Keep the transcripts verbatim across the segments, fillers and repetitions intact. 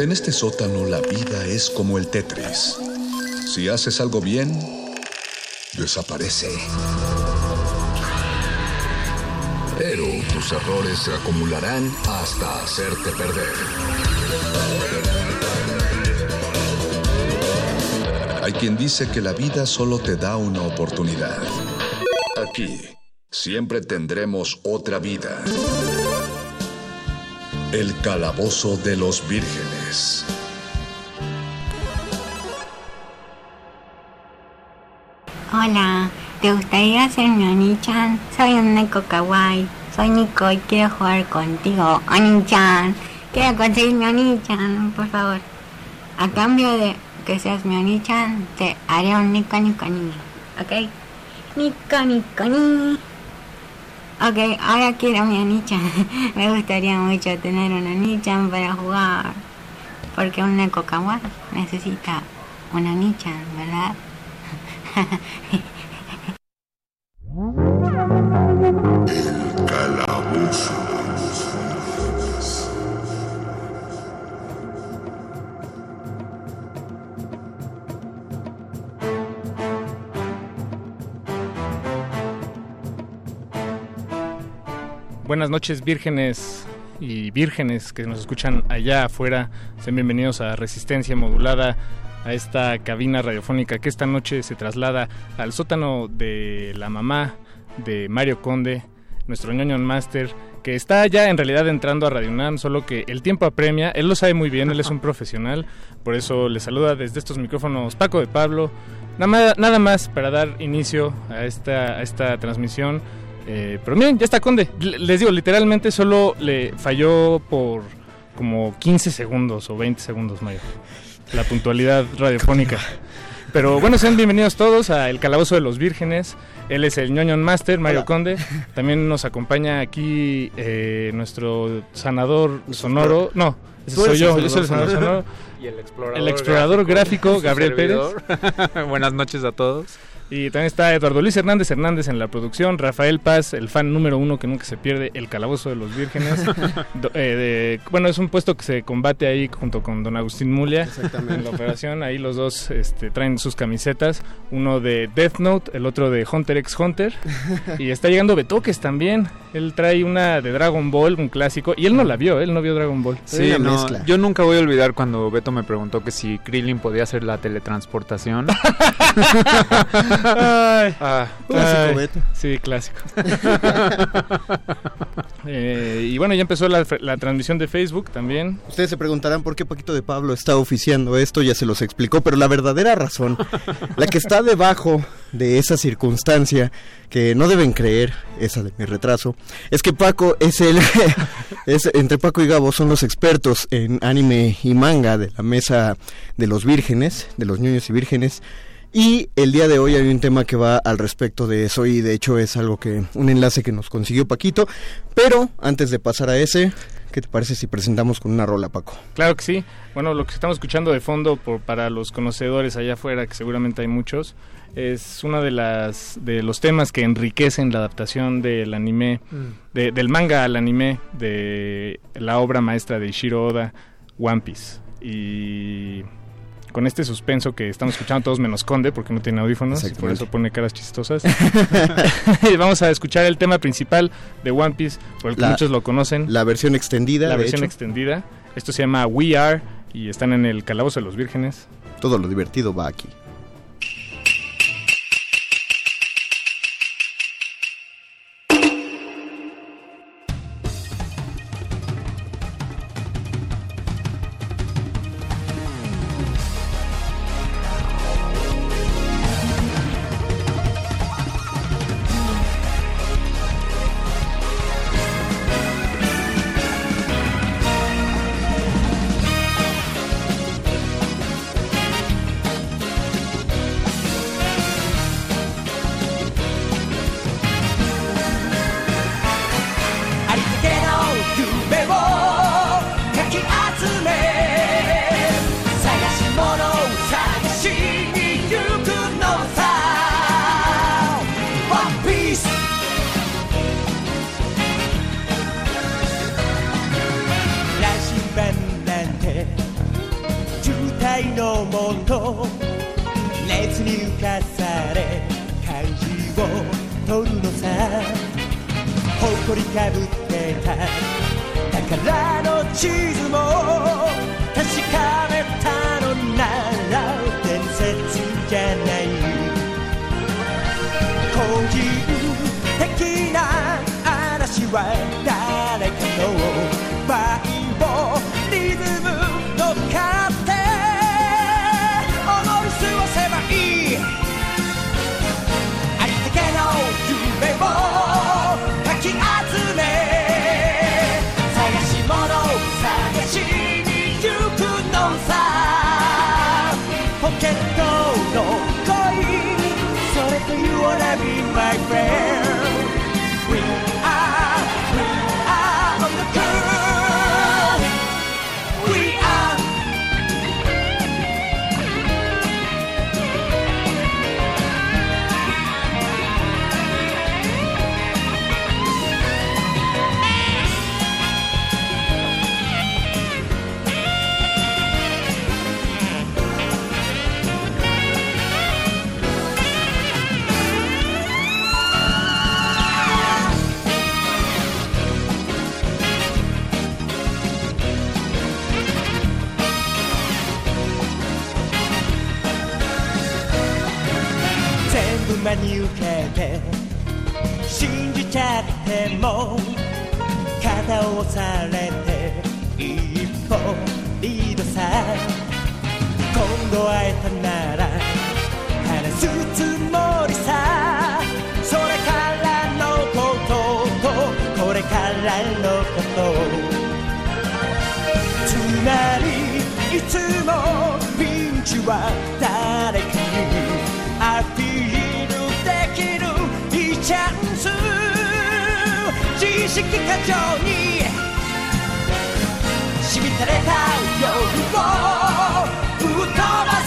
En este sótano la vida es como el Tetris. Si haces algo bien, desaparece. Pero tus errores se acumularán hasta hacerte perder. Hay quien dice que la vida solo te da una oportunidad. Aquí, siempre tendremos otra vida. El Calabozo de los Vírgenes. Hola, ¿te gustaría ser mi Oni-chan? Soy un Neko Kawaii. Soy Nico y quiero jugar contigo, Oni-chan. Quiero conseguir mi Oni-chan, por favor. A cambio de que seas mi Oni-chan, te haré un Nico Nico Ni. ¿Ok? Nico Nico Ni. Ok, ahora quiero mi Oni-chan. Me gustaría mucho tener un Oni-chan para jugar. Porque un Neko Kawaii necesita una nicha, ¿verdad? El Calabozo. Buenas noches, vírgenes y vírgenes que nos escuchan allá afuera. Sean bienvenidos a Resistencia Modulada, a esta cabina radiofónica que esta noche se traslada al sótano de la mamá de Mario Conde, nuestro ñoño master, que está ya en realidad entrando a Radio UNAM, solo que el tiempo apremia, él lo sabe muy bien, él es un profesional, por eso le saluda desde estos micrófonos Paco de Pablo. Nada más para dar inicio a esta, a esta transmisión. Eh, pero miren, ya está Conde. Les digo, literalmente solo le falló por como quince segundos o veinte segundos, Mario, la puntualidad radiofónica. Pero bueno, sean bienvenidos todos a El Calabozo de los Vírgenes. Él es el Ñoñon Master, Mario Hola. Conde. También nos acompaña aquí eh, nuestro sanador sonoro. No, ese soy yo, yo soy el sanador sonoro. Y el explorador, el explorador gráfico, gráfico Gabriel Pérez. Buenas noches a todos. Y también está Eduardo Luis Hernández Hernández en la producción, Rafael Paz, el fan número uno que nunca se pierde, El Calabozo de los Vírgenes. Do, eh, de, bueno, es un puesto que se combate ahí junto con don Agustín Muglia. Exactamente. En la operación, ahí los dos este, traen sus camisetas, uno de Death Note, el otro de Hunter x Hunter. Y está llegando Betoques también, él trae una de Dragon Ball, un clásico, y él no la vio, él no vio Dragon Ball. Sí, sí no, yo nunca voy a olvidar cuando Beto me preguntó que si Krillin podía hacer la teletransportación. Ay, ah, clásico, ay, Beto. Sí, clásico. eh, y bueno, ya empezó la, la transmisión de Facebook también. Ustedes se preguntarán por qué Paquito de Pablo está oficiando esto, ya se los explicó, pero la verdadera razón, la que está debajo de esa circunstancia, que no deben creer, esa de mi retraso, es que Paco es el... es, entre Paco y Gabo son los expertos en anime y manga de la mesa de los vírgenes, de los niños y vírgenes. Y el día de hoy hay un tema que va al respecto de eso, y de hecho es algo que, un enlace que nos consiguió Paquito. Pero antes de pasar a ese, ¿qué te parece si presentamos con una rola, Paco? Claro que sí. Bueno, lo que estamos escuchando de fondo, por, para los conocedores allá afuera, que seguramente hay muchos, es uno de las de los temas que enriquecen la adaptación del anime, mm. de, del manga al anime, de la obra maestra de Eiichiro Oda, One Piece. Y... con este suspenso que estamos escuchando todos menos Conde, porque no tiene audífonos y por eso pone caras chistosas. Vamos a escuchar el tema principal de One Piece, por el que la, muchos lo conocen. La versión extendida. La versión hecho. extendida. Esto se llama We Are y están en El Calabozo de los Vírgenes. Todo lo divertido va aquí. ばに受けて信じちゃっても肩を押されて一歩リードさ今度会えたなら話すつもりさそれからのこととこれからのことつまりいつもピンチは誰かにアピールできるいいチャンス自意識過剰にしみたれた夜をぶっ飛ば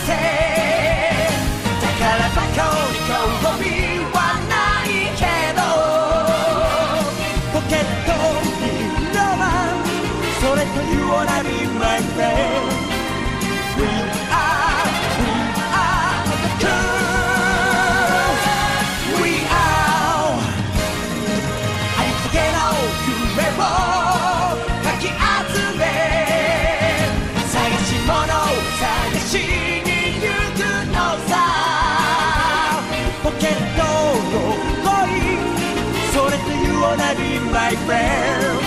せだからバカに興味はないけどポケットにロマンそれと You wanna be my friend My friend,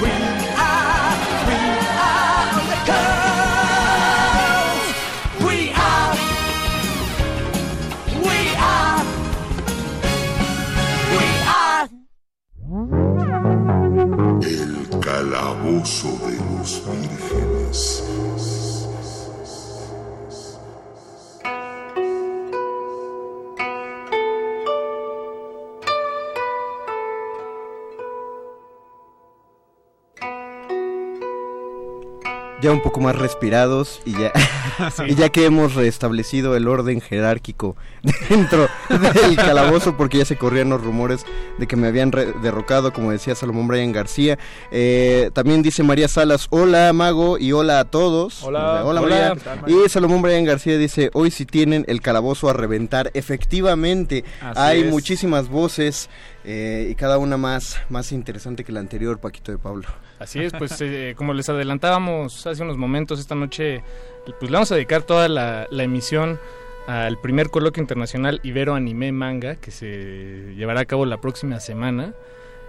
we are, we are the girls. We are, we are, we are. El Calabozo de los Vírgenes. Ya un poco más respirados y ya, sí. Y ya que hemos restablecido el orden jerárquico dentro del calabozo, porque ya se corrían los rumores de que me habían re- derrocado, como decía Salomón Bryan García. Eh, también dice María Salas, hola Mago y hola a todos. Hola, hola, hola María. Tal, María. Y Salomón Bryan García dice, hoy sí tienen el calabozo a reventar. Efectivamente, así hay es. Muchísimas voces. Eh, y cada una más, más interesante que la anterior, Paquito de Pablo. Así es, pues eh, como les adelantábamos hace unos momentos, esta noche pues le vamos a dedicar toda la, la emisión al primer coloquio internacional Ibero Anime Manga, que se llevará a cabo la próxima semana.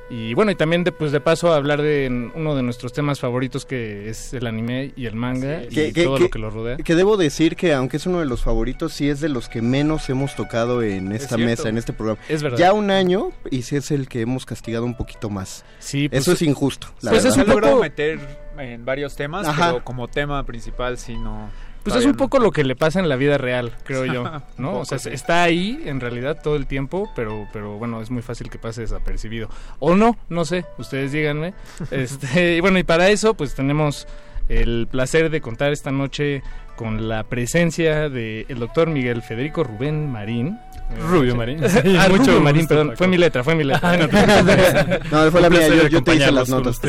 Y bueno, y también de, pues de paso a hablar de uno de nuestros temas favoritos, que es el anime y el manga, sí, y que, todo que, lo que lo rodea. Que debo decir que aunque es uno de los favoritos, sí es de los que menos hemos tocado en esta es mesa, en este programa. Es verdad. Ya un año, y sí es el que hemos castigado un poquito más. Sí, pues, eso es injusto, la pues verdad. Se ha logrado meter en varios temas, ajá, pero como tema principal sí no... Pues es un poco lo que le pasa en la vida real, creo yo, ¿no? Poco, o sea, sí. Está ahí en realidad todo el tiempo, pero pero bueno, es muy fácil que pase desapercibido. O no, no sé, ustedes díganme. Este, y bueno, y para eso pues tenemos el placer de contar esta noche con la presencia de el doctor Miguel Federico Rubén Marín. Rubio Marín. Sí, ah, mucho Rubio Marín, gusto, perdón. Paco. Fue mi letra, fue mi letra. Ah, no, no, no, fue la mía, yo, yo te hice las notas.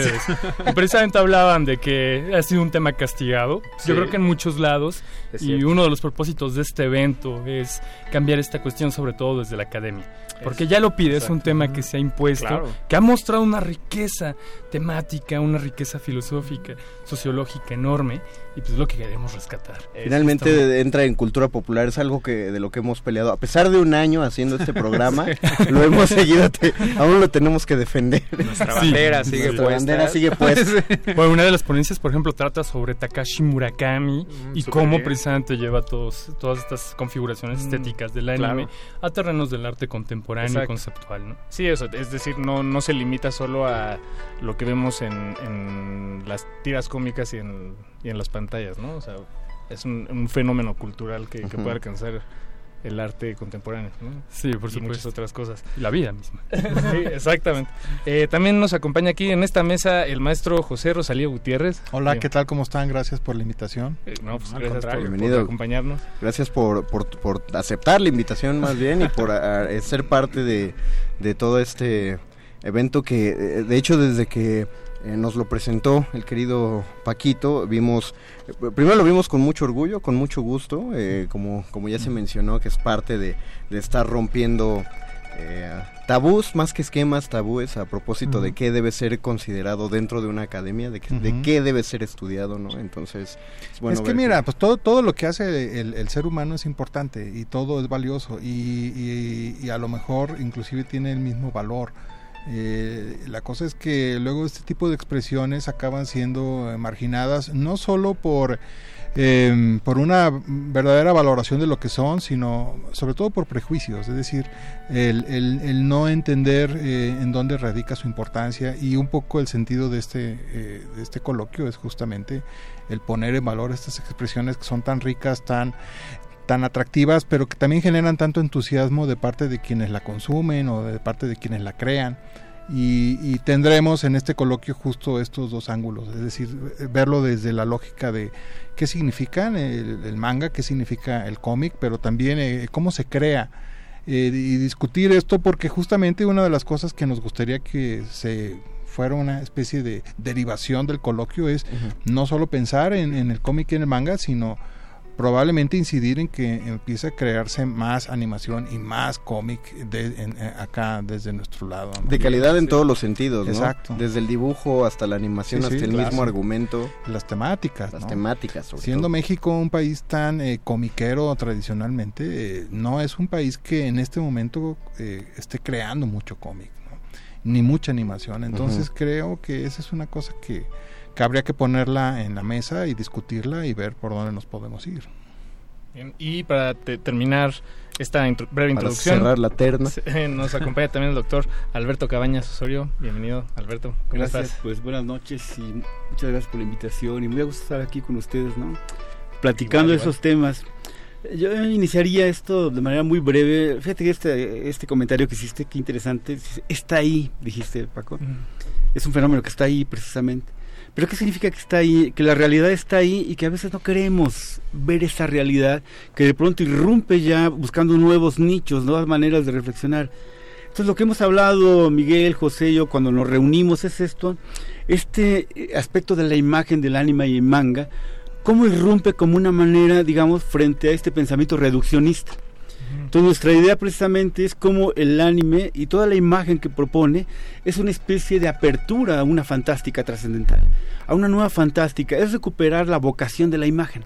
Precisamente hablaban de que ha sido un tema castigado, sí, yo creo que en muchos lados, y uno de los propósitos de este evento es cambiar esta cuestión, sobre todo desde la academia. Porque ya lo pide, es un tema que se ha impuesto, claro, que ha mostrado una riqueza temática, una riqueza filosófica, sociológica enorme, y pues es lo que queremos rescatar. Finalmente justamente entra en cultura popular, es algo que de lo que hemos peleado, a pesar de un año haciendo este programa, sí, lo hemos seguido, te, aún lo tenemos que defender. Nuestra bandera, sí, sigue, nuestra puesta. bandera sigue puesta. Bueno, una de las ponencias, por ejemplo, trata sobre Takashi Murakami, mm, y cómo bien. precisamente lleva todos, todas estas configuraciones mm, estéticas del anime, claro, a terrenos del arte contemporáneo. Exacto. Y conceptual, ¿no? Sí, eso, es decir, no, no se limita solo a lo que vemos en, en las tiras cómicas y en, y en las pantallas, ¿no? O sea, es un, un fenómeno cultural que, que puede alcanzar el arte contemporáneo, ¿no? Sí, por supuesto. Y muchas otras cosas. La vida misma. Sí, exactamente. Eh, también nos acompaña aquí en esta mesa el maestro José Rosalío Gutiérrez. Hola, bien. ¿Qué tal? ¿Cómo están? Gracias por la invitación. Eh, no, pues Al gracias por, por acompañarnos. Gracias por, por, por aceptar la invitación más bien y por a, a, ser parte de, de todo este evento que, de hecho, desde que... Eh, nos lo presentó el querido Paquito, vimos, eh, primero lo vimos con mucho orgullo, con mucho gusto, eh, como, como ya se mencionó, que es parte de, de estar rompiendo eh, tabús más que esquemas, tabúes a propósito uh-huh. de qué debe ser considerado dentro de una academia, de, que, uh-huh. de qué debe ser estudiado, ¿no? Entonces, es bueno. Es que mira, que... pues todo todo lo que hace el, el ser humano es importante y todo es valioso y, y, y a lo mejor inclusive tiene el mismo valor. Eh, la cosa es que luego este tipo de expresiones acaban siendo marginadas, no solo por eh, por una verdadera valoración de lo que son, sino sobre todo por prejuicios, es decir, el, el, el no entender eh, en dónde radica su importancia, y un poco el sentido de este, eh, de este coloquio es justamente el poner en valor estas expresiones que son tan ricas, tan... tan atractivas, pero que también generan tanto entusiasmo de parte de quienes la consumen o de parte de quienes la crean. Y, y tendremos en este coloquio justo estos dos ángulos, es decir, verlo desde la lógica de qué significan el, el manga, qué significa el cómic, pero también eh, cómo se crea, eh, y discutir esto, porque justamente una de las cosas que nos gustaría que se... fuera una especie de derivación del coloquio es uh-huh. no solo pensar en, en el cómic y en el manga, sino... probablemente incidir en que empiece a crearse más animación y más cómic de, en, acá desde nuestro lado, ¿no? De calidad en sí. todos los sentidos, ¿no? Exacto. Desde el dibujo hasta la animación, sí, hasta sí, el claro. mismo argumento. Las temáticas, Las ¿no? temáticas, sobre Siendo todo. México un país tan eh, comiquero tradicionalmente, eh, no es un país que en este momento eh, esté creando mucho cómic, ¿no? Ni mucha animación. Entonces uh-huh. creo que esa es una cosa que... que habría que ponerla en la mesa y discutirla y ver por dónde nos podemos ir. Bien, y para te, terminar esta intro, breve para introducción, cerrar la terna, eh, nos acompaña también el doctor Alberto Cabañas Osorio. Bienvenido, Alberto. ¿Cómo gracias, estás? Pues buenas noches y muchas gracias por la invitación, y muy a gusto estar aquí con ustedes, ¿no? Platicando igual, esos igual. temas. Yo iniciaría esto de manera muy breve. Fíjate que este, este comentario que hiciste, qué interesante, está ahí, dijiste, Paco. Mm. Es un fenómeno que está ahí precisamente. Pero ¿qué significa que está ahí? Que la realidad está ahí y que a veces no queremos ver esa realidad, que de pronto irrumpe ya buscando nuevos nichos, nuevas maneras de reflexionar. Entonces lo que hemos hablado, Miguel, José y yo, cuando nos reunimos es esto, este aspecto de la imagen del anime y el manga, cómo irrumpe como una manera, digamos, frente a este pensamiento reduccionista. Entonces nuestra idea precisamente es cómo el anime y toda la imagen que propone es una especie de apertura a una fantástica trascendental, a una nueva fantástica, es recuperar la vocación de la imagen.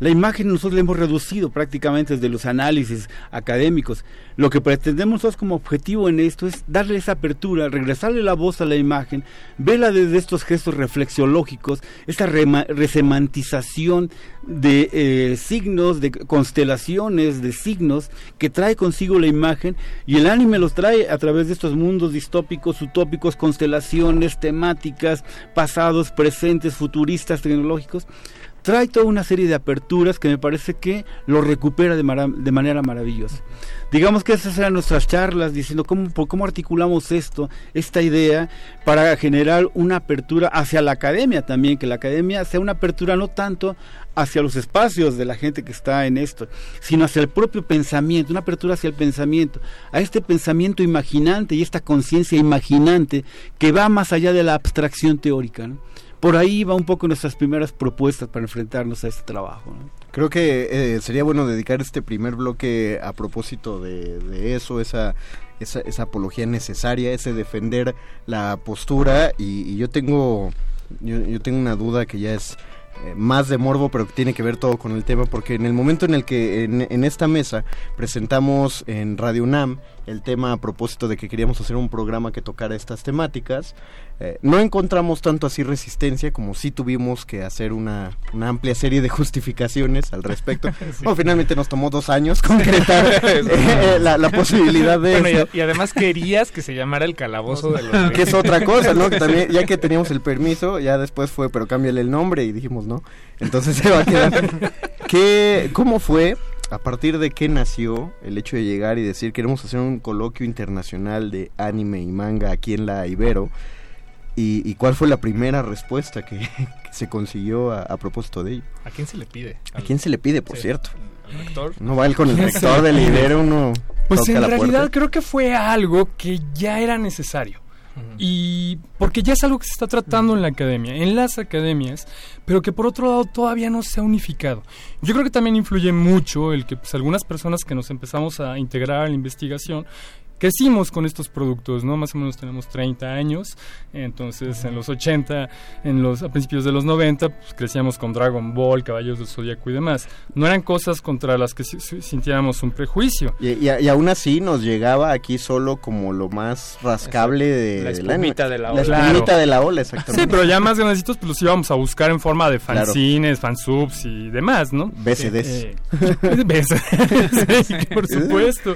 La imagen nosotros la hemos reducido prácticamente desde los análisis académicos. Lo que pretendemos nosotros como objetivo en esto es darle esa apertura, regresarle la voz a la imagen, verla desde estos gestos reflexiológicos, esta rema- resemantización de eh, signos, de constelaciones, de signos que trae consigo la imagen, y el anime los trae a través de estos mundos distópicos, utópicos, constelaciones, temáticas, pasados, presentes, futuristas, tecnológicos. Trae toda una serie de aperturas que me parece que lo recupera de, marav- de manera maravillosa. Digamos que esas eran nuestras charlas, diciendo cómo, por, cómo articulamos esto, esta idea, para generar una apertura hacia la academia también, que la academia sea una apertura no tanto hacia los espacios de la gente que está en esto, sino hacia el propio pensamiento, una apertura hacia el pensamiento, a este pensamiento imaginante y esta conciencia imaginante que va más allá de la abstracción teórica, ¿no? Por ahí va un poco nuestras primeras propuestas para enfrentarnos a este trabajo, ¿no? Creo que eh, sería bueno dedicar este primer bloque a propósito de, de eso, esa, esa esa apología necesaria, ese defender la postura, y, y yo tengo yo, yo tengo una duda que ya es eh, más de morbo, pero que tiene que ver todo con el tema, porque en el momento en el que en, en esta mesa presentamos en Radio UNAM el tema a propósito de que queríamos hacer un programa que tocara estas temáticas, eh, no encontramos tanto así resistencia, como sí tuvimos que hacer una, una amplia serie de justificaciones al respecto. Sí. Bueno, finalmente nos tomó dos años concretar eh, la, la posibilidad de... Bueno, y, y además querías que se llamara El Calabozo de los Vírgenes. Que es otra cosa, ¿no? Que también, ya que teníamos el permiso, ya después fue, pero cámbiale el nombre, y dijimos no. Entonces se va a quedar. ¿Qué, ¿Cómo fue? ¿A partir de qué nació el hecho de llegar y decir queremos hacer un coloquio internacional de anime y manga aquí en la Ibero? ¿Y, y cuál fue la primera respuesta que, que se consiguió a, a propósito de ello? ¿A quién se le pide? ¿A quién se le pide, por sí, cierto? ¿Al rector? No va él con el rector del Ibero, uno pues toca la puerta. Pues en realidad creo que fue algo que ya era necesario. Y porque ya es algo que se está tratando en la academia, en las academias, pero que por otro lado todavía no se ha unificado. Yo creo que también influye mucho el que pues, algunas personas que nos empezamos a integrar en la investigación crecimos con estos productos, ¿no? Más o menos tenemos treinta años, entonces en los ochenta, en los, a principios de los noventa, pues, crecíamos con Dragon Ball, Caballeros del Zodíaco y demás. No eran cosas contra las que sintiéramos un prejuicio. Y, y, y aún así nos llegaba aquí solo como lo más rascable de la espumita de la ola. La espumita claro. de la ola, exactamente. Sí, pero ya más grandecitos pues los íbamos a buscar en forma de fanzines, claro. fansubs y demás, ¿no? B C Ds. Eh, eh, B C Ds, sí, por supuesto.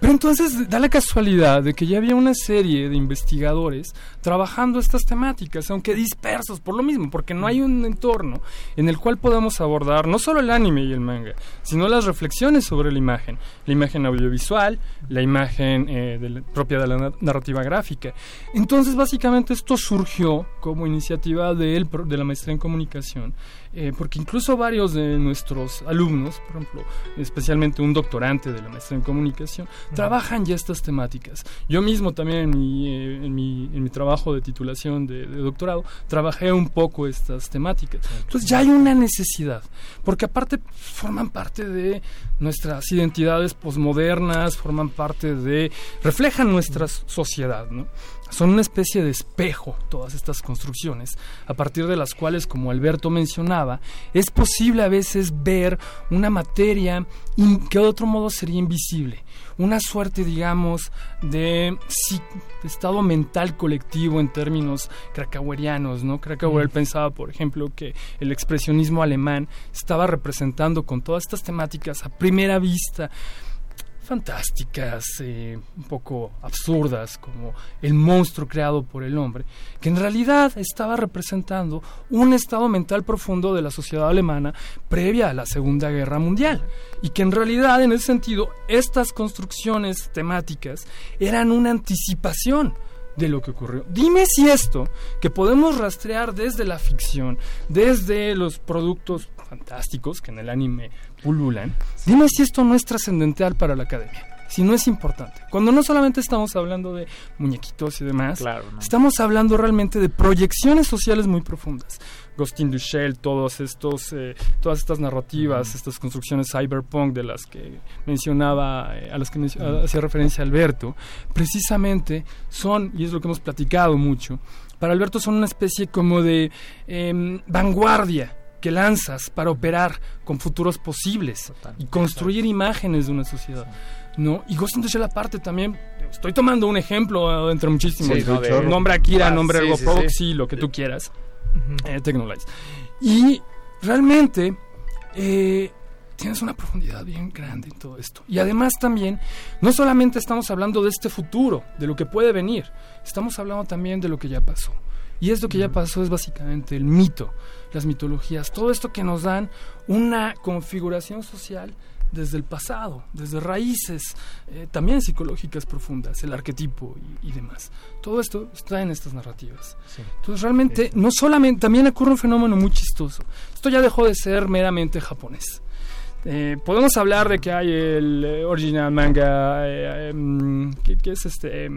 Pero entonces da la casualidad de que ya había una serie de investigadores trabajando estas temáticas, aunque dispersos por lo mismo, porque no hay un entorno en el cual podamos abordar no solo el anime y el manga, sino las reflexiones sobre la imagen, la imagen audiovisual, la imagen eh, de la, propia de la narrativa gráfica. Entonces, básicamente esto surgió como iniciativa de, él, de la maestría en comunicación, eh, porque incluso varios de nuestros alumnos, por ejemplo, especialmente un doctorante de la maestría en comunicación, uh-huh. trabajan ya estas temáticas. Yo mismo también en mi, eh, en mi, en mi trabajo de titulación de, de doctorado, trabajé un poco estas temáticas. Okay. Entonces ya hay una necesidad, porque aparte forman parte de nuestras identidades posmodernas, forman parte de, reflejan nuestra sociedad, ¿no? Son una especie de espejo todas estas construcciones, a partir de las cuales, como Alberto mencionaba, es posible a veces ver una materia in, que de otro modo sería invisible, una suerte, digamos, de, sí, de estado mental colectivo en términos krakauerianos, ¿no? Krakauer mm. pensaba, por ejemplo, que el expresionismo alemán estaba representando con todas estas temáticas a primera vista fantásticas, eh, un poco absurdas, como el monstruo creado por el hombre, que en realidad estaba representando un estado mental profundo de la sociedad alemana previa a la Segunda Guerra Mundial, y que en realidad, en ese sentido, estas construcciones temáticas eran una anticipación de lo que ocurrió. Dime si esto, que podemos rastrear desde la ficción, desde los productos fantásticos que en el anime pululan, sí. dime si esto no es trascendental para la academia, si no es importante. Cuando no solamente estamos hablando de muñequitos y demás, claro, ¿no? Estamos hablando realmente de proyecciones sociales muy profundas. Agustín Duchel, todos estos, eh, todas estas narrativas, mm. estas construcciones cyberpunk de las que mencionaba, eh, a las que mencio- hacía referencia Alberto, precisamente son, y es lo que hemos platicado mucho, para Alberto son una especie como de eh, vanguardia que lanzas para operar con futuros posibles total, y construir total. Imágenes de una sociedad. Sí. ¿No? Y Ghost in the Shell aparte también, estoy tomando un ejemplo entre muchísimos, sí, no, de, nombre Akira, ah, nombre sí, Ergo sí, Proxy, sí. lo que tú quieras, uh-huh. eh, Technolize. Y realmente eh, tienes una profundidad bien grande en todo esto. Y además también, no solamente estamos hablando de este futuro, de lo que puede venir, estamos hablando también de lo que ya pasó. Y esto que ya pasó es básicamente el mito, las mitologías, todo esto que nos dan una configuración social desde el pasado, desde raíces eh, también psicológicas profundas, el arquetipo y, y demás. Todo esto está en estas narrativas. Sí. Entonces realmente, sí. no solamente, también ocurre un fenómeno muy chistoso. Esto ya dejó de ser meramente japonés. Eh, podemos hablar de que hay el eh, original manga, eh, eh, ¿qué, qué es este? Eh,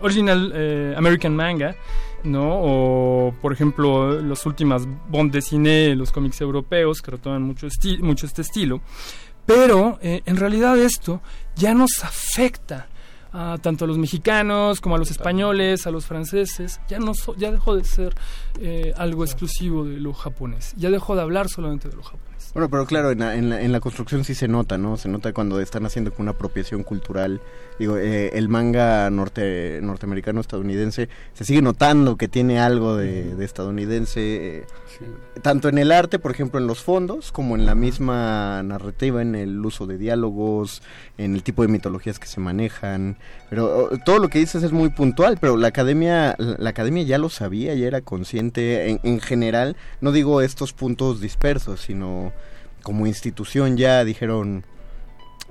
original eh, American manga, ¿no? O, por ejemplo, las últimas bande dessinée, los cómics europeos que retoman mucho, esti- mucho este estilo. Pero, eh, en realidad esto ya nos afecta a, tanto a los mexicanos como a los españoles, a los franceses. Ya, no so, ya dejó de ser eh, algo exclusivo de lo japonés. Ya dejó de hablar solamente de lo japonés. Bueno, pero claro, en la, en la, en la construcción sí se nota, ¿no? Se nota cuando están haciendo una apropiación cultural. Digo, eh, el manga norte, norteamericano, estadounidense, se sigue notando que tiene algo de, de estadounidense, eh, sí. tanto en el arte, por ejemplo, en los fondos, como en la misma narrativa, en el uso de diálogos, en el tipo de mitologías que se manejan. Pero oh, todo lo que dices es muy puntual, pero la academia, la, la academia ya lo sabía, ya era consciente en, en general. No digo estos puntos dispersos, sino como institución ya dijeron,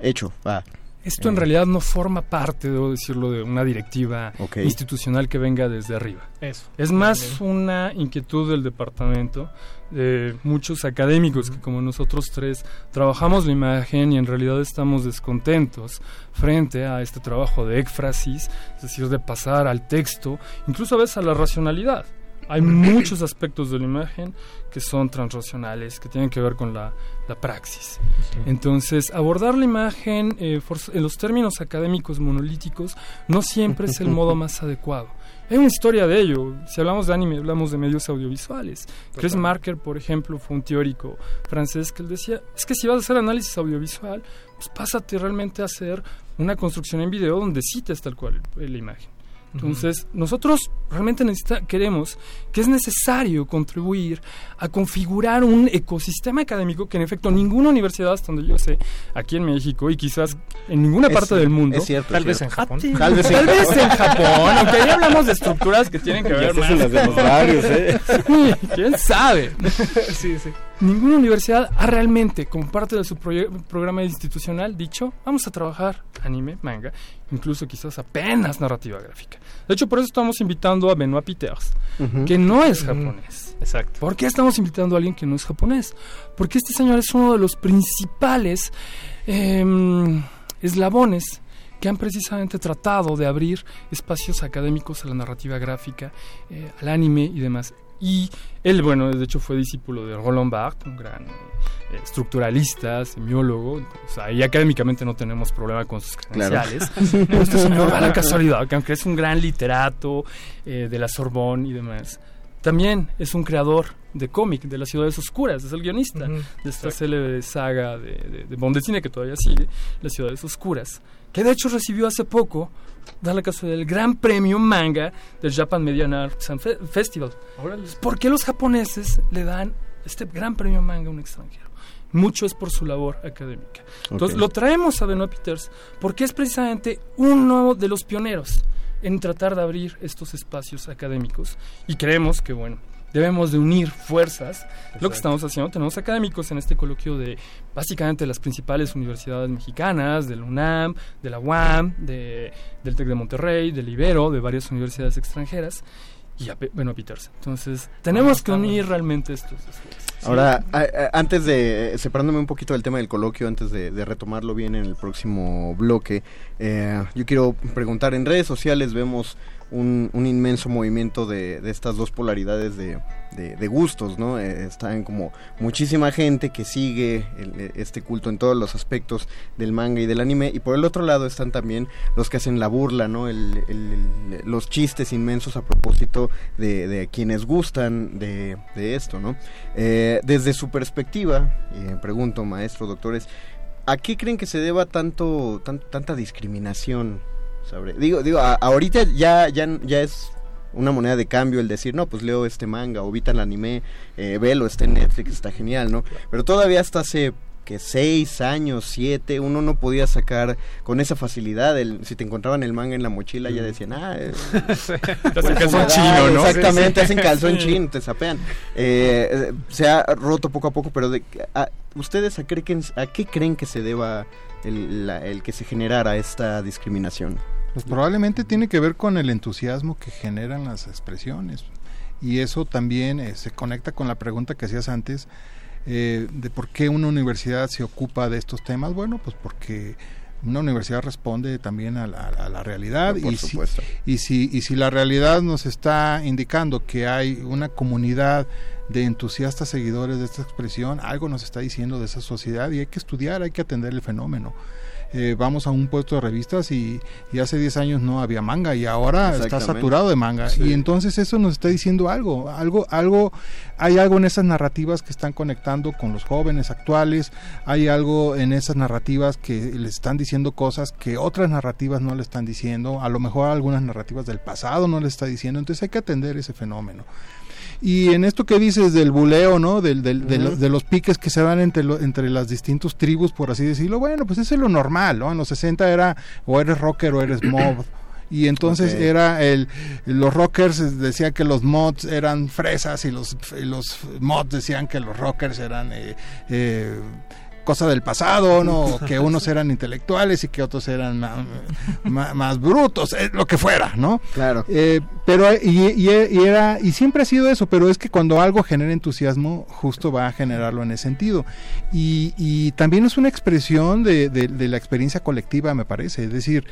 hecho, va. Esto en realidad no forma parte, debo decirlo, de una directiva okay. institucional que venga desde arriba. Eso. Es más una inquietud del departamento, de muchos académicos que como nosotros tres trabajamos la imagen y en realidad estamos descontentos frente a este trabajo de éfrasis, es decir, de pasar al texto, incluso a veces a la racionalidad. hay muchos aspectos de la imagen que son transracionales, que tienen que ver con la, la praxis. Sí. Entonces, abordar la imagen eh, en los términos académicos monolíticos no siempre es el modo más adecuado. Hay una historia de ello. Si hablamos de anime, hablamos de medios audiovisuales. Total. Chris Marker, por ejemplo, fue un teórico francés que él decía, es que si vas a hacer análisis audiovisual, pues pásate realmente a hacer una construcción en video donde cites tal cual la imagen. Entonces, uh-huh. nosotros realmente necesita, queremos que es necesario contribuir a configurar un ecosistema académico que, en efecto, ninguna universidad, hasta donde yo sé, aquí en México y quizás en ninguna es, parte del mundo. Es cierto. Tal vez en Japón. Tal vez en Japón. Aunque ahí hablamos de estructuras que tienen que ver más. Las de los barrios, ¿eh? Sí, quién sabe. Sí, sí. Ninguna universidad ha realmente, como parte de su proye- programa institucional, dicho, vamos a trabajar anime, manga, incluso quizás apenas narrativa gráfica. De hecho, por eso estamos invitando a Benoît Peeters, uh-huh. que no es japonés. Exacto. ¿Por qué estamos invitando a alguien que no es japonés? Porque este señor es uno de los principales eh, eslabones que han precisamente tratado de abrir espacios académicos a la narrativa gráfica, eh, al anime y demás. Y él, bueno, de hecho fue discípulo de Roland Barthes, un gran eh, estructuralista, semiólogo. O sea, y académicamente no tenemos problema con sus credenciales. Claro. Pero esto es una mala casualidad, que aunque es un gran literato eh, de la Sorbonne y demás, también es un creador de cómic de las Ciudades Oscuras, es el guionista uh-huh. de esta célebre saga de, de, de Bond de cine que todavía sigue, Las Ciudades Oscuras, que de hecho recibió hace poco, da la casualidad, el gran premio manga del Japan Median Arts and Fe- Festival. Entonces, ¿por qué los japoneses le dan este gran premio manga a un extranjero? Mucho es por su labor académica. Entonces, okay. lo traemos a Benoît Peeters porque es precisamente uno de los pioneros en tratar de abrir estos espacios académicos, y creemos que, bueno, debemos de unir fuerzas. Exacto. Lo que estamos haciendo, tenemos académicos en este coloquio de básicamente las principales universidades mexicanas, de la UNAM, de la UAM, de, del TEC de Monterrey, del Ibero, de varias universidades extranjeras, y a, bueno, a Peeters. Entonces, tenemos ah, que unir bien. realmente estos esfuerzos. Ahora, a, a, antes de, separándome un poquito del tema del coloquio, antes de, de retomarlo bien en el próximo bloque, eh, yo quiero preguntar, en redes sociales vemos un, un inmenso movimiento de, de estas dos polaridades de, de, de gustos, ¿no? Eh, están como muchísima gente que sigue el, este culto en todos los aspectos del manga y del anime, y por el otro lado están también los que hacen la burla, ¿no? El, el, el, los chistes inmensos a propósito de, de quienes gustan de, de esto, ¿no? Eh, Desde su perspectiva, eh, pregunto, maestros, doctores, ¿a qué creen que se deba tanto, tan, tanta discriminación? Sobre, digo, digo, a, ahorita ya, ya, ya es una moneda de cambio el decir, no, pues leo este manga, o vi el anime, eh, velo, está en Netflix, está genial, ¿no? Pero todavía hasta hace que seis años, siete, uno no podía sacar con esa facilidad, el, si te encontraban el manga en la mochila ya decían, ah, eh, hacen calzón chino, ¿no? Exactamente, sí, sí. hacen calzón sí. chino, te sapean. Eh, se ha roto poco a poco, pero de, a, ¿ustedes a, creen, a qué creen que se deba el, la, el que se generara esta discriminación? Pues probablemente tiene que ver con el entusiasmo que generan las expresiones, y eso también eh, se conecta con la pregunta que hacías antes, Eh, de por qué una universidad se ocupa de estos temas. Bueno, pues porque una universidad responde también a la, a la realidad, por y, supuesto. Si, y, si, y si la realidad nos está indicando que hay una comunidad de entusiastas seguidores de esta expresión, algo nos está diciendo de esa sociedad, y hay que estudiar, hay que atender el fenómeno. Eh, vamos a un puesto de revistas y, y hace diez años no había manga, y ahora está saturado de manga, sí. y entonces eso nos está diciendo algo, algo, algo, hay algo en esas narrativas que están conectando con los jóvenes actuales, hay algo en esas narrativas que les están diciendo cosas que otras narrativas no le están diciendo, a lo mejor algunas narrativas del pasado no les está diciendo, entonces hay que atender ese fenómeno. Y en esto que dices del buleo, ¿no? Del, del, uh-huh. de, los, de los piques que se dan entre, lo, entre las distintas tribus, por así decirlo, bueno, pues eso es lo normal, ¿no? En los sesenta era o eres rocker o eres mob. Y entonces okay. era el los rockers decían que los mods eran fresas y los, y los mods decían que los rockers eran eh, eh, cosa del pasado, ¿no? Que unos eran intelectuales y que otros eran más, más, más brutos, eh, lo que fuera, ¿no? Claro. Eh, Pero y, y, y era y siempre ha sido eso, pero es que cuando algo genera entusiasmo, justo va a generarlo en ese sentido. Y, y también es una expresión de, de, de la experiencia colectiva, me parece. Es decir,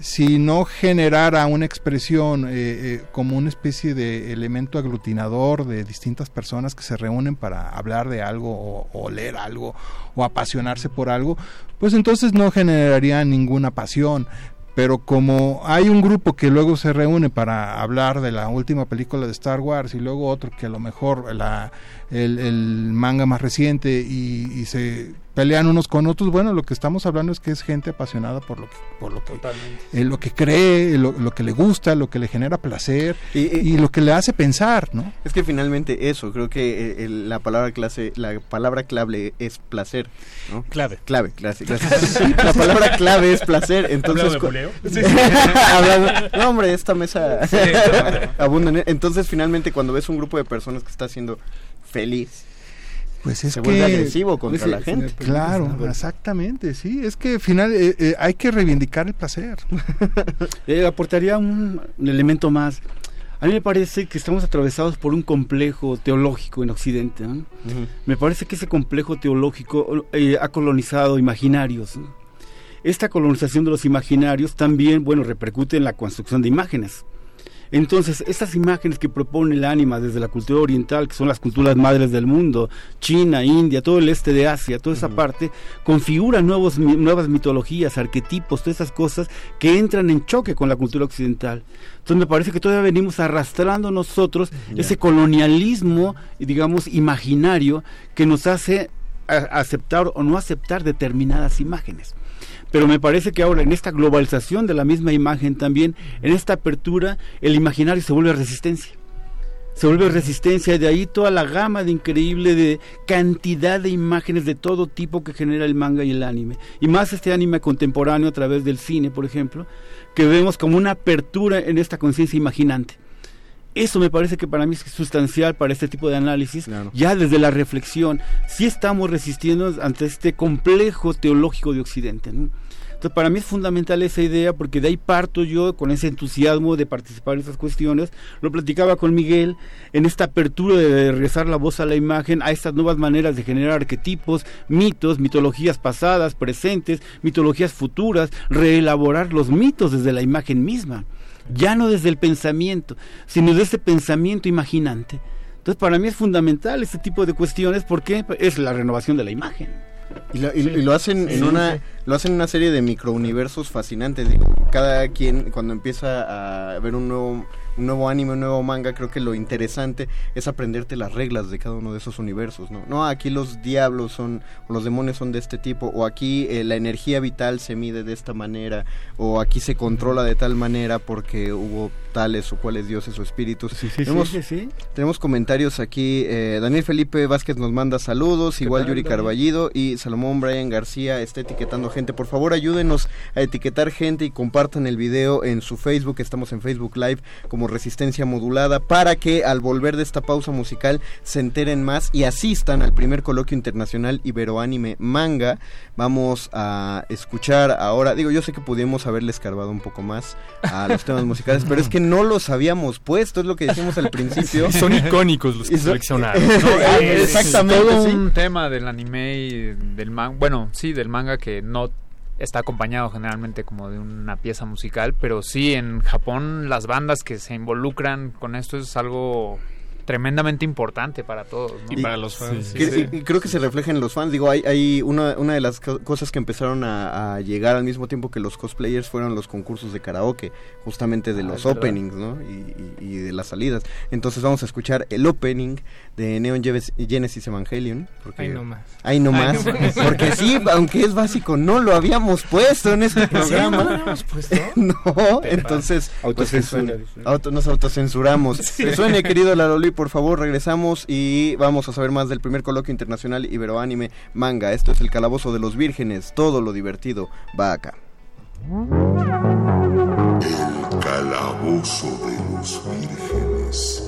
si no generara una expresión eh, eh, como una especie de elemento aglutinador de distintas personas que se reúnen para hablar de algo o, o leer algo o apasionarse por algo, pues entonces no generaría ninguna pasión. Pero como hay un grupo que luego se reúne para hablar de la última película de Star Wars y luego otro que a lo mejor la, el, el manga más reciente y, y se pelean unos con otros, bueno, lo que estamos hablando es que es gente apasionada por lo que, por lo que, eh, lo que cree, lo, lo que le gusta, lo que le genera placer y, y, y lo que le hace pensar, ¿no? Es que finalmente eso, creo que eh, la palabra clase, la palabra clave es placer, ¿no? Clave. Clave, clase, clase. La palabra clave es placer, entonces... Sí, sí. No, hombre, esta mesa sí, abunda. Entonces, finalmente, cuando ves un grupo de personas que está siendo feliz, pues es se que... vuelve agresivo contra pues, la gente. Claro, exactamente, sí. Es que al final eh, eh, hay que reivindicar el placer. Eh, aportaría un elemento más. A mí me parece que estamos atravesados por un complejo teológico en Occidente, ¿no? Uh-huh. Me parece que ese complejo teológico eh, ha colonizado imaginarios, ¿no? Esta colonización de los imaginarios también, bueno, repercute en la construcción de imágenes. Entonces, estas imágenes que propone el ánima desde la cultura oriental, que son las culturas madres del mundo, China, India, todo el este de Asia, toda esa uh-huh. parte, configuran nuevos, nuevas mitologías, arquetipos, todas esas cosas que entran en choque con la cultura occidental. Entonces me parece que todavía venimos arrastrando nosotros uh-huh. ese colonialismo, digamos, imaginario que nos hace a- aceptar o no aceptar determinadas imágenes. Pero me parece que ahora en esta globalización de la misma imagen también, en esta apertura, el imaginario se vuelve resistencia. Se vuelve resistencia y de ahí toda la gama de increíble de cantidad de imágenes de todo tipo que genera el manga y el anime. Y más este anime contemporáneo a través del cine, por ejemplo, que vemos como una apertura en esta conciencia imaginante. Eso me parece que para mí es sustancial para este tipo de análisis, claro. Ya desde la reflexión, sí estamos resistiendo ante este complejo teológico de Occidente, ¿no? Entonces para mí es fundamental esa idea, porque de ahí parto yo con ese entusiasmo de participar en estas cuestiones. Lo platicaba con Miguel, en esta apertura de regresar la voz a la imagen, a estas nuevas maneras de generar arquetipos, mitos, mitologías pasadas, presentes, mitologías futuras, reelaborar los mitos desde la imagen misma. Ya no desde el pensamiento, sino desde ese pensamiento imaginante. Entonces para mí es fundamental este tipo de cuestiones, porque es la renovación de la imagen. Y lo, y, sí. y lo hacen sí, en sí, una sí. lo hacen en una serie de microuniversos fascinantes. Digo, cada quien cuando empieza a ver un nuevo un nuevo anime, un nuevo manga, creo que lo interesante es aprenderte las reglas de cada uno de esos universos, ¿no? No, aquí los diablos son, o los demonios son de este tipo, o aquí eh, la energía vital se mide de esta manera, o aquí se controla de tal manera porque hubo tales o cuales dioses o espíritus. Sí, sí, tenemos, sí, sí, sí. tenemos comentarios aquí, eh, Daniel Felipe Vázquez nos manda saludos, igual tal, Yuri Daniel? Carballido y Salomón Brian García está etiquetando gente. Por favor, ayúdenos a etiquetar gente y compartan el video en su Facebook. Estamos en Facebook Live como Resistencia Modulada, para que al volver de esta pausa musical se enteren más y asistan al primer coloquio internacional Ibero Anime Manga. Vamos a escuchar ahora, digo, yo sé que pudimos haberle escarbado un poco más a los temas musicales, pero es que no los habíamos puesto, es lo que decimos al principio. Son icónicos los que seleccionaron, ¿no? Es, exactamente, todo un sí. tema del anime y del manga, bueno, sí, del manga que no está acompañado generalmente como de una pieza musical, pero sí, en Japón las bandas que se involucran con esto es algo tremendamente importante para todos, ¿no? Y, y para los fans. Sí, sí, sí. Y creo que se refleja en los fans. Digo, hay, hay una, una de las co- cosas que empezaron a, a llegar al mismo tiempo que los cosplayers fueron los concursos de karaoke, justamente de ah, los openings, ¿no? Y, y, y de las salidas. Entonces vamos a escuchar el opening de Neon Genesis Evangelion. Ahí nomás. Ahí nomás. Porque sí, aunque es básico, no lo habíamos puesto en este programa. ¿No lo habíamos puesto? No, entonces autocensura, pues, auto, nos autocensuramos. Sí. Se suene, querido Lalolip. Por favor, regresamos y vamos a saber más del primer coloquio internacional Iberoanime Manga. Esto es El Calabozo de los Vírgenes. Todo lo divertido va acá. El Calabozo de los Vírgenes.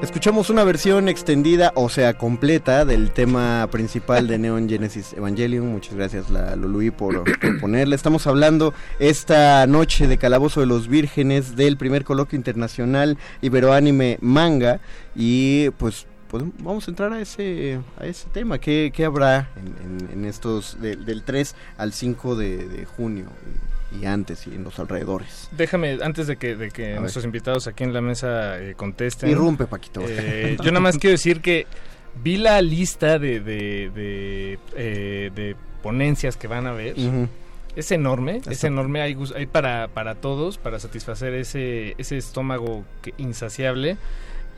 Escuchamos una versión extendida, o sea, completa, del tema principal de Neon Genesis Evangelion. Muchas gracias, la Luluí, por, por ponerla. Estamos hablando esta noche de Calabozo de los Vírgenes, del primer coloquio internacional Ibero Anime Manga. Y pues, pues vamos a entrar a ese a ese tema. ¿Qué, qué habrá en, en, en estos, de, del tres al cinco de, de junio? Y antes, y en los alrededores. Déjame, antes de que, de que nuestros ver. invitados aquí en la mesa eh, contesten. Irrumpe, Paquito. Eh, yo nada más quiero decir que vi la lista de, de, de, eh, de ponencias que van a ver. Uh-huh. Es enorme, Exacto. es enorme. Hay, hay para, para todos, para satisfacer ese, ese estómago que, insaciable.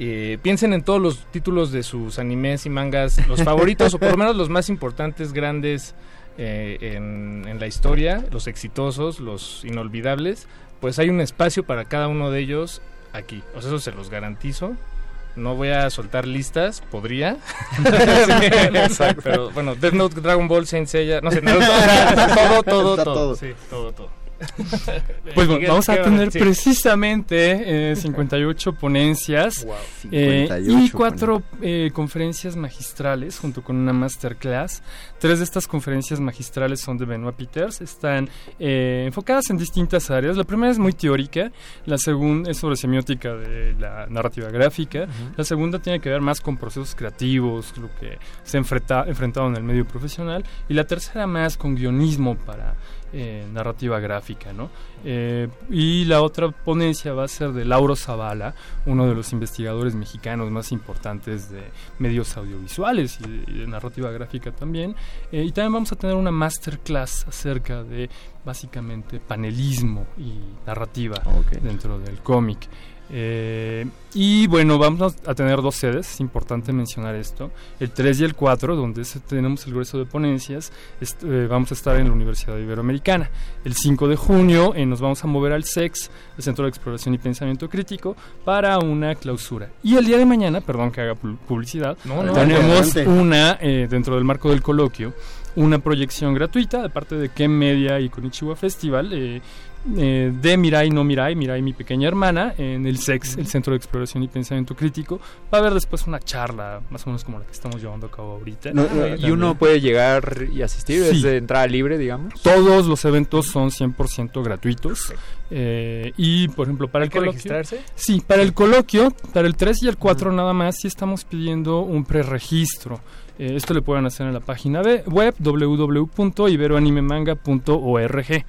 Eh, piensen en todos los títulos de sus animes y mangas, los favoritos, o por lo menos los más importantes, grandes. Eh, en, en la historia, los exitosos, los inolvidables, pues hay un espacio para cada uno de ellos aquí. O sea, eso se los garantizo. No voy a soltar listas, podría. sí, pero bueno, Death Note, Dragon Ball, Saint Seiya, no sé, Naruto, todo, todo, todo, todo. Sí, todo, todo. Pues bueno, vamos a tener precisamente eh, cincuenta y ocho ponencias, wow, cincuenta y ocho eh, y cuatro eh, conferencias magistrales junto con una masterclass. Tres de estas conferencias magistrales son de Benoît Peeters, están eh, enfocadas en distintas áreas. La primera es muy teórica, la segunda es sobre semiótica de la narrativa gráfica, uh-huh. La segunda tiene que ver más con procesos creativos, lo que se ha enfrenta, enfrentado en el medio profesional, y la tercera más con guionismo para... Eh, narrativa gráfica, ¿no? Eh, y la otra ponencia va a ser de Lauro Zavala, uno de los investigadores mexicanos más importantes de medios audiovisuales y de, y de narrativa gráfica también. Eh, y también vamos a tener una masterclass acerca de básicamente panelismo y narrativa okay. dentro del cómic. Eh, y bueno, vamos a tener dos sedes, es importante mencionar esto, el tres y el cuatro, donde tenemos el grueso de ponencias. Est- eh, vamos a estar en la Universidad Iberoamericana. El cinco de junio eh, nos vamos a mover al C E X, el Centro de Exploración y Pensamiento Crítico, para una clausura. Y el día de mañana, perdón que haga pu- publicidad, no, no, tenemos adelante. una, eh, dentro del marco del coloquio, una proyección gratuita de parte de Ken Media y Konichiwa Festival, eh, Eh, de Mirai no Mirai, Mirai mi pequeña hermana, en el C E X, el Centro de Exploración y Pensamiento Crítico. Va a haber después una charla, más o menos como la que estamos llevando a cabo ahorita. No, no, ¿Y uno puede llegar y asistir? Sí. ¿Es de entrada libre, digamos? Todos los eventos son cien por ciento gratuitos. Eh, y, por ejemplo, para ¿Hay el que coloquio... registrarse? Sí, para el coloquio, para el tres y el cuatro uh-huh. nada más, sí estamos pidiendo un preregistro. Eh, esto le pueden hacer en la página web doble u doble u doble u punto ibero anime manga punto org.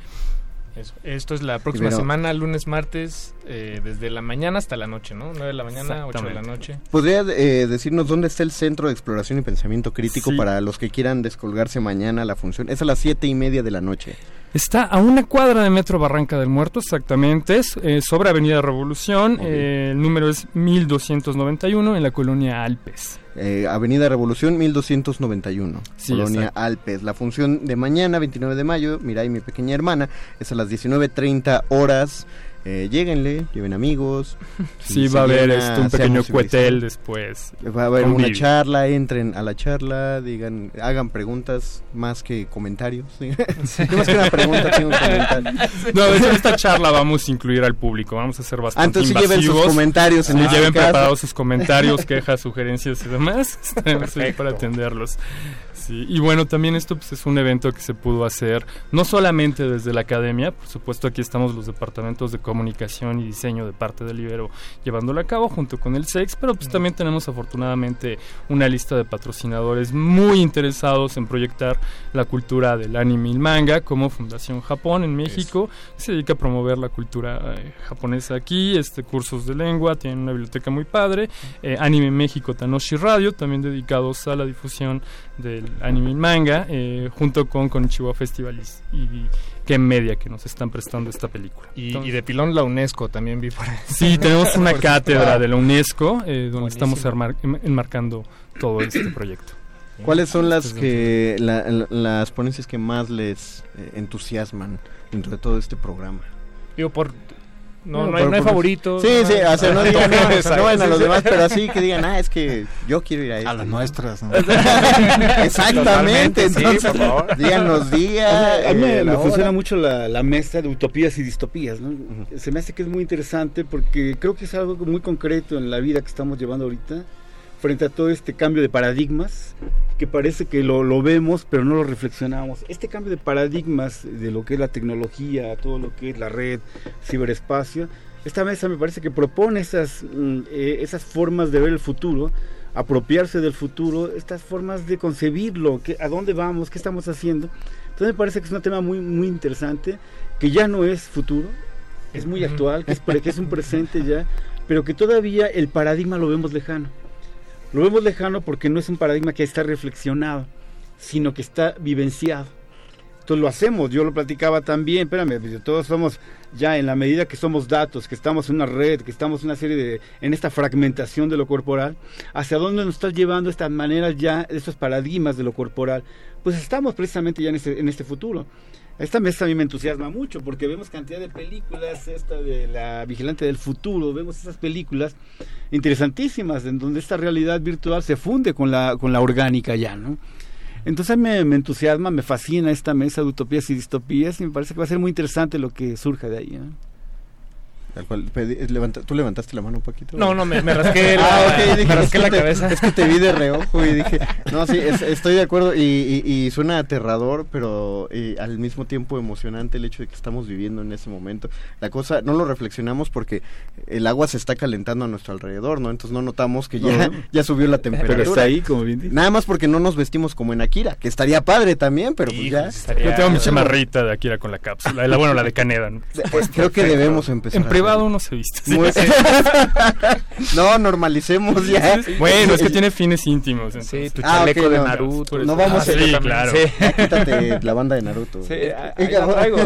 Eso. Esto es la próxima Ibero. semana, lunes, martes, eh, desde la mañana hasta la noche, ¿no? nueve de la mañana, ocho de la noche. ¿Podría eh, decirnos dónde está el Centro de Exploración y Pensamiento Crítico sí. para los que quieran descolgarse mañana la función? Es a las siete y media de la noche. Está a una cuadra de Metro Barranca del Muerto, exactamente, es, eh, sobre Avenida Revolución, okay. eh, el número es mil doscientos noventa y uno en la colonia Alpes. Eh, Avenida Revolución mil doscientos noventa y uno, sí, colonia exacto. Alpes. La función de mañana, veintinueve de mayo, Mirai mi pequeña hermana, es a las diecinueve treinta horas. Eh, lléguenle, lleven amigos. Sí, va a haber esto, un pequeño cuetel después. Va a haber convive. Una charla, entren a la charla, digan, hagan preguntas más que comentarios. ¿Sí? Sí. Yo más que una pregunta tengo un comentario. No, de hecho, en esta charla vamos a incluir al público, vamos a ser bastante Entonces, invasivos. Entonces lleven sus comentarios. En ah, este lleven caso. Preparados sus comentarios, quejas, sugerencias y demás. Estaremos ahí para atenderlos. Sí, y bueno, también esto pues, es un evento que se pudo hacer no solamente desde la academia, por supuesto aquí estamos los departamentos de comunicación y diseño de parte del Ibero llevándolo a cabo junto con el S E X, pero pues también tenemos afortunadamente una lista de patrocinadores muy interesados en proyectar la cultura del anime y el manga, como Fundación Japón en México, que se dedica a promover la cultura eh, japonesa aquí, este cursos de lengua, tienen una biblioteca muy padre, eh, Anime México, Tanoshi Radio, también dedicados a la difusión del anime y manga, eh, junto con Konichiwa Festivals y, y qué media que nos están prestando esta película. Y, Entonces, y de pilón la UNESCO también vi por ahí. Sí, tenemos una cátedra de la UNESCO eh, donde Buenísimo. estamos armar, enmarcando todo este proyecto. ¿Cuáles son las que la, la, las ponencias que más les eh, entusiasman dentro de todo este programa? Digo, por... No, no, no hay, no hay favoritos. Sí, no sí, o sea, no digan, no, o sea, no vayan a los demás, pero así que digan, ah, es que yo quiero ir a esto. A las nuestras, ¿no? Exactamente, entonces, sí, por favor. Díganos días. O sea, a mí eh, me funciona mucho la, la mesa de utopías y distopías, ¿no? Uh-huh. Se me hace que es muy interesante porque creo que es algo muy concreto en la vida que estamos llevando ahorita, frente a todo este cambio de paradigmas, que parece que lo, lo vemos, pero no lo reflexionamos. Este cambio de paradigmas de lo que es la tecnología, todo lo que es la red, ciberespacio, esta mesa me parece que propone esas, eh, esas formas de ver el futuro, apropiarse del futuro, estas formas de concebirlo, que, a dónde vamos, qué estamos haciendo. Entonces me parece que es un tema muy, muy interesante, que ya no es futuro, es muy actual, que es, que es un presente ya, pero que todavía el paradigma lo vemos lejano. Lo vemos lejano porque no es un paradigma que está reflexionado, sino que está vivenciado. Entonces lo hacemos, yo lo platicaba también, espérame, todos somos ya en la medida que somos datos, que estamos en una red, que estamos en una serie de, en esta fragmentación de lo corporal, ¿hacia dónde nos están llevando estas maneras ya, estos paradigmas de lo corporal? Pues estamos precisamente ya en este, en este futuro. Esta mesa a mí me entusiasma mucho porque vemos cantidad de películas, esta de La Vigilante del Futuro, vemos esas películas interesantísimas en donde esta realidad virtual se funde con la, con la orgánica ya, ¿no? Entonces me, me entusiasma, me fascina esta mesa de utopías y distopías y me parece que va a ser muy interesante lo que surja de ahí, ¿no? Tal cual, levanta, ¿tú levantaste la mano un poquito? No, no, me, me rasqué la, ah, okay, dije, me rasqué la te, cabeza. Es que te vi de reojo y dije, no, sí, es, estoy de acuerdo y, y, y suena aterrador, pero y al mismo tiempo emocionante el hecho de que estamos viviendo en ese momento. La cosa, no lo reflexionamos porque el agua se está calentando a nuestro alrededor, ¿no? Entonces no notamos que ya, no, no. ya subió la temperatura. Pero está ahí, como bien dices. Nada más porque no nos vestimos como en Akira, que estaría padre también, pero pues Híjole, ya. Estaría, yo tengo mi chamarrita de Akira con la cápsula, la, bueno, la de Caneda, ¿no? Pues creo que debemos empezar. En privado no se viste. ¿Sí? No, normalicemos ya. Bueno, es que tiene fines íntimos. Entonces. Sí, tu chaleco ah, okay, de no, Naruto. No vamos ah, a... Sí, claro. Sí. Ah, quítate la banda de Naruto. Sí, a, a, a, traigo,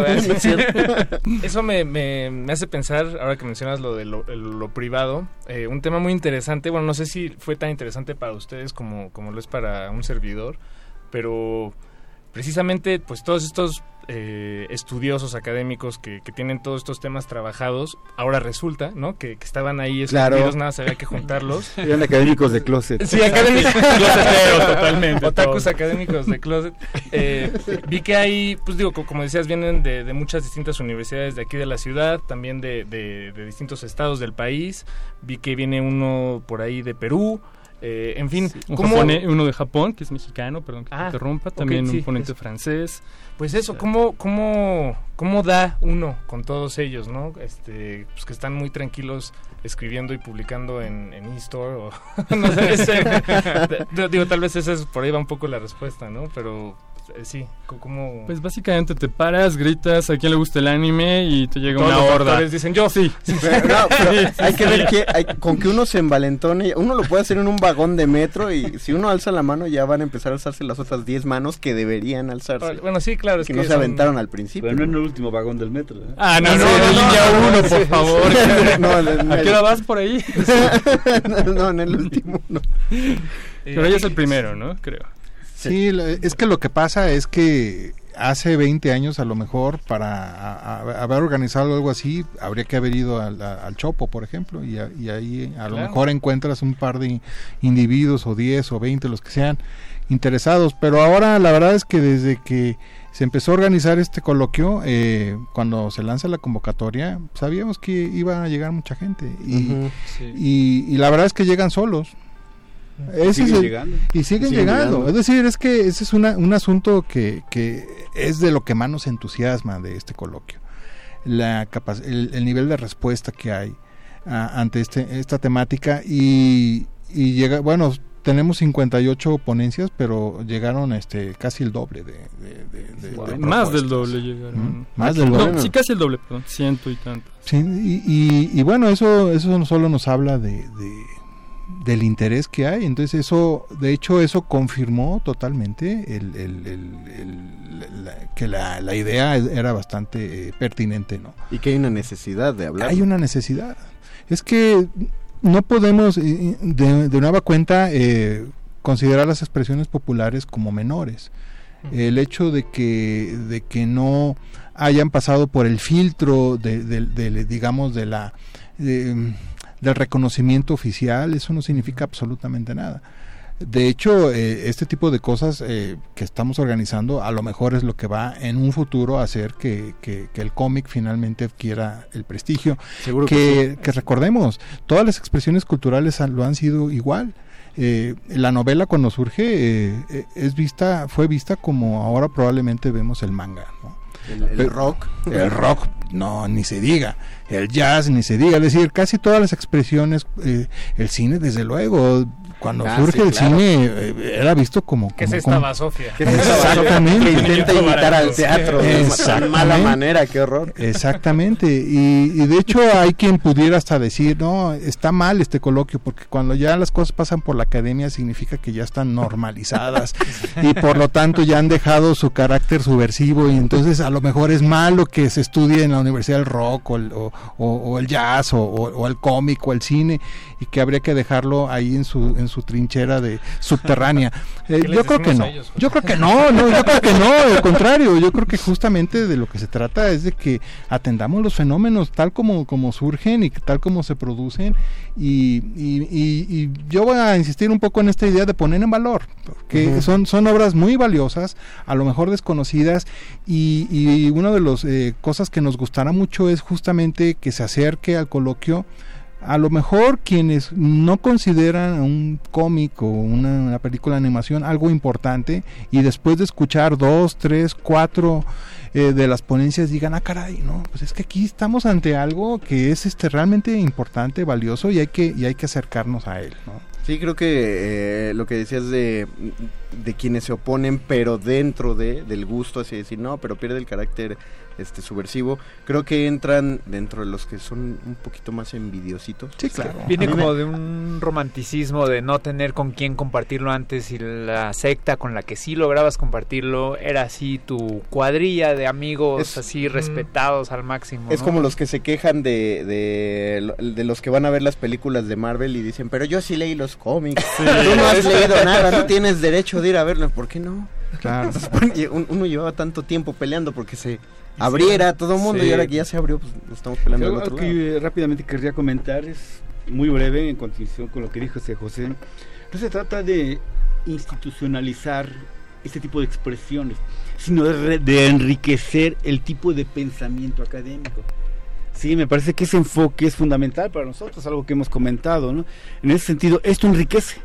eso me, me, me hace pensar, ahora que mencionas lo de lo, lo privado, eh, un tema muy interesante. Bueno, no sé si fue tan interesante para ustedes como, como lo es para un servidor, pero precisamente pues todos estos... Eh, estudiosos académicos que, que tienen todos estos temas trabajados, ahora resulta, ¿no? Que, que estaban ahí escondidos, claro. Nada, había que juntarlos. Eran académicos de closet. Sí, académicos de closet, totalmente. Otakus todo. Académicos de closet. Eh, vi que hay, pues digo, como decías, vienen de, de muchas distintas universidades de aquí de la ciudad, también de, de, de distintos estados del país. Vi que viene uno por ahí de Perú. Eh, en fin, sí. un japonés, uno de Japón, que es mexicano, perdón que ah, te interrumpa, también okay, sí, un ponente es, francés. Pues eso, ¿cómo, cómo, cómo da uno con todos ellos, ¿no? Este, pues que están muy tranquilos escribiendo y publicando en, en eStore o no sé, digo, tal vez esa es, por ahí va un poco la respuesta, ¿no? Pero sí, como... Pues básicamente te paras, gritas a quién le gusta el anime y te llega todos una horda. Todos los actores dicen, yo sí. Pero, no, pero hay que ver que hay, con que uno se envalentone, uno lo puede hacer en un vagón de metro y si uno alza la mano ya van a empezar a alzarse las otras diez manos que deberían alzarse. Bueno, sí, claro. Es que, que no son... se aventaron al principio. Pero no en el último vagón del metro. ¿Eh? Ah, no, no, no, no, no, no, no uno, por favor. No, no, no, ¿a qué hora vas por ahí? no, no, en el último no. Pero ella es el primero, ¿no? Creo. Sí, es que lo que pasa es que hace veinte años a lo mejor para a, a, haber organizado algo así habría que haber ido al, a, al Chopo, por ejemplo, y, a, y ahí a lo claro. mejor encuentras un par de individuos o diez o veinte, los que sean interesados, pero ahora la verdad es que desde que se empezó a organizar este coloquio, eh, cuando se lanza la convocatoria, sabíamos que iba a llegar mucha gente y, uh-huh, sí. y, y la verdad es que llegan solos. Ese siguen es el, llegando. Y siguen, siguen llegando. llegando. Es decir, es que ese es una, un asunto que, que es de lo que más nos entusiasma de este coloquio. La capac- el, el nivel de respuesta que hay a, ante este, esta temática y, y llega, bueno, tenemos cincuenta y ocho ponencias, pero llegaron este casi el doble de, de, de, de, wow. de más del doble llegaron. ¿Mm? Más del doble. No, sí, casi el doble, perdón, ciento y tantos. Sí, y, y, y bueno, eso eso no solo nos habla de, de del interés que hay, entonces eso, de hecho eso confirmó totalmente el, el, el, el, la, que la, la idea era bastante eh, pertinente, ¿no? Y que hay una necesidad de hablar. Hay una necesidad, es que no podemos eh, de, de nueva cuenta eh, considerar las expresiones populares como menores. El hecho de que de que no hayan pasado por el filtro de, de, de digamos de la de, del reconocimiento oficial, eso no significa absolutamente nada. De hecho, eh, este tipo de cosas eh, que estamos organizando a lo mejor es lo que va en un futuro a hacer que, que, que el cómic finalmente adquiera el prestigio. Seguro que, que, sí. que recordemos, todas las expresiones culturales han, lo han sido igual. Eh, la novela cuando surge eh, es vista, fue vista como ahora probablemente vemos el manga, ¿no? El, el, el rock, el rock, no, ni se diga, el jazz, ni se diga, es decir, casi todas las expresiones, eh, el cine, desde luego, cuando ah, surge sí, el claro. cine, eh, era visto como... como ¿Qué es esta como... basofia? Exactamente. Que intenta imitar al teatro de mala manera, qué horror. Exactamente, y, y de hecho hay quien pudiera hasta decir, no, está mal este coloquio, porque cuando ya las cosas pasan por la academia significa que ya están normalizadas, y por lo tanto ya han dejado su carácter subversivo, y entonces a lo mejor es malo que se estudie en la universidad el rock o el, o, o, o el jazz o, o el cómic o el cine y que habría que dejarlo ahí en su en su trinchera de subterránea. Eh, yo creo que no, ellos, yo creo que no, no, yo creo que no, al contrario, yo creo que justamente de lo que se trata es de que atendamos los fenómenos tal como, como surgen y tal como se producen y, y, y, y yo voy a insistir un poco en esta idea de poner en valor, porque uh-huh. son, son obras muy valiosas, a lo mejor desconocidas y, y Y una de las eh, cosas que nos gustará mucho es justamente que se acerque al coloquio a lo mejor quienes no consideran un cómic o una, una película de animación algo importante y después de escuchar dos, tres, cuatro eh, de las ponencias digan, ah caray, no, pues es que aquí estamos ante algo que es este realmente importante, valioso y hay que, y hay que acercarnos a él, ¿no? Sí, creo que eh, lo que decías de, de quienes se oponen, pero dentro de del gusto, así decir, no, pero pierde el carácter este subversivo, creo que entran dentro de los que son un poquito más envidiositos. Sí, claro. Sí, viene como me... de un romanticismo de no tener con quién compartirlo antes y la secta con la que sí lograbas compartirlo era así tu cuadrilla de amigos es, así respetados mm, al máximo. Es ¿no? como los que se quejan de, de, de los que van a ver las películas de Marvel y dicen, pero yo sí leí los cómics, sí. Tú no has leído nada, no tienes derecho de ir a verlo, ¿por qué no? Claro. Uno llevaba tanto tiempo peleando porque se abriera todo el mundo sí. y ahora que ya se abrió, pues nos estamos peleando del otro lado. Lo que rápidamente querría comentar es muy breve, en continuación con lo que dijo José José, no se trata de institucionalizar este tipo de expresiones, sino de, re- de enriquecer el tipo de pensamiento académico. Sí, me parece que ese enfoque es fundamental para nosotros, algo que hemos comentado, ¿no? En ese sentido, esto enriquece.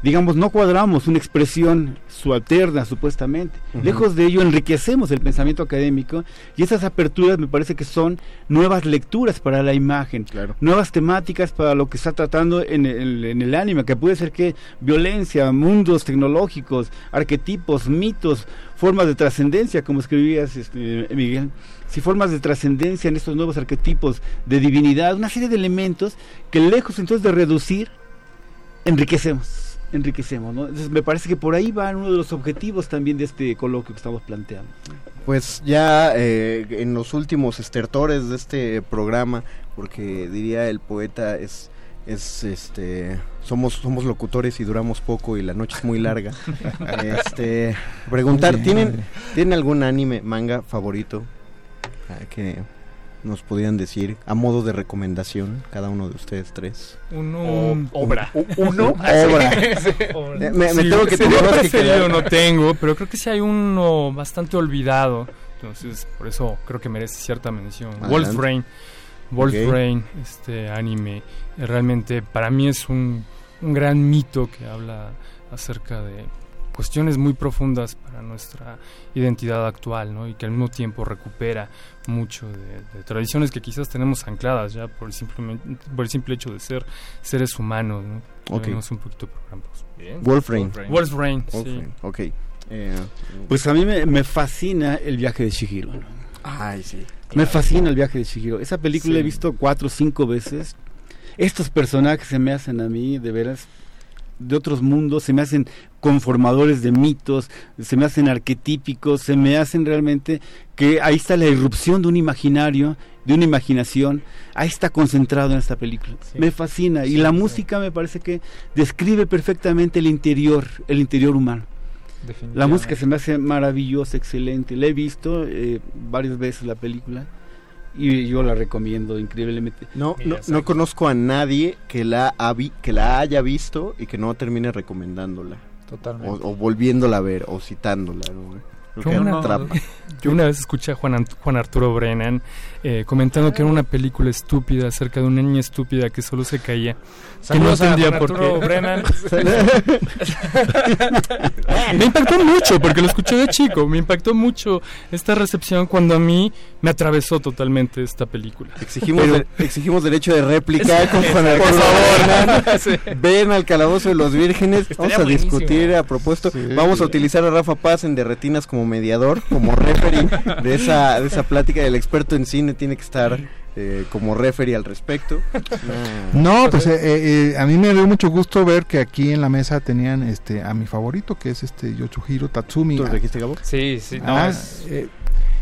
Digamos, no cuadramos una expresión subalterna, supuestamente. Uh-huh. Lejos de ello, enriquecemos el pensamiento académico y esas aperturas me parece que son nuevas lecturas para la imagen, claro. Nuevas temáticas para lo que está tratando en el, en el anime, que puede ser que violencia, mundos tecnológicos, arquetipos, mitos, formas de trascendencia, como escribías, este, Miguel. Si formas de trascendencia en estos nuevos arquetipos de divinidad, una serie de elementos que lejos entonces de reducir, enriquecemos, enriquecemos, ¿no? Entonces me parece que por ahí va uno de los objetivos también de este coloquio que estamos planteando. Pues ya eh, en los últimos estertores de este programa, porque diría el poeta es es este somos somos locutores y duramos poco y la noche es muy larga. Este preguntar, ¿tienen tienen algún anime, manga favorito que nos podían decir a modo de recomendación cada uno de ustedes tres? Uno o, obra, un, uno obra. Sí. Me, me sí, tengo que tener que no tengo, pero creo que sí hay uno bastante olvidado. Entonces, por eso creo que merece cierta mención. Wolf Rain. Wolf okay. Rain, este anime, realmente para mí es un, un gran mito que habla acerca de cuestiones muy profundas para nuestra identidad actual, ¿no? Y que al mismo tiempo recupera mucho de, de tradiciones que quizás tenemos ancladas ya por el, simplemente, por el simple hecho de ser seres humanos, ¿no? Okay. Tenemos un poquito programas. Bien. Wolf Rain. Wolf Rain, Wolf sí. Rain. Okay. Eh, pues a mí me, me fascina El Viaje de Chihiro. Ay, sí. Claro. Me fascina El Viaje de Chihiro. Esa película sí. he visto cuatro o cinco veces. Estos personajes se me hacen a mí, de veras, de otros mundos, se me hacen conformadores de mitos, se me hacen arquetípicos, se me hacen realmente que ahí está la irrupción de un imaginario, de una imaginación, ahí está concentrado en esta película. Sí. Me fascina. Sí, y la sí. música me parece que describe perfectamente el interior, el interior humano. La música se me hace maravillosa, excelente. La he visto eh, varias veces la película y yo la recomiendo increíblemente. No, Mira, no, no conozco a nadie que la, avi, que la haya visto y que no termine recomendándola. Totalmente. O, o volviéndola a ver, o citándola, ¿no? Yo una, yo una vez escuché a Juan, Juan Arturo Brennan eh, comentando que era una película estúpida acerca de una niña estúpida que solo se caía. Saludos, que no entendía por qué. Me impactó mucho porque lo escuché de chico. Me impactó mucho esta recepción cuando a mí me atravesó totalmente esta película. Exigimos, Pero, de, exigimos derecho de réplica con Juan Arturo Brennan. Sí. Ven al Calabozo de los Vírgenes. Estaría Vamos a buenísimo. discutir a propuesto. Sí, Vamos sí. a utilizar a Rafa Paz en Derretinas como mediador, como referee de esa de esa plática. El experto en cine tiene que estar eh, como referee al respecto. No, no pues eh, eh, a mí me dio mucho gusto ver que aquí en la mesa tenían este a mi favorito, que es este Yotsuhiro Tatsumi. ¿Tú lo dijiste, Gabo? Sí, sí. No, ah, es... Eh,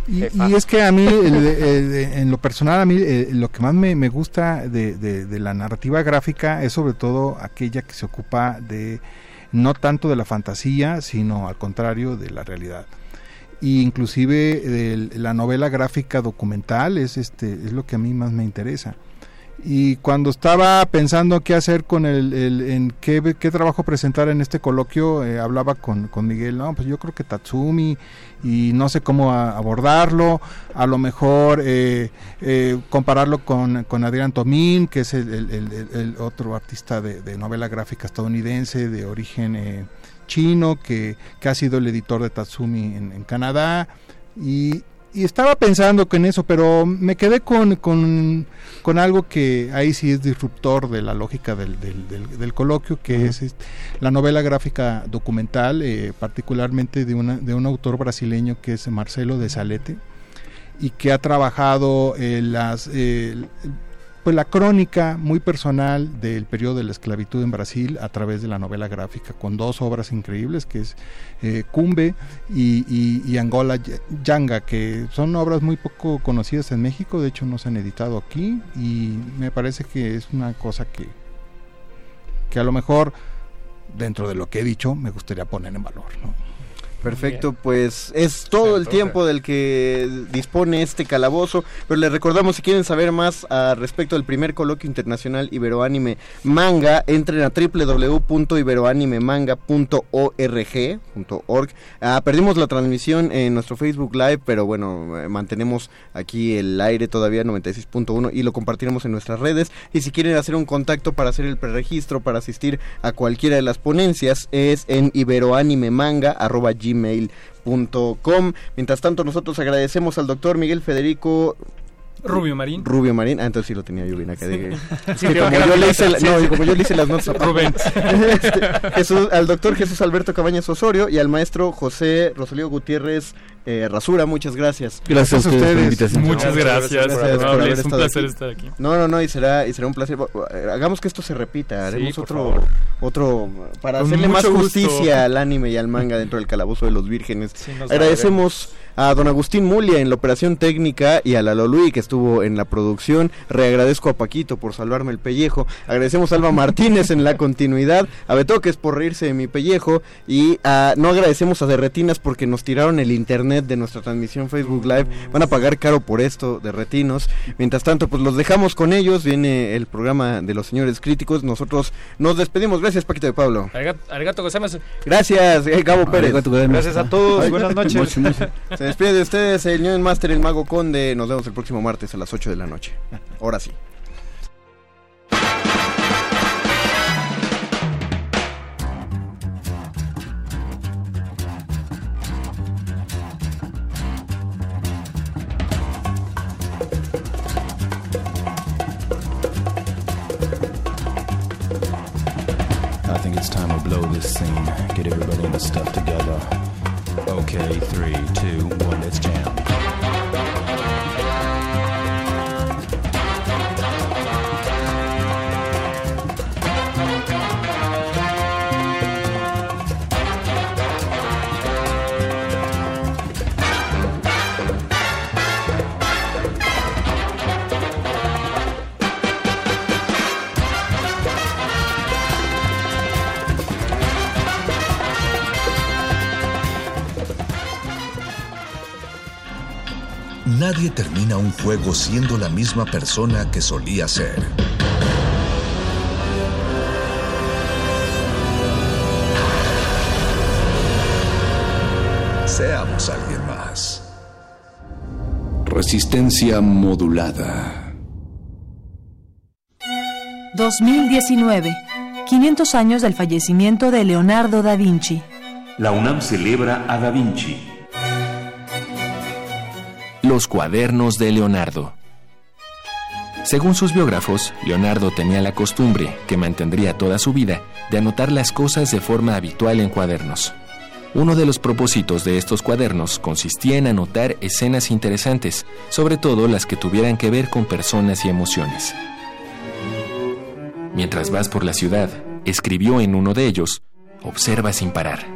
y, y es que a mí, el, el, el, el, en lo personal, a mí eh, lo que más me, me gusta de, de, de la narrativa gráfica es sobre todo aquella que se ocupa de no tanto de la fantasía, sino al contrario de la realidad. Y inclusive de la novela gráfica documental es este es lo que a mí más me interesa. Y cuando estaba pensando qué hacer con el, el en qué, qué trabajo presentar en este coloquio, eh, hablaba con, con Miguel, no, pues yo creo que Tatsumi, y no sé cómo a, abordarlo, a lo mejor eh, eh, compararlo con, con Adrián Tomín, que es el, el, el, el otro artista de, de novela gráfica estadounidense de origen eh, chino, que, que ha sido el editor de Tatsumi en, en Canadá, y... Y estaba pensando con eso, pero me quedé con, con, con algo que ahí sí es disruptor de la lógica del, del, del, del coloquio, que uh-huh. es, es la novela gráfica documental, eh, particularmente de, una, de un autor brasileño que es Marcelo de Salete, y que ha trabajado eh, las eh, pues la crónica muy personal del periodo de la esclavitud en Brasil a través de la novela gráfica, con dos obras increíbles, que es eh, Cumbe y, y, y Angola Yanga, que son obras muy poco conocidas en México, de hecho no se han editado aquí, y me parece que es una cosa que, que a lo mejor, dentro de lo que he dicho, me gustaría poner en valor, ¿no? Perfecto, pues es todo el tiempo del que dispone este calabozo, pero les recordamos, si quieren saber más al respecto del primer coloquio internacional Ibero Anime Manga, entren a doble u doble u doble u punto ibero anime manga punto org. Ah, perdimos la transmisión en nuestro Facebook Live, pero bueno, mantenemos aquí el aire todavía noventa y seis punto uno y lo compartiremos en nuestras redes. Y si quieren hacer un contacto para hacer el preregistro, para asistir a cualquiera de las ponencias, es en iberoanimemanga arroba gmail punto com. Mientras tanto, nosotros agradecemos al doctor Miguel Federico Rubio Marín. Rubio Marín, ah, entonces sí lo tenía yo bien acá. De... Sí, como, yo le hice la... no, sí. como yo le hice las notas. Rubén. Este, Jesús, al doctor Jesús Alberto Cabañas Osorio y al maestro José Rosalío Gutiérrez eh, Rasura, muchas gracias. Gracias, gracias a ustedes. Por invitación. Muchas gracias. gracias por haber es un placer estar aquí. No, no, no, y será, y será un placer. Hagamos que esto se repita, haremos sí, otro, otro, para Con hacerle más justicia gusto. al anime y al manga dentro del Calabozo de los Vírgenes. Sí, agradecemos. Daremos. a don Agustín Muglia en la operación técnica y a la Lolui que estuvo en la producción. Reagradezco a Paquito por salvarme el pellejo. Agradecemos a Alba Martínez en la continuidad, a Betoques por reírse de mi pellejo y a, no agradecemos a Derretinas porque nos tiraron el internet de nuestra transmisión Facebook Live. Van a pagar caro por esto, Derretinos. Mientras tanto, pues los dejamos con ellos. Viene el programa de los señores críticos. Nosotros nos despedimos. Gracias, Paquito de Pablo. Arigato gozaimasu. Gracias, Gabo Pérez. Gracias a todos. Buenas noches. Se despide de ustedes el New Master, el Mago Conde. Nos vemos el próximo martes a las ocho de la noche. Ahora sí. I think it's time to blow this scene. Get everybody in the stuff together. Okay, three, two, one, let's jam. Nadie termina un juego siendo la misma persona que solía ser. Seamos alguien más. Resistencia modulada. dos mil diecinueve. quinientos años del fallecimiento de Leonardo da Vinci. La UNAM celebra a Da Vinci. Los cuadernos de Leonardo. Según sus biógrafos, Leonardo tenía la costumbre, que mantendría toda su vida, de anotar las cosas de forma habitual en cuadernos. Uno de los propósitos de estos cuadernos consistía en anotar escenas interesantes, sobre todo las que tuvieran que ver con personas y emociones. Mientras vas por la ciudad, escribió en uno de ellos, observa sin parar.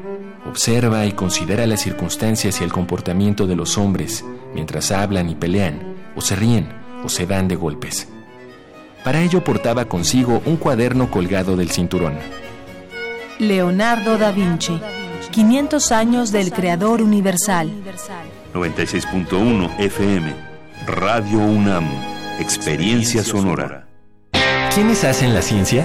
Observa y considera las circunstancias y el comportamiento de los hombres mientras hablan y pelean, o se ríen, o se dan de golpes. Para ello portaba consigo un cuaderno colgado del cinturón. Leonardo da Vinci, quinientos años del creador universal. noventa y seis punto uno F M, Radio UNAM, experiencia sonora. ¿Quiénes hacen la ciencia?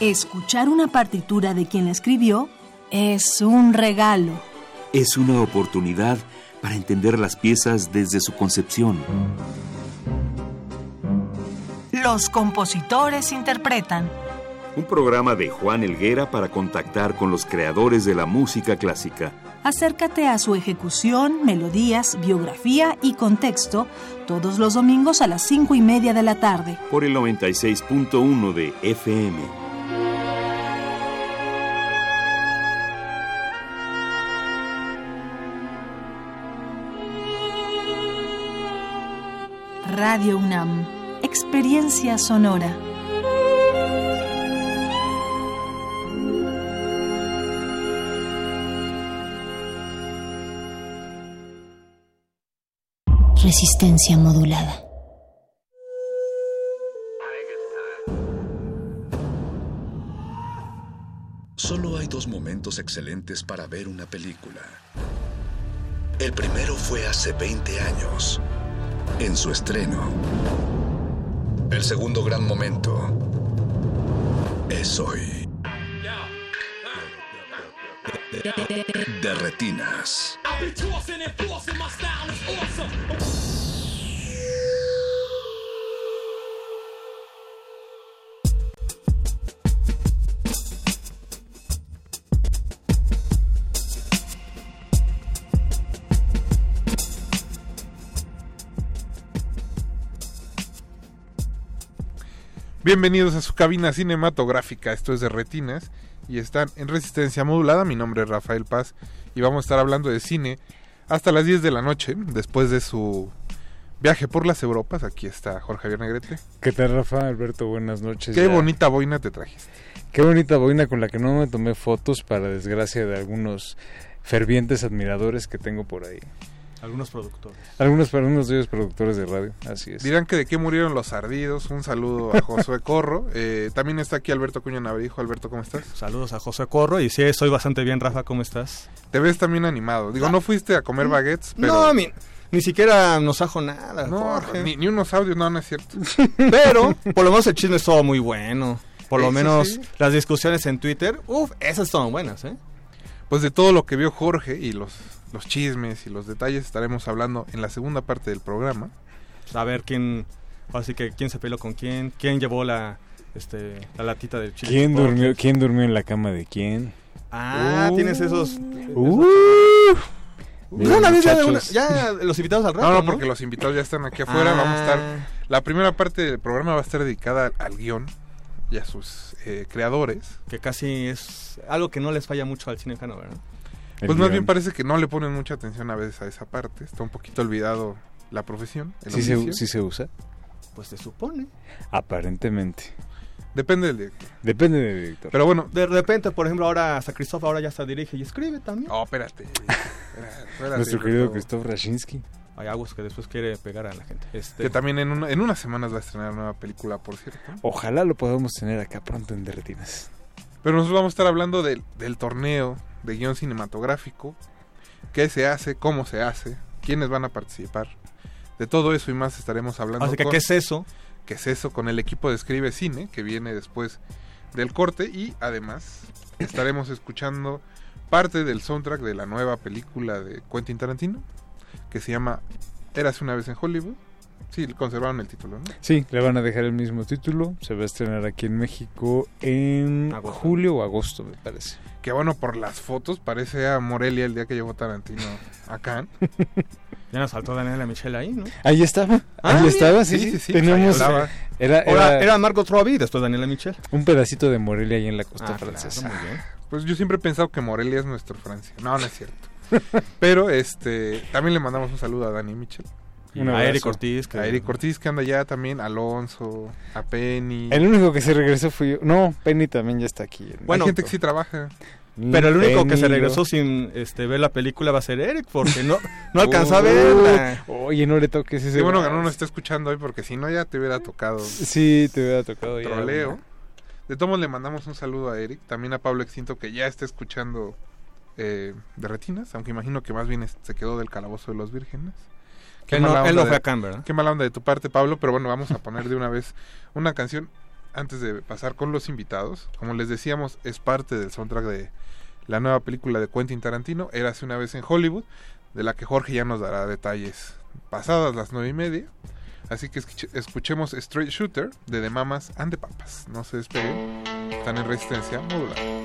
Escuchar una partitura de quien la escribió es un regalo. Es una oportunidad para entender las piezas desde su concepción. Los compositores interpretan. Un programa de Juan Helguera para contactar con los creadores de la música clásica. Acércate a su ejecución, melodías, biografía y contexto todos los domingos a las cinco y media de la tarde. Por el noventa y seis punto uno de F M. Radio UNAM, experiencia sonora. Resistencia modulada. Solo hay dos momentos excelentes para ver una película. El primero fue hace veinte años. En su estreno. El segundo gran momento es hoy. Derretinas. Bienvenidos a su cabina cinematográfica, esto es Derretinas y están en Resistencia Modulada. Mi nombre es Rafael Paz y vamos a estar hablando de cine hasta las diez de la noche, después de su viaje por las Europas. Aquí está Jorge Javier Negrete. ¿Qué tal, Rafa? Alberto, buenas noches. Qué ya. bonita boina te trajiste. Qué bonita boina con la que no me tomé fotos, para desgracia de algunos fervientes admiradores que tengo por ahí. Algunos productores. Algunos, algunos de ellos productores de radio, así es. Dirán que de qué murieron los ardidos. Un saludo a Josué Corro. Eh, también está aquí Alberto Cuña Navarijo. Alberto, ¿cómo estás? Saludos a Josué Corro. Y sí, estoy bastante bien, Rafa, ¿cómo estás? Te ves también animado. Digo, ah. no fuiste a comer baguettes, pero... No, mi, ni siquiera nos ajo nada, no, Jorge. Ni, ni unos audios, no, no es cierto. Pero, por lo menos el chisme estuvo muy bueno. Por lo Eso menos sí. Las discusiones en Twitter, uff, esas son buenas, ¿eh? Pues de todo lo que vio Jorge y los... los chismes y los detalles estaremos hablando en la segunda parte del programa. A ver quién, así que quién se peleó con quién, quién llevó la este la latita del chile. ¿Quién durmió, quién durmió en la cama de quién? Ah, uh, tienes esos. Uh, esos... Uh, ya, una vez ya, una, ya los invitados al rato. No, no, porque ¿no? los invitados ya están aquí afuera. Ah. Vamos a estar. La primera parte del programa va a estar dedicada al guión y a sus eh, creadores. Que casi es algo que no les falla mucho al cine cano, ¿verdad? El pues guión. Más bien parece que no le ponen mucha atención a veces a esa parte. Está un poquito olvidado la profesión. ¿Sí se, ¿Sí se usa? Pues se supone. Aparentemente. Depende del director. Depende del director. Pero bueno, de repente, por ejemplo, ahora hasta Christoph ahora ya se dirige y escribe también. Oh, espérate. espérate, espérate Nuestro querido Christoph Raczynski. Hay aguas que después quiere pegar a la gente. Este... Que también en, una, en unas semanas va a estrenar una nueva película, por cierto. Ojalá lo podamos tener acá pronto en Derretinas. Pero nosotros vamos a estar hablando del, del torneo de guión cinematográfico, qué se hace, cómo se hace, quiénes van a participar, de todo eso y más estaremos hablando. Así que, con, ¿qué es eso? ¿Qué es eso? Con el equipo de Escribe Cine, que viene después del corte, y además estaremos escuchando parte del soundtrack de la nueva película de Quentin Tarantino, que se llama Érase una vez en Hollywood. Sí, conservaron el título, ¿no? Sí, le van a dejar el mismo título. Se va a estrenar aquí en México en agosto. Julio o agosto, me parece. Que bueno, por las fotos parece a Morelia el día que llegó Tarantino acá. Ya nos saltó Daniela Michelle ahí, ¿no? Ahí estaba, ah, ahí estaba, sí, sí, sí, sí. Teníamos, era, era, era, era Margot Robbie, después Daniela Michelle. Un pedacito de Morelia ahí en la costa ah, francesa. Claro, muy bien. Pues yo siempre he pensado que Morelia es nuestro Francia. No, no es cierto. Pero este, también le mandamos un saludo a Dani Michelle. A Eric Ortiz, que... a Eric Ortiz que anda ya también, a Alonso, a Penny. El único que se regresó fui yo. No, Penny también ya está aquí. Bueno, hay gente que sí trabaja. Pero el único Penny, que se regresó sin este ver la película va a ser Eric, porque no, no alcanzó a verla. Oye, no le toques ese. Qué bueno que no nos está escuchando hoy, porque si no ya te hubiera tocado. Sí, te hubiera tocado ya. Troleo. De todos le mandamos un saludo a Eric, también a Pablo Extinto, que ya está escuchando eh, de Retinas, aunque imagino que más bien se quedó del Calabozo de los Vírgenes. Qué, él mala no, él no fue de, acá, ¿verdad? Qué mala onda de tu parte, Pablo, pero bueno, vamos a poner de una vez una canción antes de pasar con los invitados. Como les decíamos, es parte del soundtrack de la nueva película de Quentin Tarantino, Érase una vez en Hollywood, de la que Jorge ya nos dará detalles pasadas las nueve y media. Así que escuchemos Straight Shooter de The Mamas and the Papas. No se despeguen, están en Resistencia Modulada.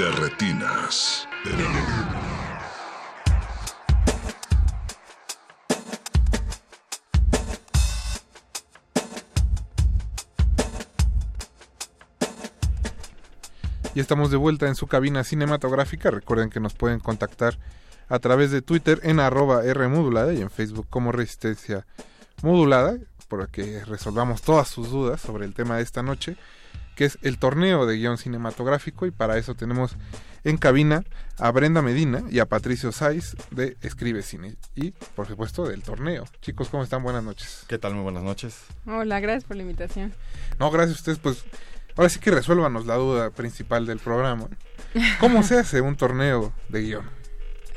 Derretinas. Ya estamos de vuelta en su cabina cinematográfica. Recuerden que nos pueden contactar a través de Twitter en arroba Rmodulada y en Facebook como Resistencia Modulada, para que resolvamos todas sus dudas sobre el tema de esta noche, que es el torneo de guión cinematográfico, y para eso tenemos en cabina a Brenda Medina y a Patricio Sáiz de Escribe Cine y, por supuesto, del torneo. Chicos, ¿cómo están? Buenas noches. ¿Qué tal? Muy buenas noches. Hola, gracias por la invitación. No, gracias a ustedes, pues ahora sí que resuélvanos la duda principal del programa. ¿Cómo se hace un torneo de guión?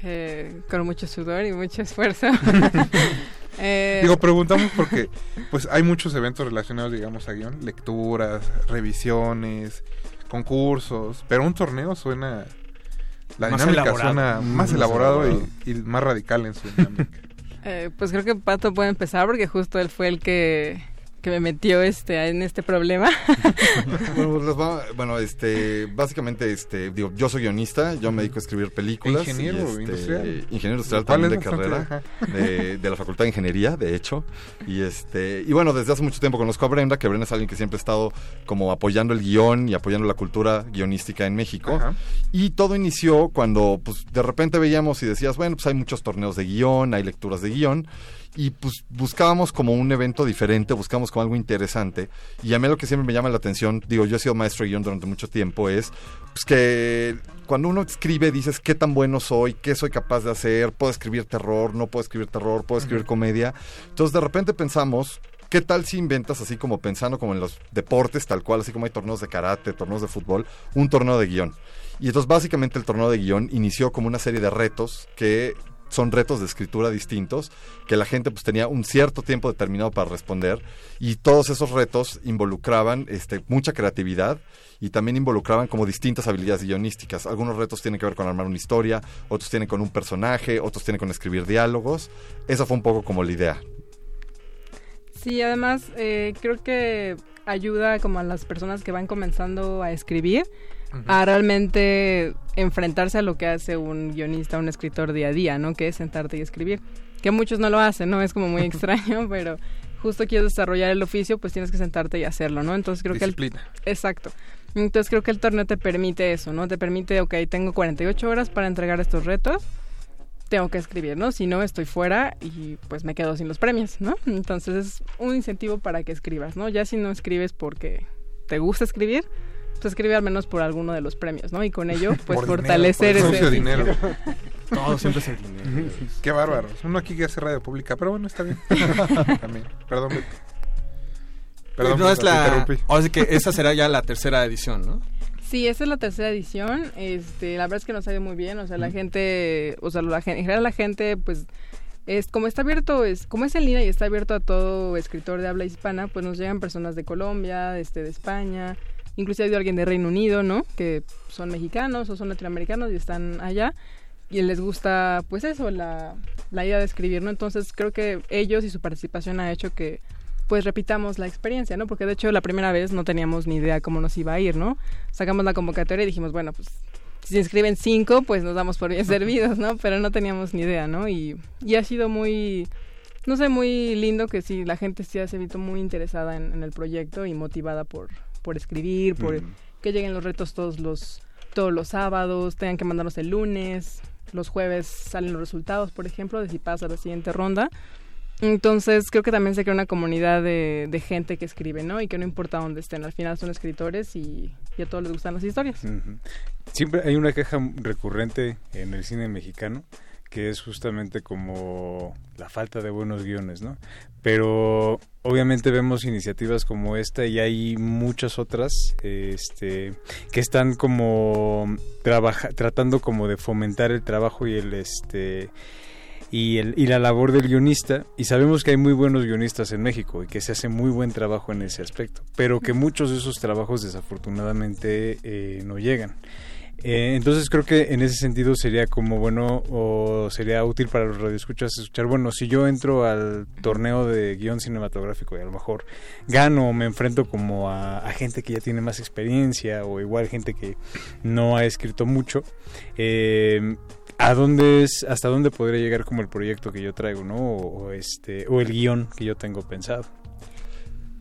Eh, con mucho sudor y mucho esfuerzo. Eh, Digo, preguntamos porque pues hay muchos eventos relacionados, digamos, a guión, lecturas, revisiones, concursos, pero un torneo suena, la dinámica elaborado. suena más elaborado, más elaborado. Y, y más radical en su dinámica. Eh, pues creo que Pato puede empezar porque justo él fue el que, que me metió este en este problema. bueno, bueno, este básicamente este digo, yo soy guionista, yo me dedico a escribir películas. Ingeniero y este, industrial. Ingeniero industrial también de carrera, de, de la Facultad de Ingeniería, de hecho. Y este y bueno, desde hace mucho tiempo conozco a Brenda, que Brenda es alguien que siempre ha estado como apoyando el guión y apoyando la cultura guionística en México. Ajá. Y todo inició cuando pues de repente veíamos y decías, bueno, pues hay muchos torneos de guión, hay lecturas de guión. Y pues buscábamos como un evento diferente, buscábamos como algo interesante. Y a mí lo que siempre me llama la atención, digo, yo he sido maestro de guión durante mucho tiempo, es pues que cuando uno escribe dices qué tan bueno soy, qué soy capaz de hacer, puedo escribir terror, no puedo escribir terror, puedo escribir comedia. Entonces de repente pensamos, ¿qué tal si inventas, así como pensando como en los deportes, tal cual, así como hay torneos de karate, torneos de fútbol, un torneo de guión? Y entonces básicamente el torneo de guión inició como una serie de retos que son retos de escritura distintos que la gente pues tenía un cierto tiempo determinado para responder, y todos esos retos involucraban este, mucha creatividad y también involucraban como distintas habilidades guionísticas. Algunos retos tienen que ver con armar una historia, otros tienen con un personaje, otros tienen con escribir diálogos. Esa fue un poco como la idea. Sí, además eh, creo que ayuda como a las personas que van comenzando a escribir a realmente enfrentarse a lo que hace un guionista, un escritor día a día, ¿no? Que es sentarte y escribir, que muchos no lo hacen, ¿no? Es como muy extraño, pero justo quieres desarrollar el oficio, pues tienes que sentarte y hacerlo, ¿no? Entonces creo Disciplina. que... El... Exacto. Entonces creo que el torneo te permite eso, ¿no? Te permite, ok, tengo cuarenta y ocho horas para entregar estos retos, tengo que escribir, ¿no? Si no, estoy fuera y pues me quedo sin los premios, ¿no? Entonces es un incentivo para que escribas, ¿no? Ya si no escribes porque te gusta escribir, pues escribe al menos por alguno de los premios, ¿no? Y con ello, pues por fortalecer dinero, por ese dinero. Todo siempre es el dinero. Qué bárbaros. Uno aquí que hace radio pública, pero bueno, está bien. También. Perdón. Me... Perdón, no me es la... Ahora sí que esa será ya la tercera edición, ¿no? Sí, esa es la tercera edición. Este, la verdad es que nos ha ido muy bien. O sea, la mm. gente, o sea, la gente, en general la gente, pues, es como está abierto, es como es en línea y está abierto a todo escritor de habla hispana, pues nos llegan personas de Colombia, este, de España. Incluso ha habido alguien de Reino Unido, ¿no? Que son mexicanos o son latinoamericanos y están allá. Y les gusta, pues eso, la, la idea de escribir, ¿no? Entonces creo que ellos y su participación ha hecho que, pues, repitamos la experiencia, ¿no? Porque de hecho la primera vez no teníamos ni idea cómo nos iba a ir, ¿no? Sacamos la convocatoria y dijimos, bueno, pues, si se inscriben cinco, pues nos damos por bien servidos, ¿no? Pero no teníamos ni idea, ¿no? Y, y ha sido muy, no sé, muy lindo que sí, la gente sí se ha visto muy interesada en, en el proyecto y motivada por, por escribir, por uh-huh. que lleguen los retos todos los, todos los sábados, tengan que mandarnos el lunes, los jueves salen los resultados, por ejemplo, de si pasa la siguiente ronda. Entonces creo que también se crea una comunidad de, de gente que escribe, ¿no? Y que no importa dónde estén, al final son escritores y, y a todos les gustan las historias. Uh-huh. Siempre hay una queja recurrente en el cine mexicano que es justamente como la falta de buenos guiones, ¿no? Pero obviamente vemos iniciativas como esta y hay muchas otras este, que están como trabaja, tratando como de fomentar el trabajo y el... este Y, el, y la labor del guionista, y sabemos que hay muy buenos guionistas en México y que se hace muy buen trabajo en ese aspecto, pero que muchos de esos trabajos desafortunadamente eh, no llegan. Eh, entonces creo que en ese sentido sería como bueno, o sería útil para los radioescuchas escuchar, bueno, si yo entro al torneo de guión cinematográfico y a lo mejor gano o me enfrento como a, a gente que ya tiene más experiencia o igual gente que no ha escrito mucho, eh... ¿A dónde es, hasta dónde podría llegar como el proyecto que yo traigo, ¿no? O, o este, o el guión que yo tengo pensado.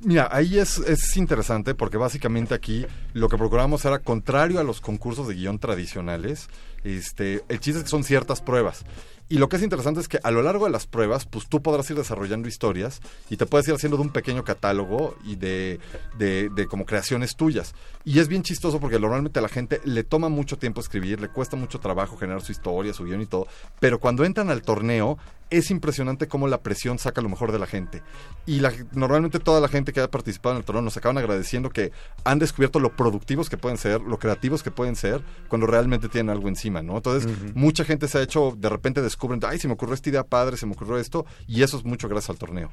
Mira, ahí es, es interesante porque básicamente aquí lo que procuramos era contrario a los concursos de guión tradicionales. Este, el chiste es que son ciertas pruebas. Y lo que es interesante es que a lo largo de las pruebas, pues tú podrás ir desarrollando historias y te puedes ir haciendo de un pequeño catálogo y de, de, de como creaciones tuyas. Y es bien chistoso porque normalmente a la gente le toma mucho tiempo escribir, le cuesta mucho trabajo generar su historia, su guión y todo, pero cuando entran al torneo es impresionante cómo la presión saca lo mejor de la gente. Y la, normalmente toda la gente que ha participado en el torneo nos acaban agradeciendo que han descubierto lo productivos que pueden ser, lo creativos que pueden ser, cuando realmente tienen algo encima, ¿no? Entonces, uh-huh. mucha gente se ha hecho, de repente descubren, ay, se me ocurrió esta idea padre, se me ocurrió esto, y eso es mucho gracias al torneo.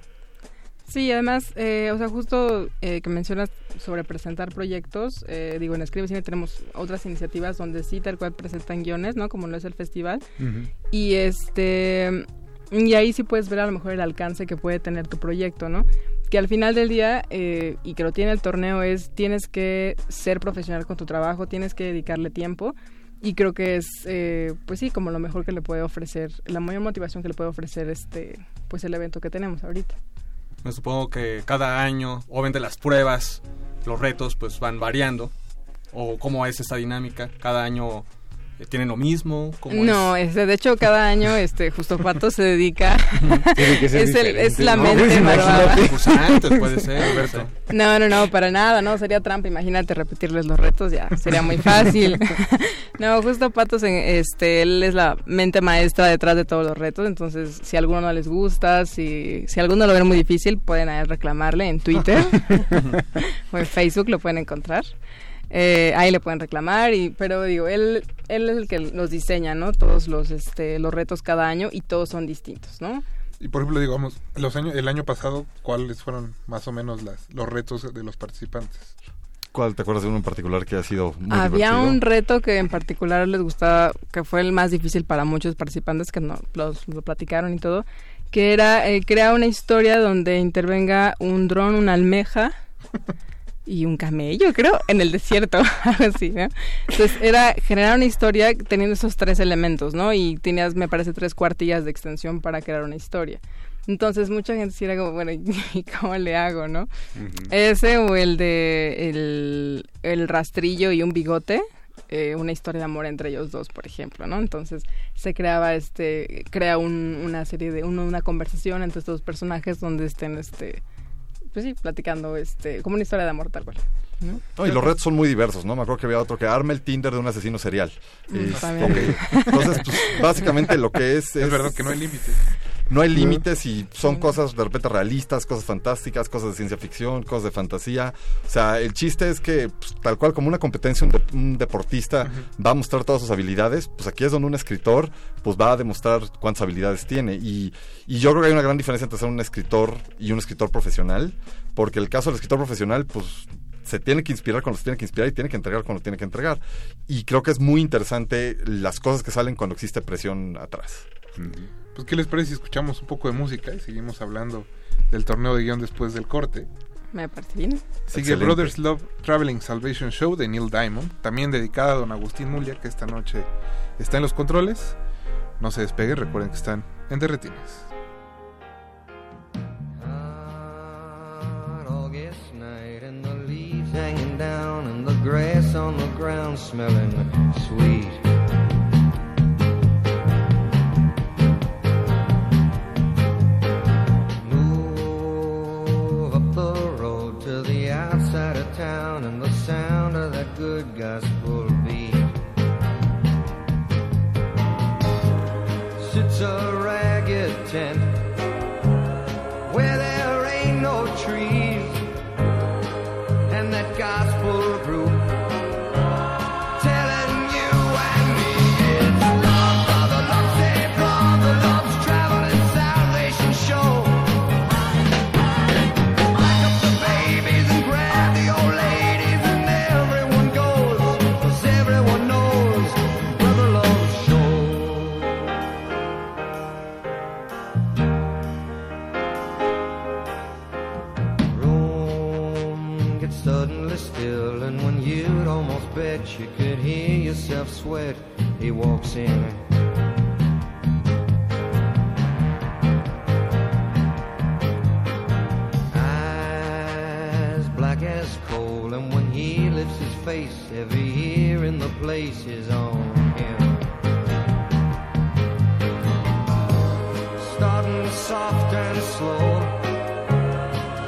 Sí, además, eh, o sea, justo eh, que mencionas sobre presentar proyectos, eh, digo, en Escribe Cine tenemos otras iniciativas donde sí, tal cual presentan guiones, ¿no? Como lo es el festival. Uh-huh. Y este... Y ahí sí puedes ver a lo mejor el alcance que puede tener tu proyecto, ¿no? Que al final del día, eh, y que lo tiene el torneo, es tienes que ser profesional con tu trabajo, tienes que dedicarle tiempo. Y creo que es, eh, pues sí, como lo mejor que le puede ofrecer, la mayor motivación que le puede ofrecer este, pues el evento que tenemos ahorita. Me supongo que cada año, obviamente las pruebas, los retos, pues van variando. ¿O cómo es esta dinámica? Cada año... ¿Tienen lo mismo? ¿Cómo no, es? Este, de hecho cada año este, Justo Pato se dedica es, el, es la ¿no? mente pues puede ser, Alberto. No, no, no, para nada, no sería trampa. Imagínate repetirles los retos, ya sería muy fácil. No, justo Pato se, este, él es la mente maestra detrás de todos los retos. Entonces, si a alguno no les gusta, Si, si a alguno lo ven muy difícil, pueden a él reclamarle en Twitter o en Facebook, lo pueden encontrar. Eh, ahí le pueden reclamar, y pero digo, él él es el que los diseña, ¿no? Todos los este los retos cada año y todos son distintos, ¿no? Y por ejemplo, digamos, los años el año pasado, ¿cuáles fueron más o menos las los retos de los participantes? ¿Cuál te acuerdas de uno en particular que ha sido muy Había divertido? Un reto que en particular les gustaba, que fue el más difícil para muchos participantes que no los lo platicaron y todo, que era eh, crear una historia donde intervenga un dron, una almeja y un camello, creo, en el desierto, algo así, ¿no? Entonces era generar una historia teniendo esos tres elementos, ¿no? Y tenías, me parece, tres cuartillas de extensión para crear una historia. Entonces mucha gente sí era como, bueno, ¿y cómo le hago, no? Uh-huh. Ese o el de el, el rastrillo y un bigote, eh, una historia de amor entre ellos dos, por ejemplo, ¿no? Entonces se creaba, este, crea un, una serie de, un, una conversación entre estos dos personajes donde estén, este... pues sí, platicando este como una historia de amor tal cual, ¿no? No, y los retos son muy diversos, ¿no? Me acuerdo que había otro que arme el Tinder de un asesino serial. Mm, es, okay. Entonces, pues, básicamente lo que es... Es, es verdad que no hay límites. No hay límites y son cosas de repente realistas, cosas fantásticas, cosas de ciencia ficción, cosas de fantasía. O sea, el chiste es que pues, tal cual como una competencia, un, de, un deportista uh-huh. va a mostrar todas sus habilidades, pues aquí es donde un escritor pues va a demostrar cuántas habilidades tiene. Y, y yo creo que hay una gran diferencia entre ser un escritor y un escritor profesional, porque el caso del escritor profesional, pues... se tiene que inspirar cuando se tiene que inspirar y tiene que entregar cuando tiene que entregar. Y creo que es muy interesante las cosas que salen cuando existe presión atrás. Pues, ¿qué les parece si escuchamos un poco de música y seguimos hablando del torneo de guión después del corte? me parece bien. Sigue Excelente. Brothers Love Traveling Salvation Show de Neil Diamond, también dedicada a don Agustín Muglia, que esta noche está en los controles. No se despegue, recuerden que están en Derretinas. Grass on the ground smelling sweet. Move up the road to the outside of town and the sound of that good gospel beat. Sits a ragged tent where there ain't no trees and that gospel group. Bet you could hear yourself sweat. He walks in. Eyes black as coal, and when he lifts his face, every ear in the place is on him. Starting soft and slow,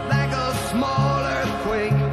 like a small earthquake.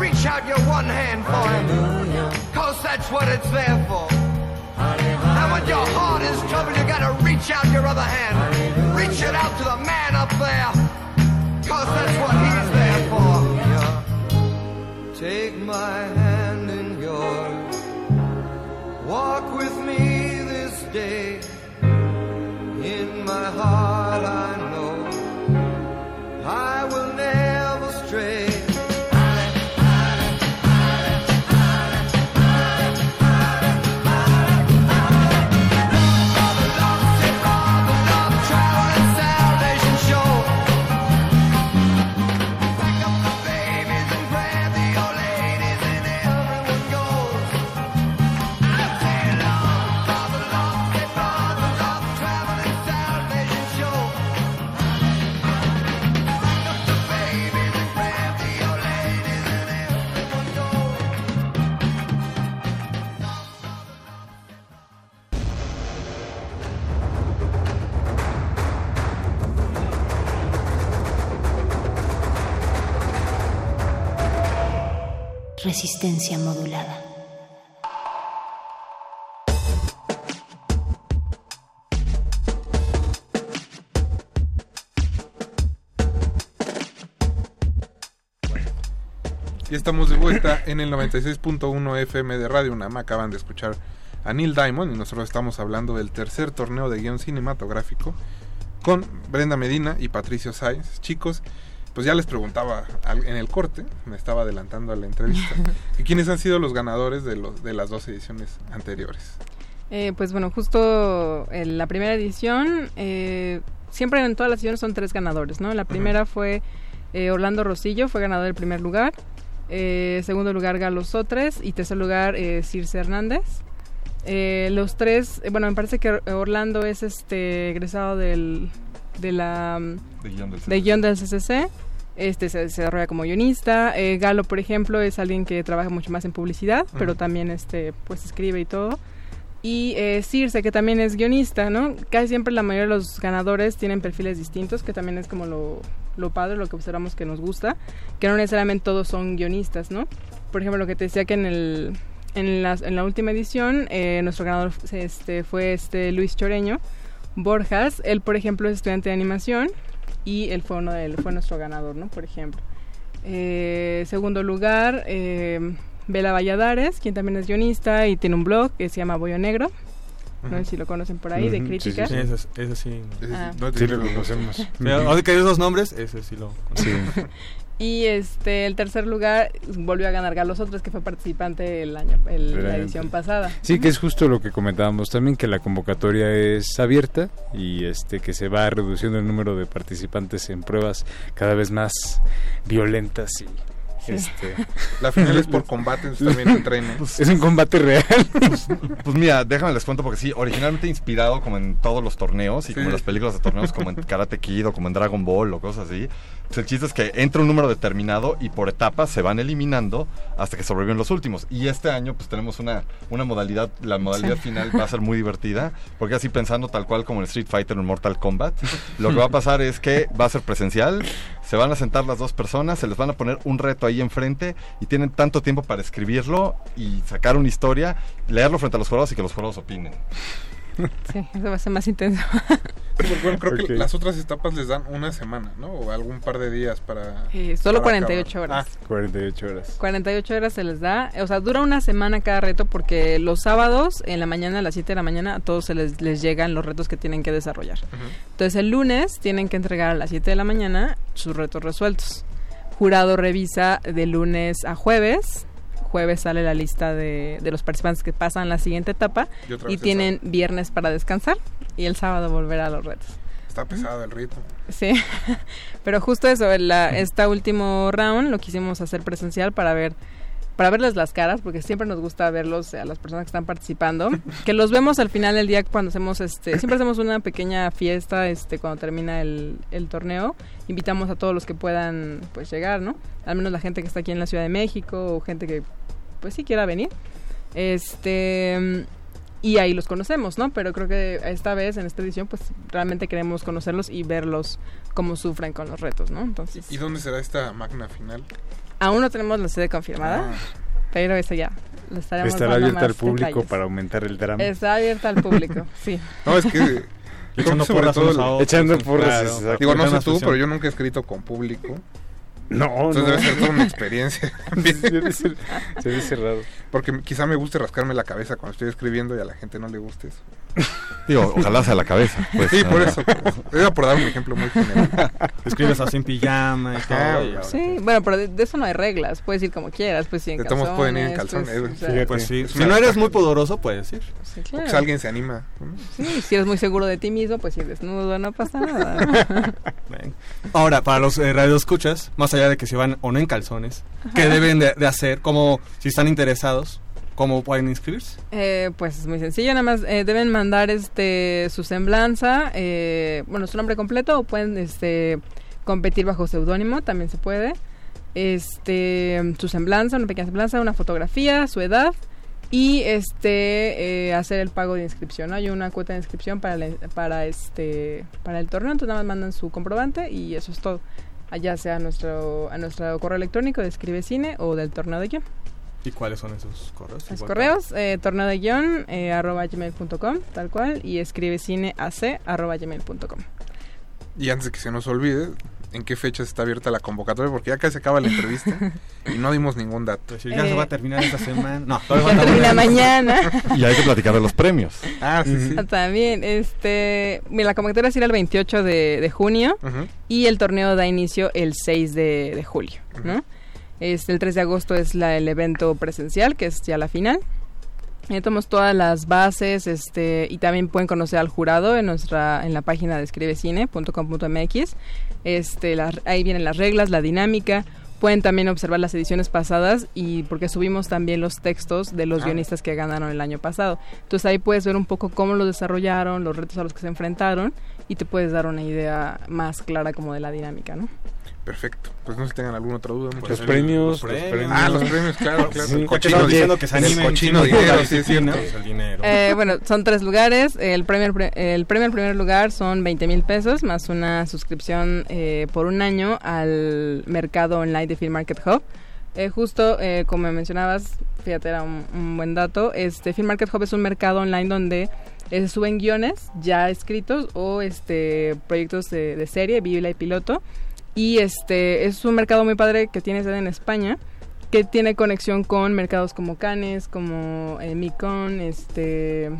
Reach out your one hand for him, cause that's what it's there for. And when your heart is troubled, you gotta reach out your other hand. Reach it out to the man up there, cause that's what he's there for. Yeah. Take my hand in yours, walk with me this day. In my heart I know I will never stray. Resistencia modulada. Ya estamos de vuelta en el noventa y seis punto uno F M de Radio UNAM. Acaban de escuchar a Neil Diamond y nosotros estamos hablando del tercer torneo de guión cinematográfico con Brenda Medina y Patricio Sáiz. Chicos, pues ya les preguntaba en el corte, me estaba adelantando a la entrevista, que quiénes han sido los ganadores de los de las dos ediciones anteriores. Eh, pues bueno, justo en la primera edición, eh, siempre en todas las ediciones son tres ganadores, ¿no? La primera uh-huh. fue eh, Orlando Rosillo, fue ganador del primer lugar, eh, segundo lugar Galo Sotres y tercer lugar eh, Circe Hernández. Eh, los tres, eh, bueno, me parece que Orlando es este egresado del... de la de guión del C C C, de guión del C C C. Este se, se desarrolla como guionista. eh, Galo, por ejemplo, es alguien que trabaja mucho más en publicidad, uh-huh. pero también este pues escribe y todo. Y eh, Circe, que también es guionista, ¿no? Casi siempre la mayoría de los ganadores tienen perfiles distintos, que también es como lo, lo padre, lo que observamos que nos gusta, que no necesariamente todos son guionistas, ¿no? Por ejemplo, lo que te decía que en el en la, en la última edición eh, nuestro ganador este, fue este Luis Choreño, Borjas, él por ejemplo es estudiante de animación y él fue, uno de, él fue nuestro ganador, ¿no? Por ejemplo. Eh, segundo lugar, eh, Bela Valladares, quien también es guionista y tiene un blog que se llama Bollo Negro. No sé si lo conocen por ahí, uh-huh. de crítica. Sí, sí, sí. Ese, ese sí. Ese, ah. No te sí, lo conocemos. Ahora que hay esos nombres, ese sí lo conocemos. Sí. Y este, el tercer lugar volvió a ganar Galos Otros, que fue participante el año, el, la edición pasada. Sí, que es justo lo que comentábamos también, que la convocatoria es abierta y este que se va reduciendo el número de participantes en pruebas cada vez más violentas y... Sí. Este, la final es por combate, también entrenan. Pues, es un combate real. Pues, pues mira, déjame les cuento porque sí, originalmente inspirado como en todos los torneos y sí. como en las películas de torneos, como en Karate Kid o como en Dragon Ball o cosas así. Pues el chiste es que entra un número determinado y por etapas se van eliminando hasta que sobreviven los últimos. Y este año pues tenemos una, una modalidad, la modalidad sí. final va a ser muy divertida porque así pensando tal cual como en Street Fighter o en Mortal Kombat, lo que va a pasar es que va a ser presencial, se van a sentar las dos personas, se les van a poner un reto ahí ahí enfrente y tienen tanto tiempo para escribirlo y sacar una historia, leerlo frente a los jurados y que los jurados opinen. Sí, eso va a ser más intenso. Sí, bueno, creo okay. que las otras etapas les dan una semana, ¿no? O algún par de días para... Eh, solo para cuarenta y ocho horas. Ah, cuarenta y ocho horas. cuarenta y ocho horas se les da. O sea, dura una semana cada reto porque los sábados en la mañana, a las siete de la mañana, a todos se les, les llegan los retos que tienen que desarrollar. Uh-huh. Entonces el lunes tienen que entregar a las siete de la mañana sus retos resueltos. Jurado revisa de lunes a jueves. Jueves sale la lista de, de los participantes que pasan la siguiente etapa y, y tienen viernes para descansar y el sábado volver a los retos. Está pesado el ritmo. Sí, pero justo eso, la, este último round lo quisimos hacer presencial para ver, para verles las caras, porque siempre nos gusta verlos a las personas que están participando, que los vemos al final del día cuando hacemos, este, siempre hacemos una pequeña fiesta, este, cuando termina el, el torneo, invitamos a todos los que puedan, pues, llegar, ¿no? Al menos la gente que está aquí en la Ciudad de México, o gente que, pues, sí quiera venir, este, y ahí los conocemos, ¿no? Pero creo que esta vez, en esta edición, pues, realmente queremos conocerlos y verlos cómo sufren con los retos, ¿no? Entonces. ¿Y dónde será esta magna final? Aún no tenemos la sede confirmada, ah. pero eso ya lo estaremos dando más. Estará abierta al público detalles. Para aumentar el drama. Está abierta al público, sí. No, es que... Echando porras, echando porras. Claro. Digo, no sé tú, pero yo nunca he escrito con público. No, Entonces no. debe ser toda una experiencia. Se debe ser, se debe ser raro. Porque quizá me guste rascarme la cabeza cuando estoy escribiendo y a la gente no le guste eso. Digo, ojalá sea la cabeza. Pues, sí, por eso. Era por dar un ejemplo muy general. Escribes así en pijama y Ajá, todo. Y sí, ahora. Bueno, pero de, de eso no hay reglas. Puedes ir como quieras, pues sí, en calzones. Todos pueden ir en calzones. Pues, sí, claro. Pues, sí. Si no eres muy pudoroso, puedes ir. Sí, claro. Pues alguien se anima. Sí, si eres muy seguro de ti mismo, pues ir desnudo, no pasa nada. Bien. Ahora, para los eh, radioescuchas, más allá de que se van o no en calzones, Ajá. ¿qué deben de, de hacer? Como si están interesados, ¿cómo pueden inscribirse? Eh, pues es muy sencillo, nada más eh, deben mandar este su semblanza, eh, bueno, su nombre completo, o pueden este competir bajo seudónimo, también se puede, este su semblanza, una pequeña semblanza, una fotografía, su edad y este eh, hacer el pago de inscripción, ¿no? Hay una cuota de inscripción para la, para este para el torneo, entonces nada más mandan su comprobante y eso es todo. Allá sea a nuestro, a nuestro correo electrónico de Escribe Cine o del Torneo de Guión. ¿Y cuáles son esos correos? Los correos, eh, torneo de guión, eh, arroba gmail punto com, tal cual, y escribecineac, arroba gmail punto com. Y antes de que se nos olvide, ¿en qué fecha está abierta la convocatoria? Porque ya casi acaba la entrevista y no dimos ningún dato. Si ya eh, se va a terminar esta semana. No, todavía va a terminar mañana. Y hay que platicar de los premios. Ah, sí, sí. También, este, mira, la convocatoria será el veintiocho de, de junio uh-huh. y el torneo da inicio el seis de, de julio, uh-huh. ¿no? Este, el tres de agosto es la, el evento presencial, que es ya la final. Ya tomamos todas las bases, este, y también pueden conocer al jurado en nuestra, en la página de escribecine punto com punto m x. Este, la, ahí vienen las reglas, la dinámica. Pueden también observar las ediciones pasadas y porque subimos también los textos de los ah. guionistas que ganaron el año pasado. Entonces ahí puedes ver un poco cómo los desarrollaron, los retos a los que se enfrentaron y te puedes dar una idea más clara como de la dinámica, ¿no? Perfecto, pues no sé si tengan alguna otra duda. Los premios, los premios. Ah, los premios, claro, claro. Sí, el cochino no, diciendo que se animen. El cochino dinero, sí, es cierto. Eh, bueno, son tres lugares. El premio, el premio al primer lugar son veinte mil pesos, más una suscripción eh, por un año al mercado online de Film Market Hub. Eh, justo, eh, como mencionabas, fíjate, era un, un buen dato. Este Film Market Hub es un mercado online donde eh, suben guiones ya escritos o este proyectos de, de serie, biblia y piloto. Y este es un mercado muy padre que tiene sede en España, que tiene conexión con mercados como Cannes, como eh, Micón, este,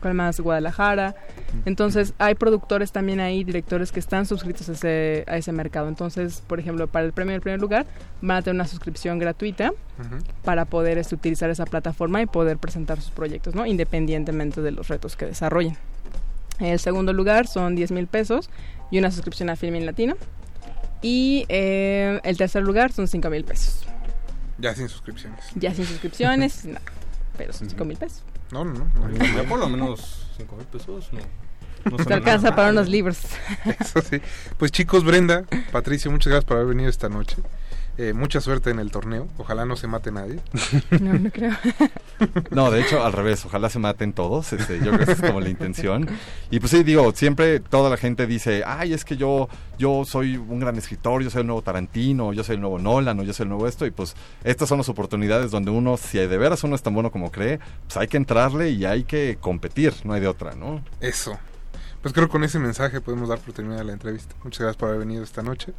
¿cuál más? Guadalajara. Entonces hay productores también ahí, directores que están suscritos a ese, a ese mercado. Entonces, por ejemplo, para el premio del primer lugar van a tener una suscripción gratuita uh-huh. para poder este, utilizar esa plataforma y poder presentar sus proyectos, ¿no? Independientemente de los retos que desarrollen. El segundo lugar son diez mil pesos y una suscripción a Filmin Latino. Y eh, el tercer lugar son cinco mil pesos. Ya sin suscripciones. Ya sin suscripciones, no, pero son cinco mil pesos. No, no, no. Ya por lo menos cinco mil pesos. No, no te alcanza nada para unos libros. Eso sí. Pues chicos, Brenda, Patricio, muchas gracias por haber venido esta noche. Eh, mucha suerte en el torneo. Ojalá no se mate nadie. No, no creo. No, de hecho, al revés. Ojalá se maten todos. Este, yo creo que esa es como la intención. Y pues sí, digo, siempre toda la gente dice, ay, es que yo yo soy un gran escritor, yo soy el nuevo Tarantino, yo soy el nuevo Nolan, o yo soy el nuevo esto. Y pues estas son las oportunidades donde uno, si de veras uno es tan bueno como cree, pues hay que entrarle y hay que competir. No hay de otra, ¿no? Eso. Pues creo que con ese mensaje podemos dar por terminada la entrevista. Muchas gracias por haber venido esta noche.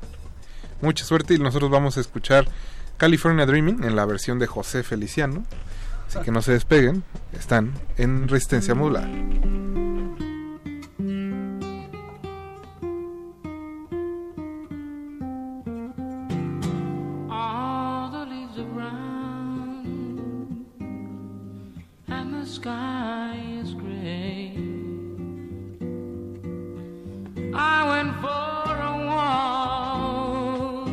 Mucha suerte y nosotros vamos a escuchar California Dreaming en la versión de José Feliciano. Así que no se despeguen, están en Resistencia Modulada. All the leaves are brown and the sky is gray. I went for a walk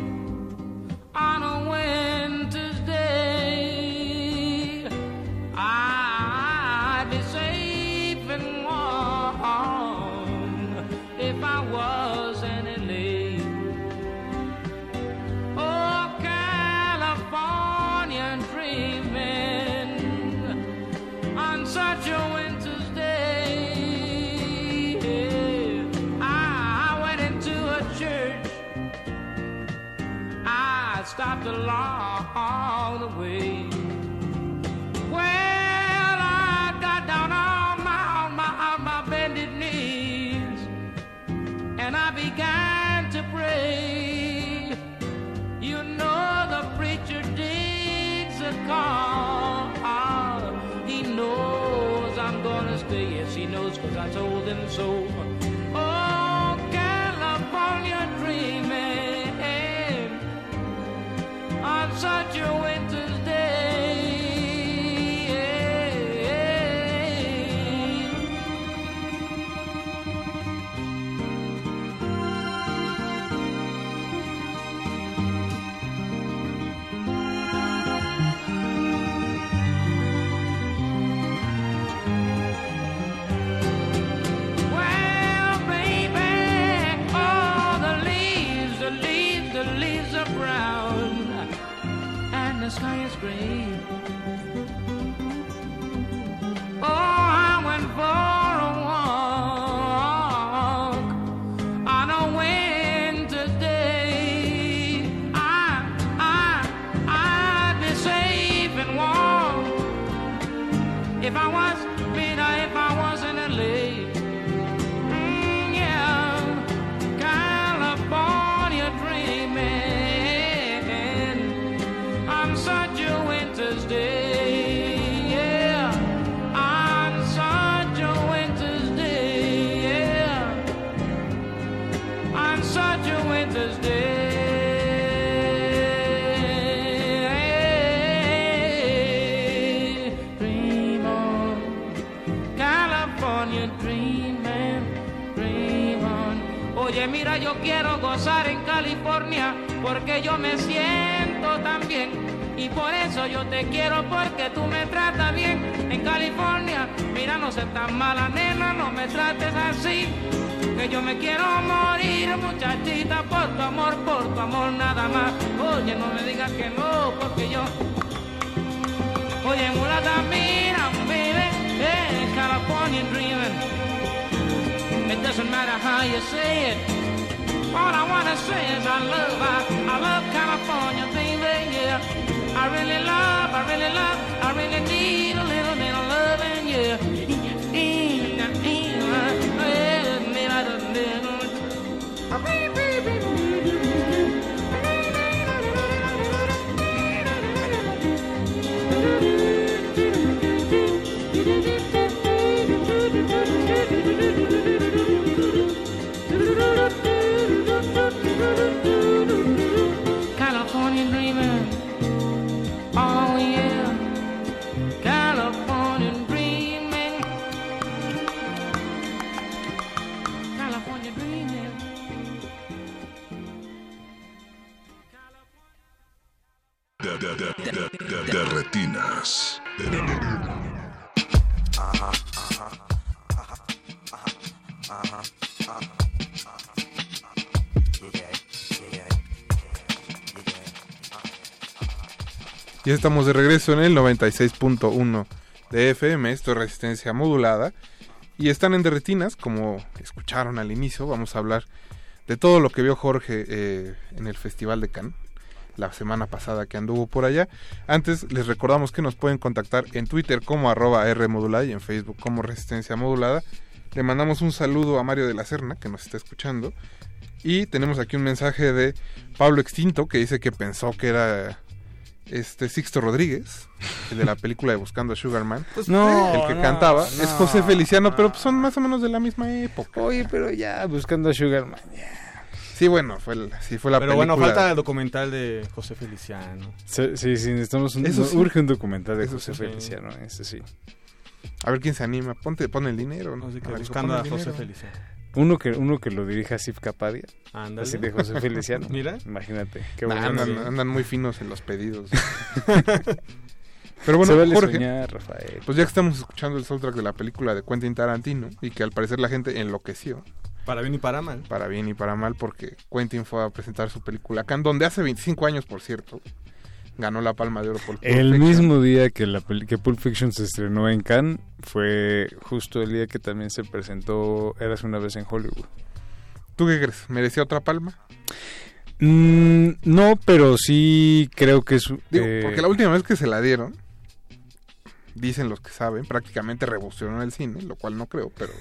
on a winter's day. I'd be safe and warm if I was in L A. Oh, California dreaming on such a winter's day. I went into a church. I stopped along the way. Well, I got down on my, on my, on my bended knees, and I began to pray. You know the preacher digs a call. He knows I'm gonna stay. Yes, he knows, cause I told him so. Oh, California dreaming on such a winter's day. Well, baby, oh, the leaves, the leaves, the leaves are brown. The sky is gray. Oh, I went for a walk on a winter's day. I, I, I'd be safe and warm if I was, Peter, if I was in L A. Mm, yeah, California dreaming. Such a winter's day, yeah. On such a winter's day, yeah. On such a winter's day, dream on, California dreaming, dream on. Oye, mira, yo quiero gozar en California porque yo me siento tan bien. Y por eso yo te quiero, porque tú me tratas bien en California. Mira, no seas tan mala, nena, no me trates así, que yo me quiero morir, muchachita, por tu amor, por tu amor nada más. Oye, no me digas que no, porque yo... Oye, mulata, mira, baby, hey, Californian dreaming. It doesn't matter how you say it. All I wanna say is I love, I, I love California, baby, yeah. I really love, I really love, I really need a little bit of loving, yeah. Y estamos de regreso en el noventa y seis punto uno de F M, esto es Resistencia Modulada. Y están en Derretinas, como escucharon al inicio. Vamos a hablar de todo lo que vio Jorge eh, en el Festival de Cannes, la semana pasada que anduvo por allá. Antes les recordamos que nos pueden contactar en Twitter como arroba Rmodulada y en Facebook como Resistencia Modulada. Le mandamos un saludo a Mario de la Serna, que nos está escuchando. Y tenemos aquí un mensaje de Pablo Extinto, que dice que pensó que era este Sixto Rodríguez, el de la película de Buscando a Sugarman, pues no, el que no, cantaba, no, es José Feliciano, no. Pero son más o menos de la misma época. Oye, pero ya, Buscando a Sugarman, ya. Sí, bueno, fue el, sí fue la pero película. Pero bueno, falta el documental de José Feliciano. Sí, sí, sí necesitamos un, eso sí. Urge un documental de eso José sí. Feliciano, ese sí. A ver quién se anima, ponte, pon el dinero, ¿no? Así que a ver, Buscando a José Feliciano. Uno que uno que lo dirija Sif Kapadia, así de José Feliciano. Mira, imagínate. Qué nah, andan, sí. andan muy finos en los pedidos. Pero bueno, se vale Jorge, soñar, Rafael. Pues ya que estamos escuchando el soundtrack de la película de Quentin Tarantino y que al parecer la gente enloqueció. Para bien y para mal. Para bien y para mal, porque Quentin fue a presentar su película acá, donde hace veinticinco años, por cierto, ganó la Palma de Oro por Pulp Fiction. El mismo día que la peli- que Pulp Fiction se estrenó en Cannes, fue justo el día que también se presentó Érase una vez en Hollywood. ¿Tú qué crees? ¿Merecía otra palma? Mm, no, pero sí creo que es... Digo, eh... porque la última vez que se la dieron, dicen los que saben, prácticamente revolucionó el cine, lo cual no creo, pero...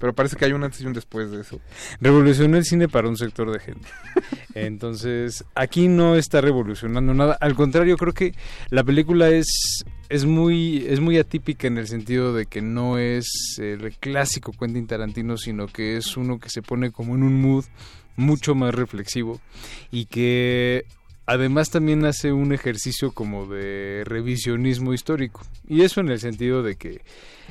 Pero parece que hay un antes y un después de eso. Revolucionó el cine para un sector de gente. Entonces, aquí no está revolucionando nada. Al contrario, creo que la película es, es, muy, es muy atípica en el sentido de que no es el clásico Quentin Tarantino, sino que es uno que se pone como en un mood mucho más reflexivo y que... Además también hace un ejercicio como de revisionismo histórico. Y eso en el sentido de que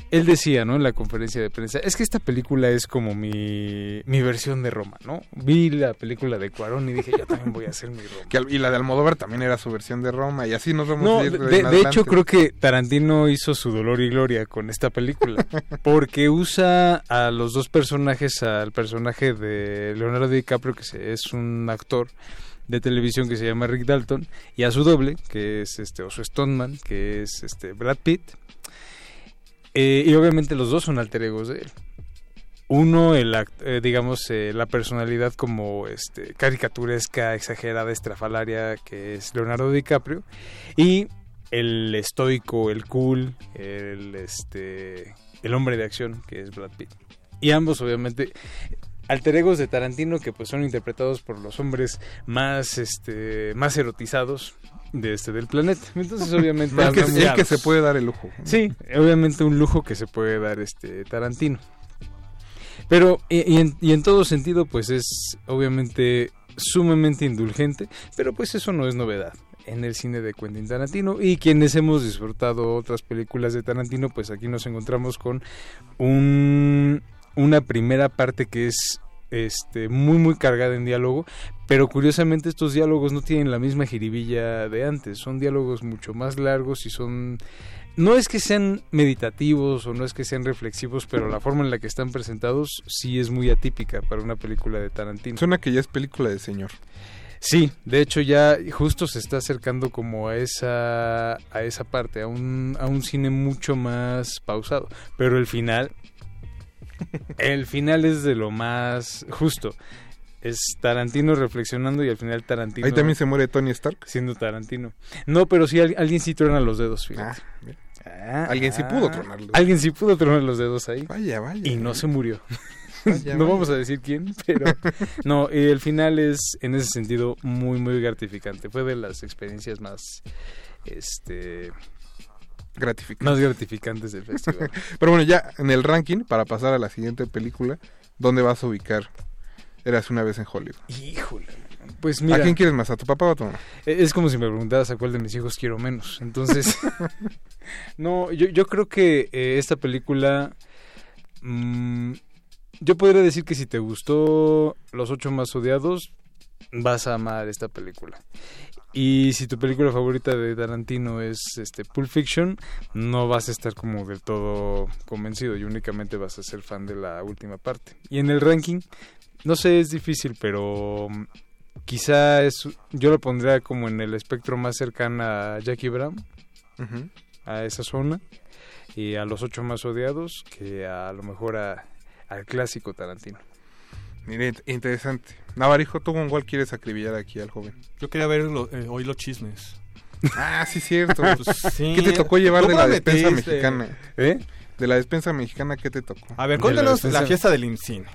él decía, ¿no? En la conferencia de prensa, es que esta película es como mi, mi versión de Roma, ¿no? Vi la película de Cuarón y dije, yo también voy a hacer mi Roma. Que, y la de Almodóvar también era su versión de Roma y así nos vamos no, a ir de, de, de hecho creo que Tarantino hizo su dolor y gloria con esta película. Porque usa a los dos personajes, al personaje de Leonardo DiCaprio, que es un actor de televisión que se llama Rick Dalton, y a su doble, que es este Oso Stoneman, que es este Brad Pitt, eh, y obviamente los dos son alter egos de él. Uno, el act- eh, digamos, eh, la personalidad como este caricaturesca, exagerada, estrafalaria, que es Leonardo DiCaprio, y el estoico, el cool, el, este, el hombre de acción, que es Brad Pitt. Y ambos, obviamente... alter egos de Tarantino que pues son interpretados por los hombres más este más erotizados de este del planeta. Entonces obviamente es que, es que se puede dar el lujo. Sí, obviamente un lujo que se puede dar este Tarantino. Pero y, y, en, y en todo sentido pues es obviamente sumamente indulgente, pero pues eso no es novedad en el cine de Quentin Tarantino, y quienes hemos disfrutado otras películas de Tarantino pues aquí nos encontramos con un una primera parte que es este muy muy cargada en diálogo, pero curiosamente estos diálogos no tienen la misma jiribilla de antes, son diálogos mucho más largos y son... No es que sean meditativos o no es que sean reflexivos, pero la forma en la que están presentados sí es muy atípica para una película de Tarantino. Suena que ya es película de señor. Sí, de hecho ya justo se está acercando como a esa, a esa parte, a un, a un cine mucho más pausado, pero el final... El final es de lo más justo. Es Tarantino reflexionando y al final Tarantino... Ahí también se muere Tony Stark. Siendo Tarantino. No, pero sí, alguien sí truena los dedos, fíjate. Ah, ah, alguien sí pudo tronar los dedos. Alguien sí pudo tronar los dedos ahí. Vaya, vaya. Y no vaya. Se murió. Vaya, no vaya. Vamos a decir quién, pero... No, el final es, en ese sentido, muy, muy gratificante. Fue de las experiencias más... este Gratificantes. Más gratificantes del festival. Pero bueno, ya en el ranking, para pasar a la siguiente película, ¿dónde vas a ubicar Érase una vez en Hollywood? Híjole. Pues mira, ¿a quién quieres más? ¿A tu papá o a tu mamá? Es como si me preguntaras a cuál de mis hijos quiero menos. Entonces, no, yo, yo creo que eh, esta película... Mmm, yo podría decir que si te gustó Los Ocho Más Odiados, vas a amar esta película. Y si tu película favorita de Tarantino es este Pulp Fiction, no vas a estar como del todo convencido y únicamente vas a ser fan de la última parte. Y en el ranking, no sé, es difícil, pero Quizá es, yo lo pondría como en el espectro más cercano a Jackie Brown, uh-huh. a esa zona, y a Los Ocho Más Odiados, que a, a lo mejor a, al clásico Tarantino. Mire, interesante. Navarijo, ¿tú con cuál quieres acribillar aquí al joven? Yo quería ver lo, eh, hoy los chismes. Ah, sí, cierto. Pues, sí. ¿Qué te tocó llevar de la despensa metiste? mexicana? ¿Eh? De la despensa mexicana, ¿qué te tocó? A ver, cuéntanos la, la fiesta del IMCINE.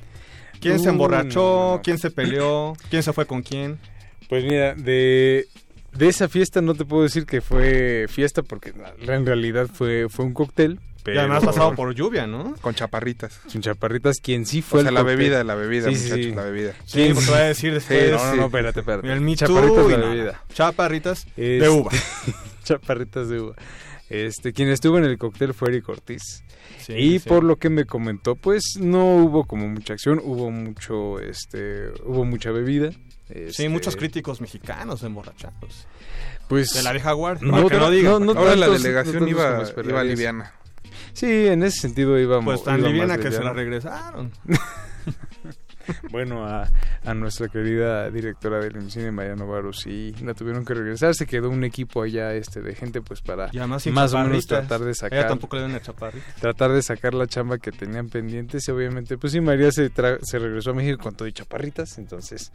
¿Quién uh, se emborrachó? No, no. ¿Quién se peleó? ¿Quién se fue con quién? Pues mira, de, de esa fiesta no te puedo decir que fue fiesta, porque en realidad fue, fue un cóctel. Pero... Y además pasado por lluvia, ¿no? Con chaparritas. Con chaparritas, quien sí fue o sea, el la cóctel. bebida, la bebida, sí, muchachos, sí. la bebida. ¿Quién sí, pues te va a decir después? Sí, no, no, no, espérate, espérate. El mi chaparritas de la bebida. Chaparritas este... de uva. Chaparritas de uva. Este, quien estuvo en el cóctel fue Eric Ortiz. Sí, y sí. por lo que me comentó, pues no hubo como mucha acción, hubo mucho, este, hubo mucha bebida. Este... Sí, muchos críticos mexicanos emborrachados. Pues de la vieja guardia. No, no, digan, no, no ahora tantos, la delegación no iba, iba liviana. Sí, en ese sentido íbamos. Pues tan iba liviana que se la regresaron. Bueno, a, a nuestra querida directora del IMCINE, Mariano Baros, sí, la tuvieron que regresar, se quedó un equipo allá este de gente pues para más o menos tratar de sacar. Ella tampoco le dio una chaparrita. Tratar de sacar la chamba que tenían pendientes, y obviamente, pues sí, María se tra- se regresó a México con todo y chaparritas, entonces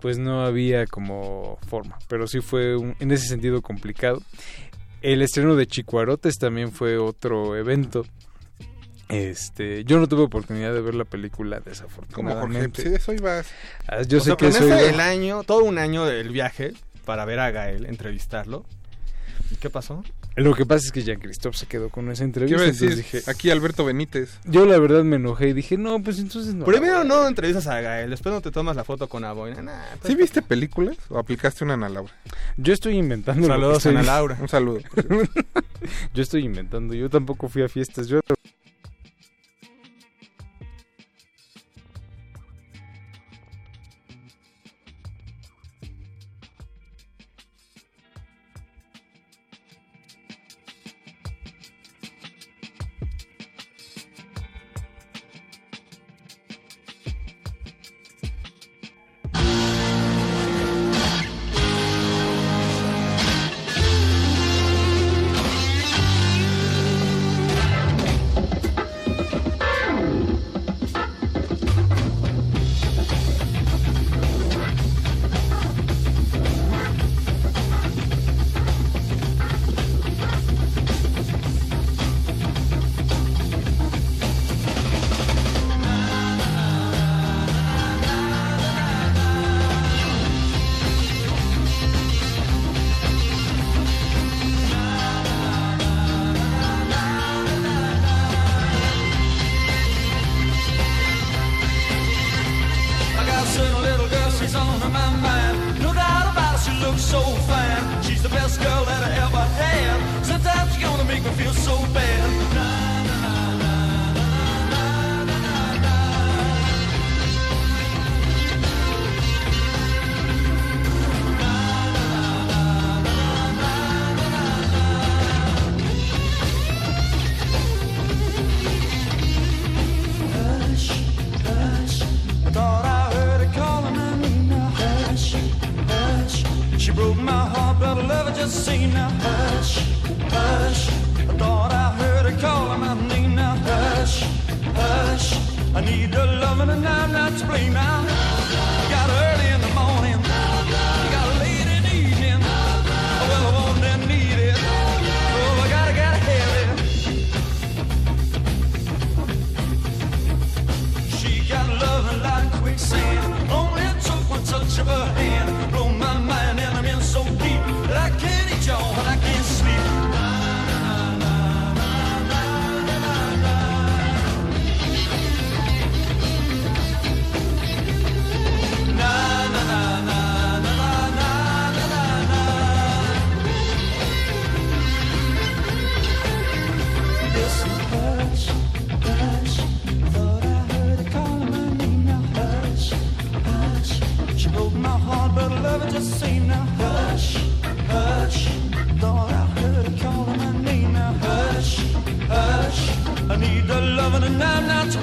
pues no había como forma, pero sí fue un, en ese sentido complicado. El estreno de Chicuarotes también fue otro evento. Este, yo no tuve oportunidad de ver la película, desafortunadamente. Como Jorge, sí, vas. Ah, yo o sé sea, que soy el año, todo un año del viaje para ver a Gael, entrevistarlo. ¿Y qué pasó? Lo que pasa es que Jean-Christophe se quedó con esa entrevista. ¿Qué entonces dije, aquí Alberto Benítez? Yo la verdad me enojé y dije, no, pues entonces no. Primero no entrevistas a Gael, después no te tomas la foto con Aboina. Nah, pues, ¿sí viste películas o aplicaste una Ana Laura? Yo estoy inventando. Saludos a Ana Laura. Un saludo. Yo estoy inventando, yo tampoco fui a fiestas, yo...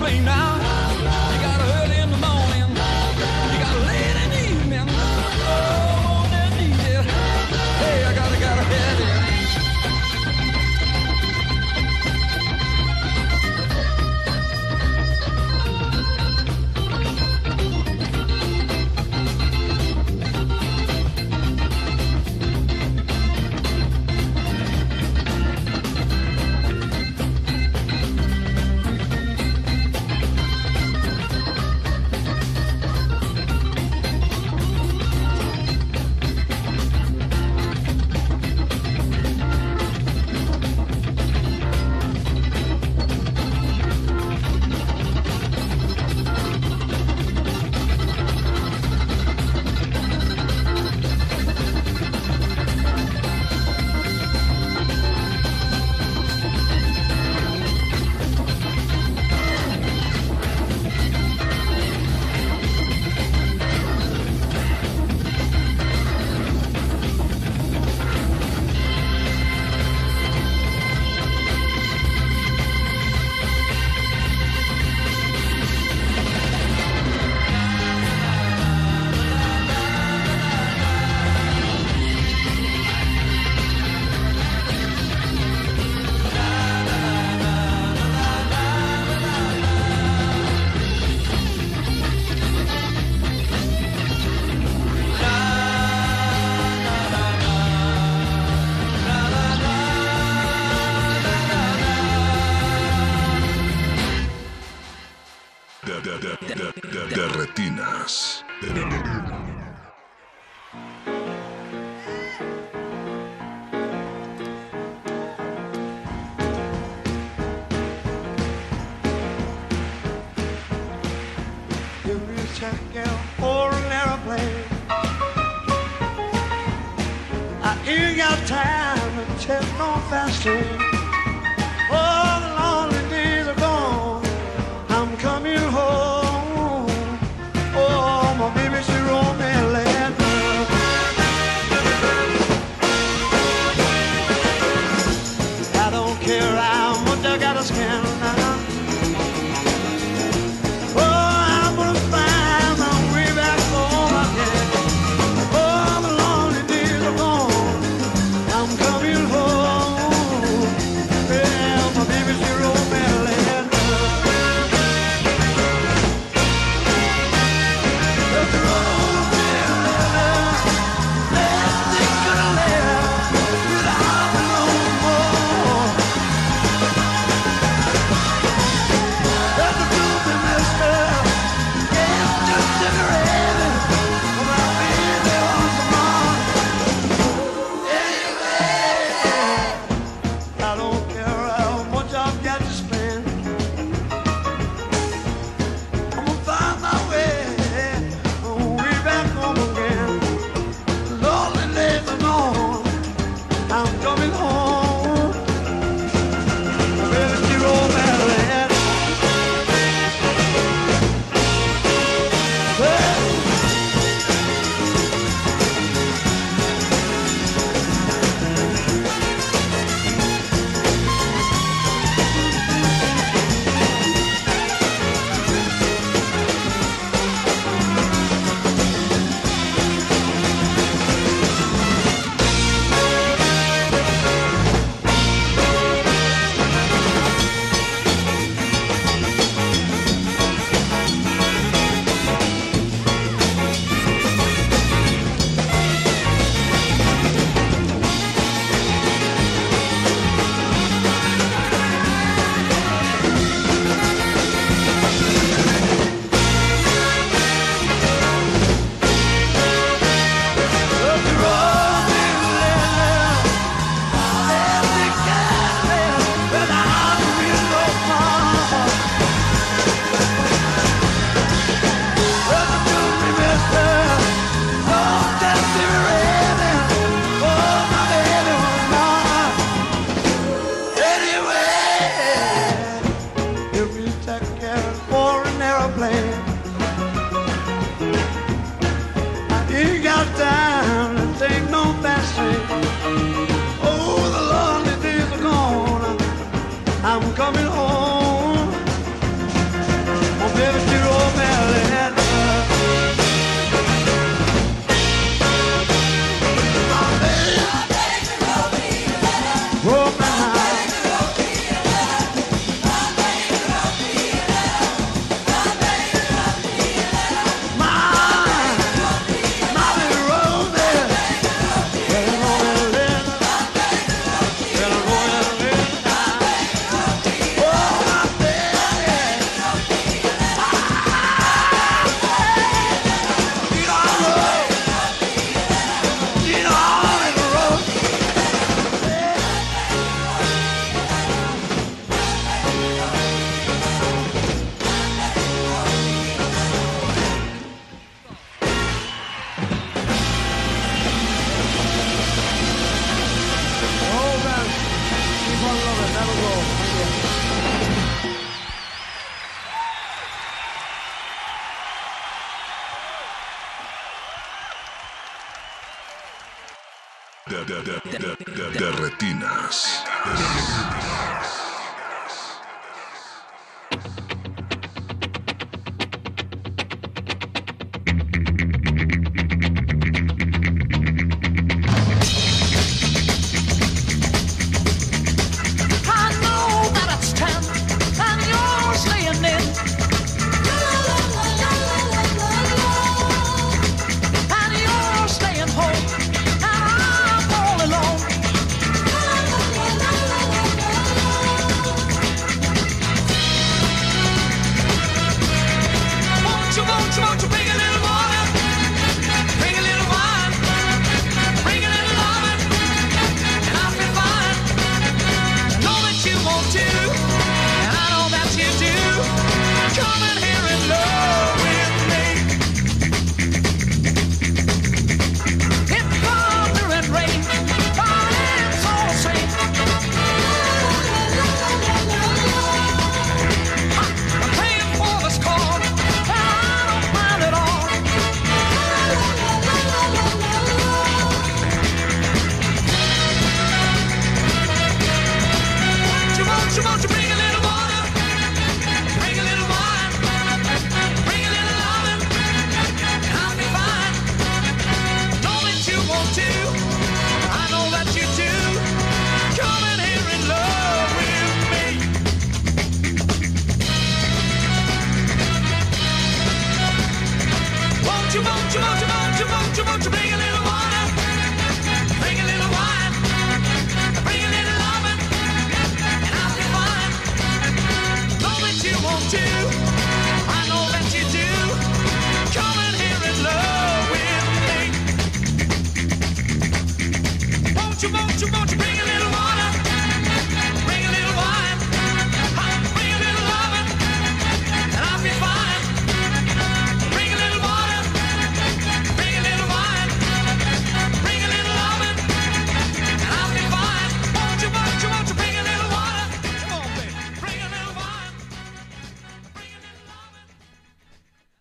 Now, you got early in the morning, you got late in the evening. Derretinas. Ain't got time to take no fasting. Oh, the lonely days are gone. I'm coming home. Oh, my baby, she wrote me a letter. I don't care how much I got to spend now. Derretinas.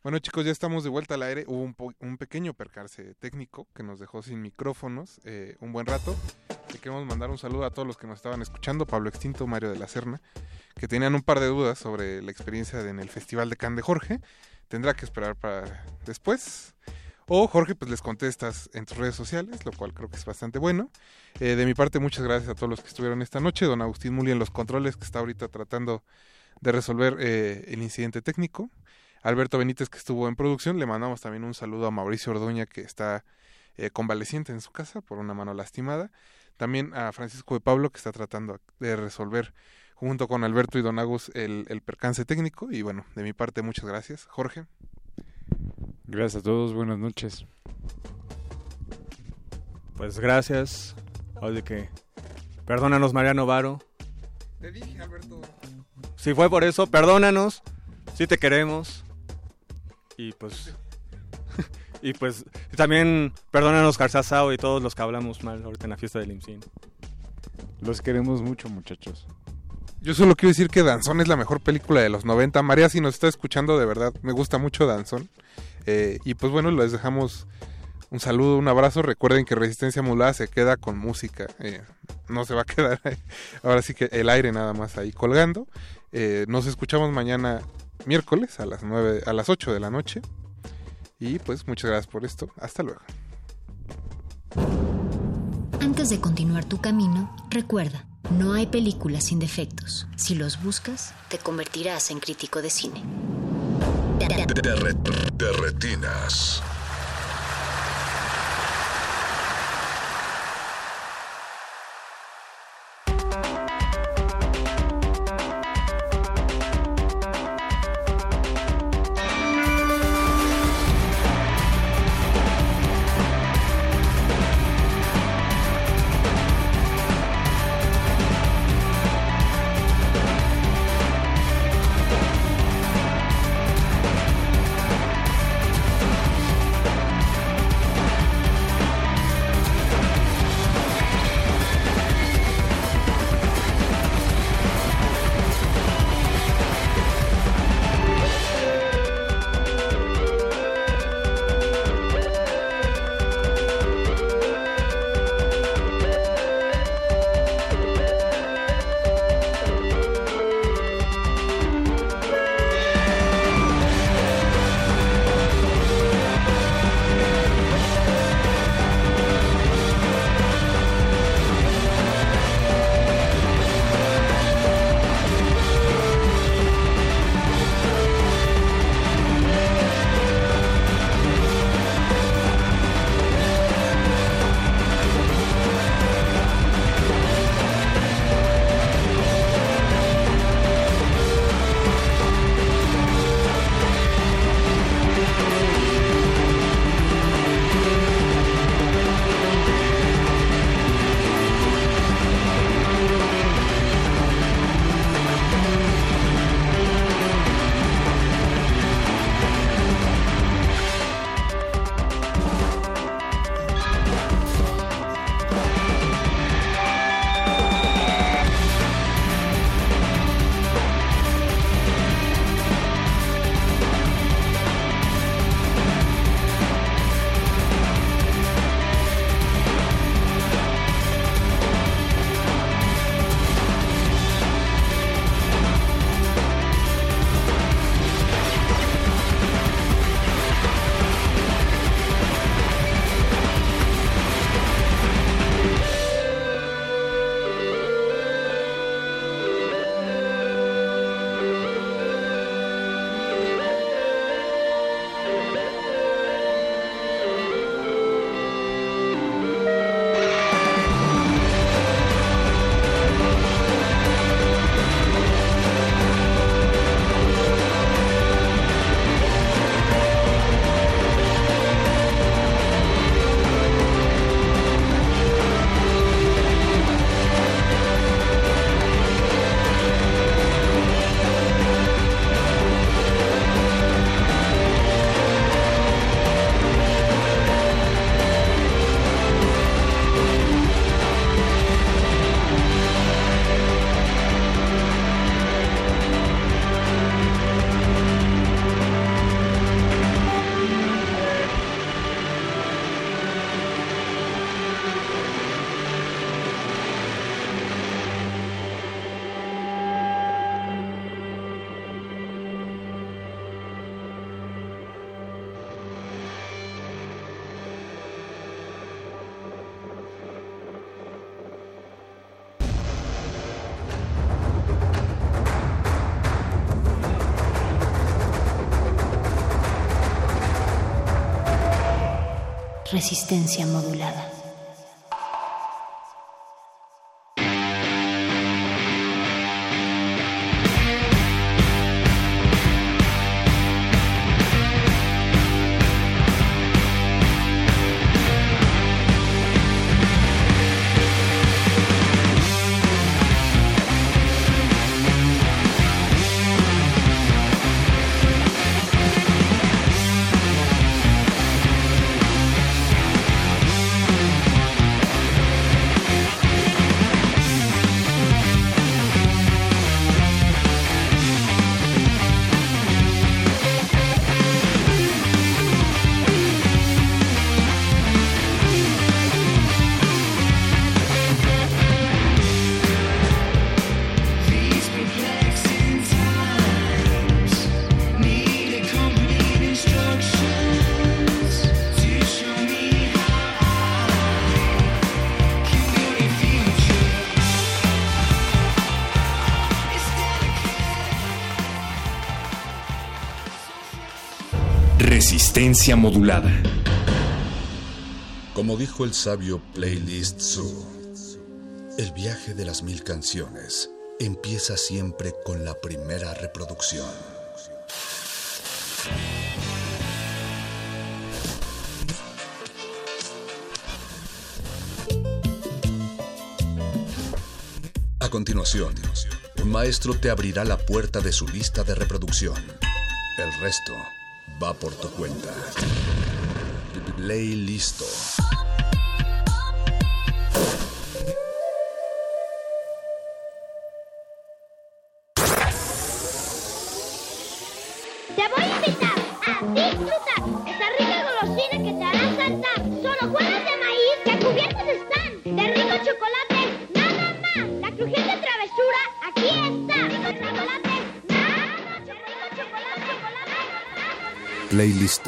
Bueno, chicos, ya estamos de vuelta al aire. Hubo un, po- un pequeño percance técnico que nos dejó sin micrófonos eh, un buen rato. Le queremos mandar un saludo a todos los que nos estaban escuchando, Pablo Extinto, Mario de la Serna, que tenían un par de dudas sobre la experiencia de, en el Festival de Cannes de Jorge. Tendrá que esperar para después. O Jorge, pues les contestas en tus redes sociales, lo cual creo que es bastante bueno. Eh, de mi parte, muchas gracias a todos los que estuvieron esta noche. Don Agustín Muglia en los controles, que está ahorita tratando de resolver eh, el incidente técnico. Alberto Benítez, que estuvo en producción. Le mandamos también un saludo a Mauricio Orduña, que está eh, convaleciente en su casa por una mano lastimada. También a Francisco de Pablo, que está tratando de resolver junto con Alberto y Don Agus el, el percance técnico. Y bueno, de mi parte, muchas gracias. Jorge. Gracias a todos, buenas noches. Pues gracias. Oye, que perdónanos, Mariano Varo. Te dije, Alberto. Si fue por eso, perdónanos. Sí te queremos. Y pues y pues también perdónanos Carzazao y todos los que hablamos mal ahorita en la fiesta del I M S S I N. Los queremos mucho, muchachos. Yo solo quiero decir que Danzón es la mejor película de los noventa. María, si nos está escuchando, de verdad, me gusta mucho Danzón. Eh, y pues bueno, les dejamos un saludo, un abrazo. Recuerden que Resistencia Modulada se queda con música. Eh, no se va a quedar ahora sí que el aire nada más ahí colgando. Eh, nos escuchamos mañana miércoles a las nueve, a las ocho de la noche. Y pues muchas gracias por esto. Hasta luego. Antes de continuar tu camino, recuerda, no hay películas sin defectos. Si los buscas, te convertirás en crítico de cine. Derretinas. Resistencia Modulada. Resistencia modulada. Como dijo el sabio Playlist Zoo, el viaje de las mil canciones empieza siempre con la primera reproducción. A continuación, un maestro te abrirá la puerta de su lista de reproducción. El resto va por tu cuenta. Play listo. Te voy a invitar a disfrutar esta rica golosina que te hará saltar. Son hojuelas de maíz que cubiertas están de rico chocolate, nada más. La crujiente travesura aquí está. Rico chocolate. Playlist.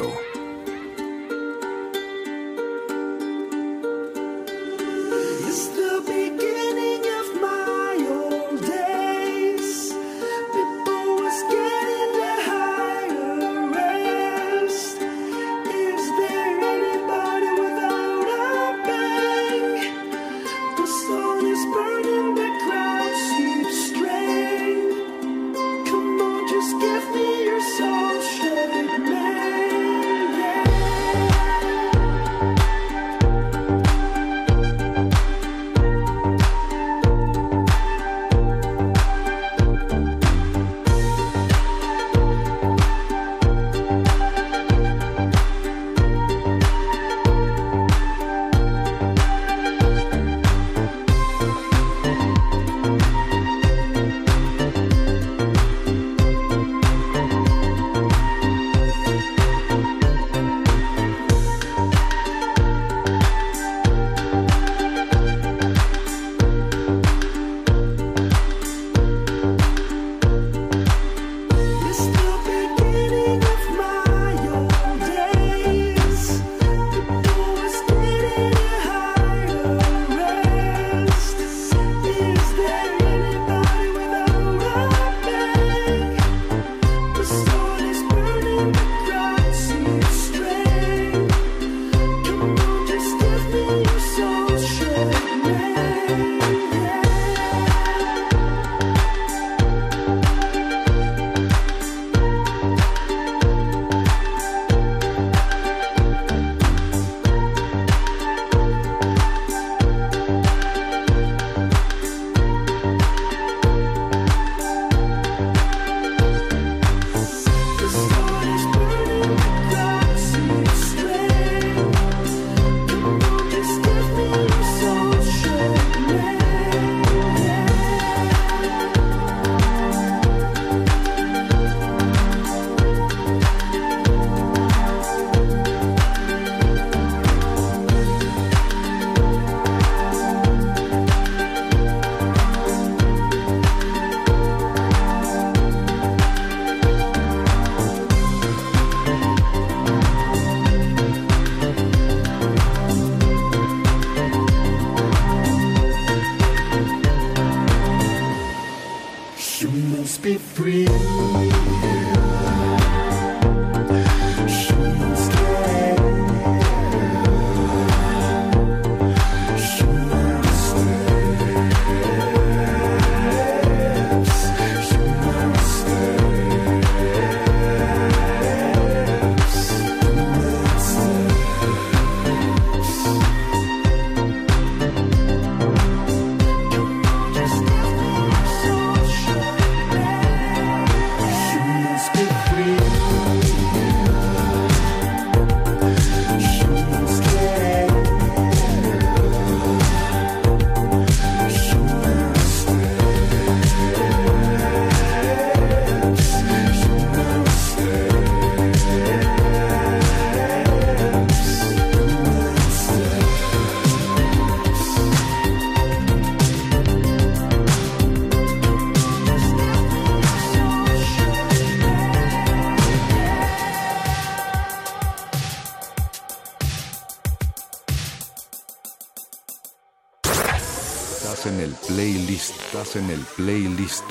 el playlist. Estás en el playlist.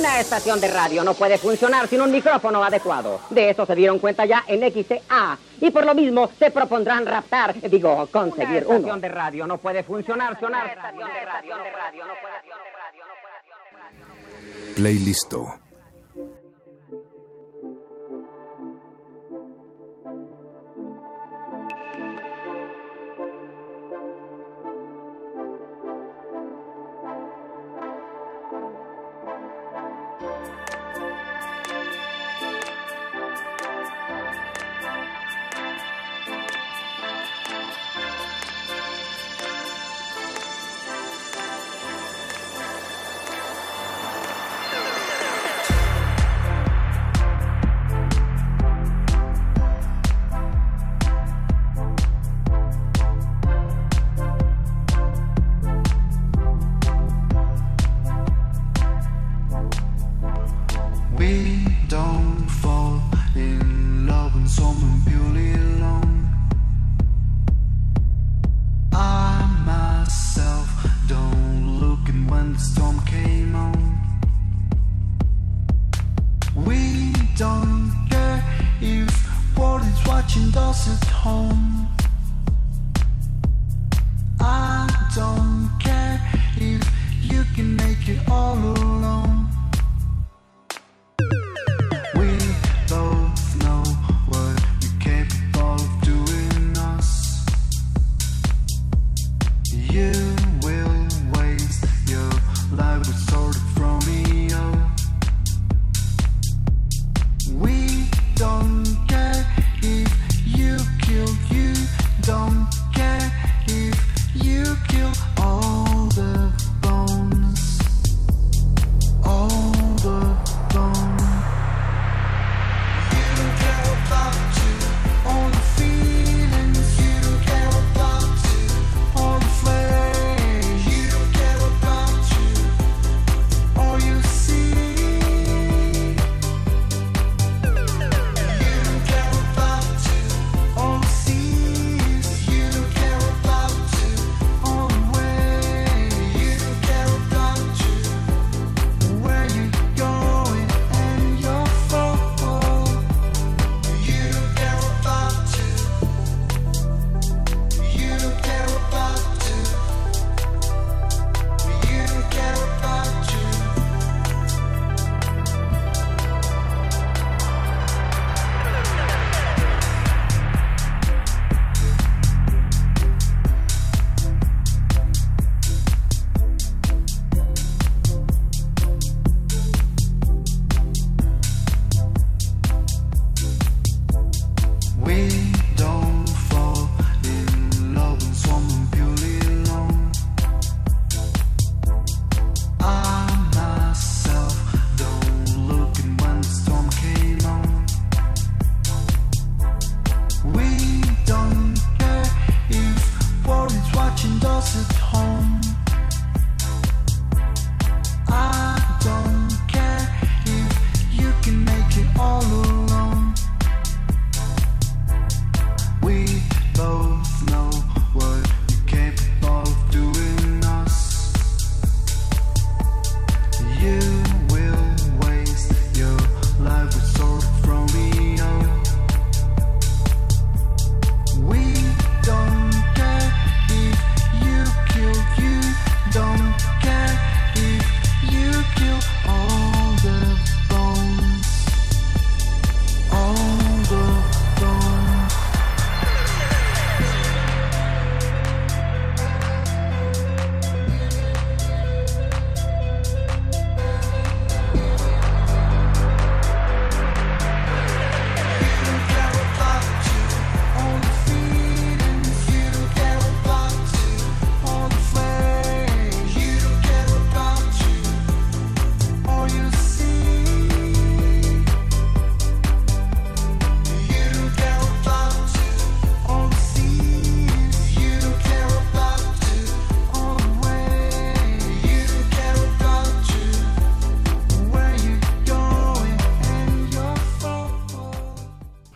La estación de radio no puede funcionar sin un micrófono adecuado. De eso se dieron cuenta ya en X C A. Y por lo mismo se propondrán raptar, digo, conseguir uno. Una estación de radio no puede funcionar, sonar. Playlist. Watching us at home. I don't care if you can make it all alone. We both know what you're capable of doing us. You will waste your life with sort of Romeo. We don't care if you kill, you don't care if you kill all the bones, all the bones. You don't care about you, all the feelings. You don't care about you, all the flames. You don't care about you, all you see. You don't care about you, all the seas. You don't care about you, all the way. You don't care about you, where you're going and your fall. You don't care about you. You don't care about you. You don't care about you. We don't fall in love with someone purely alone. I myself don't look at when the storm came on. We don't care if world is watching us at home. I don't care if you can make it all alone. We both know what you're capable of doing us. You will waste your life with sort of Romeo. We don't care if you kill, you don't care if you kill all the bones, all the bones.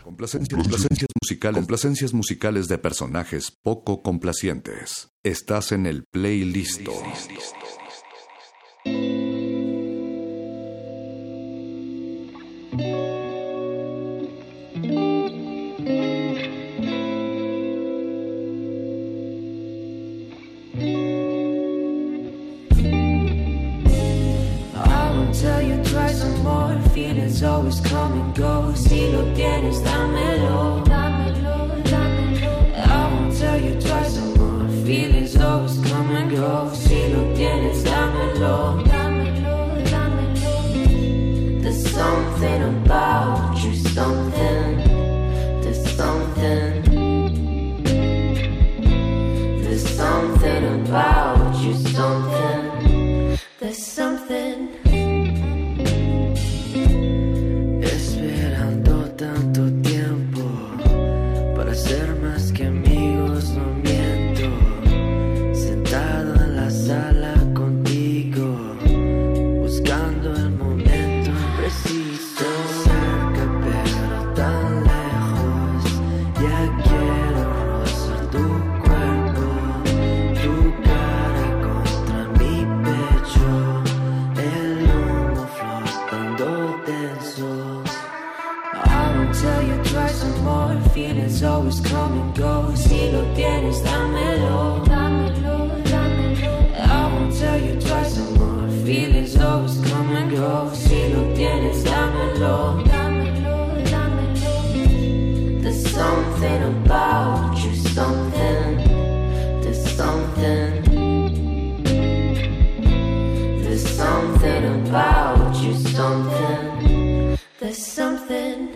Complacencias, complacencias musicales, complacencias musicales de personajes poco complacientes. Estás en el playlist. I won't tell you twice or more. Feelings always come and go. Si lo tienes, dámelo. I won't tell you twice or more. Feelings always come and go. Si lo tienes, dámelo. There's something about you, something. There's something. There's something about you, something. There's something. Esperando tanto tiempo para ser más que amigos, no miento. Sentado en la sala contigo, buscando el momento preciso. Cerca pero tan lejos, ya quiero rozar tu cuerpo, tu cara contra mi pecho, el humo flotando tenso. I won't tell you twice or more. Feelings always come and go. Si lo tienes, dámelo. Dámelo, dámelo. yo, si lo tienes, dámelo, dámelo, dámelo. There's something about you, something, there's something. There's something about you, something, there's something.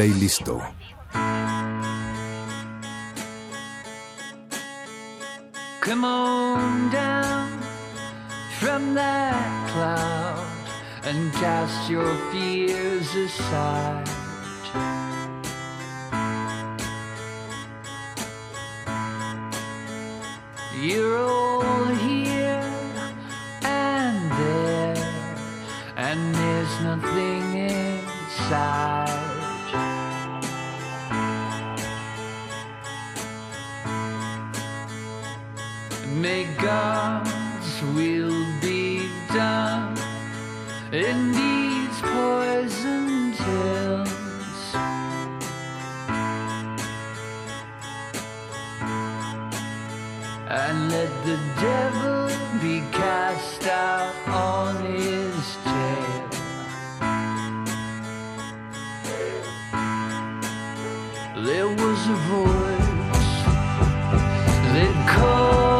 Playlisto. Come on down from that cloud and cast your fears aside. You're all here and there, and there's nothing inside. May God's will be done in these poisoned hills. And let the devil be cast out on his tail. There was a voice that called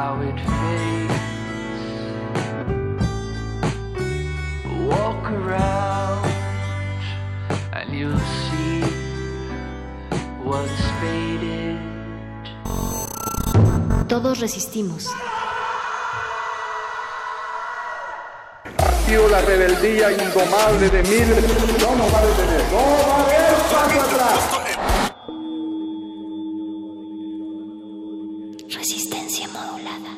how it fades. Walk around and you'll see what's faded. Todos resistimos. La rebeldía indomable de mil. No nos va a detener. No va a haber paso atrás. Resistencia modulada.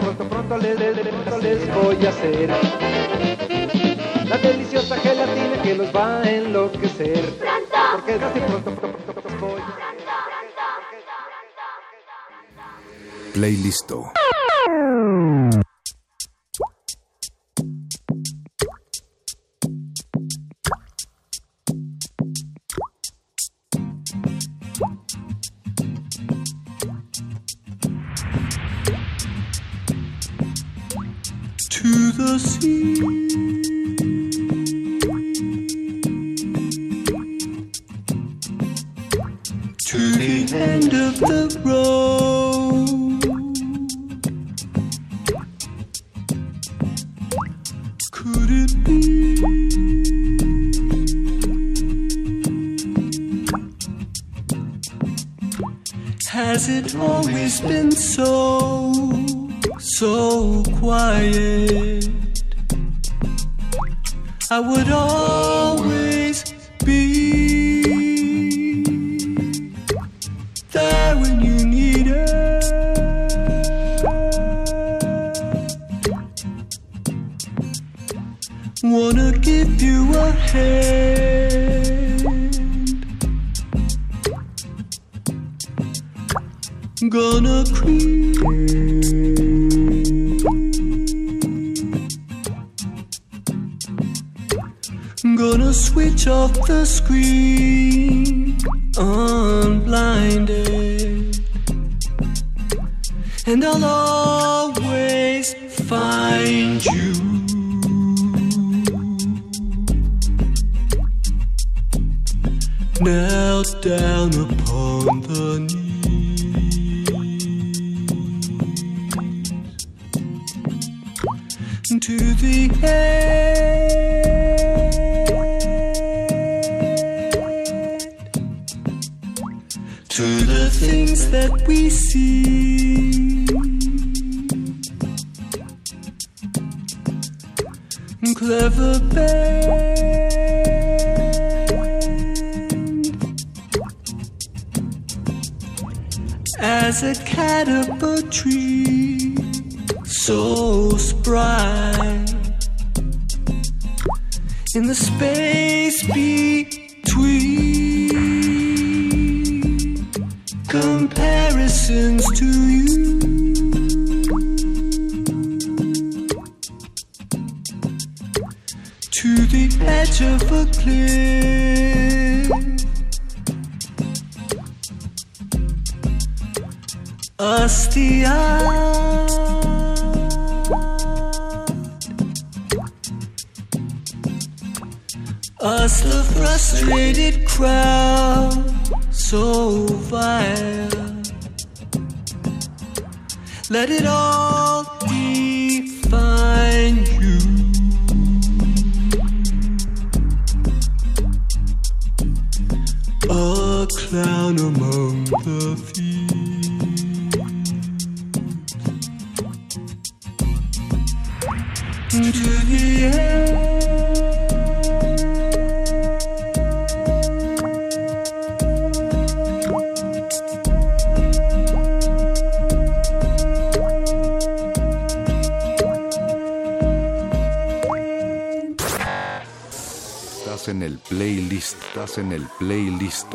Pronto, pronto les, pronto les voy a hacer la deliciosa gelatina que los va a enloquecer. Pronto. Porque desde pronto, pronto, pronto, pronto, voy a hacer. Playlisto. The sea, to the end of the road, could it be has it always been so, so quiet? I would always be there when you need it. Wanna give you a hand, gonna creep. Gonna switch off the screen, unblinded, and I'll always find you. Knelt down upon the knees to the head. To the things that we see, clever band, as a cat up a tree, so spry, in the space between comparisons to you. To the edge of a cliff, us the odd, us the frustrated crowd, so vile. Let it all define you. A clown among the thieves. To the end. En el playlist, estás en el playlist.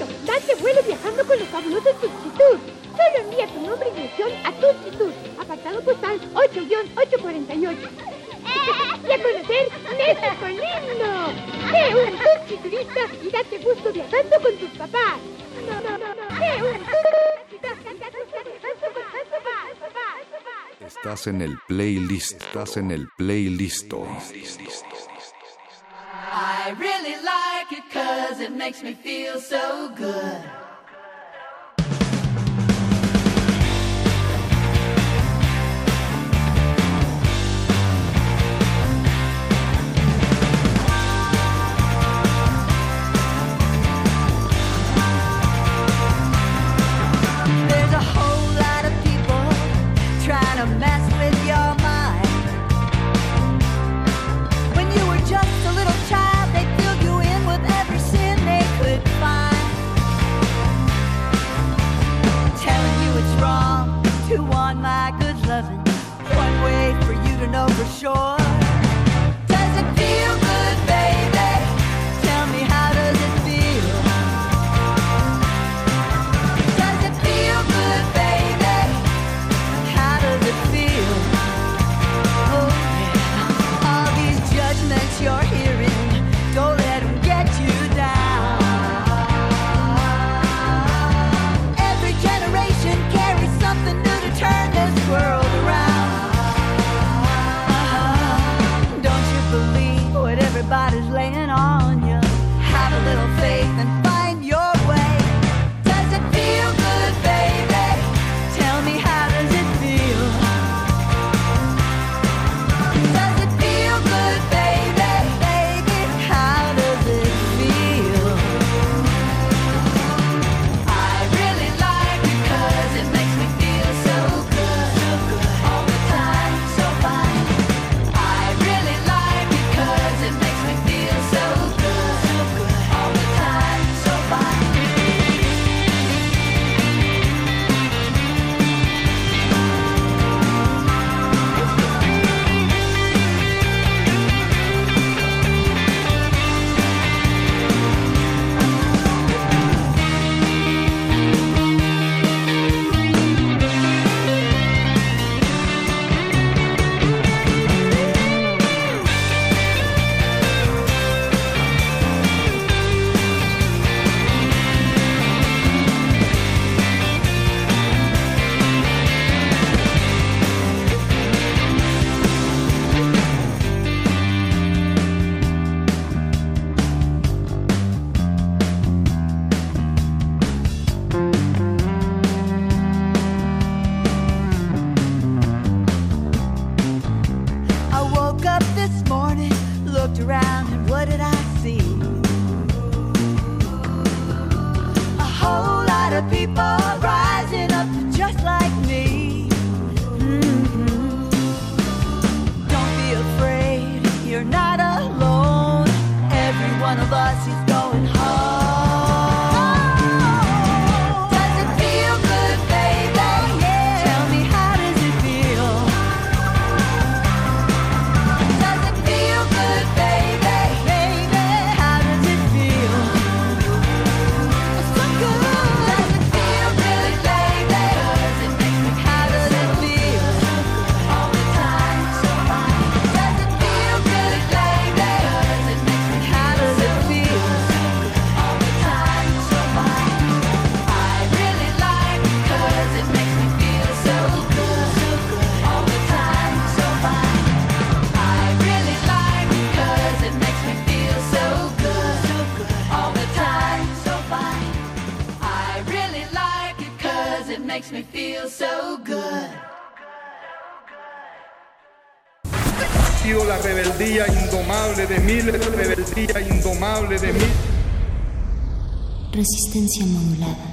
Alberto, date vuelo viajando con los fabulosos Tutsi-Tour. Solo envía tu nombre y dirección a Tutsi-Tour, apartado postal ocho ocho cuatro ocho. Y a conocer México lindo. Sé un Tutsi turista y date gusto viajando con tus papás. No, no, no, no. Sé un Tutsi turista y date gusto viajando con tus papás. Estás en el playlist. Estás en el playlist. I really like it 'cause it makes me feel so good. There's a whole lot of people trying to mess with your mind. When you were just a little child, wrong to want my good loving. One way for you to know for sure. Does it feel good, baby? Tell me, how does it feel? Does it feel good, baby? How does it feel? Oh, yeah. All these judgments you're hearing, don't let them get you down. Turn this world around. Don't you believe what everybody's laying on you? Have a little faith and find your way. Does it feel good, baby? Tell me, how does it feel? Does it feel good, baby? Baby, how does it feel? I really like it 'cause it makes me de miles de rebeldía indomable de mí. Resistencia modulada.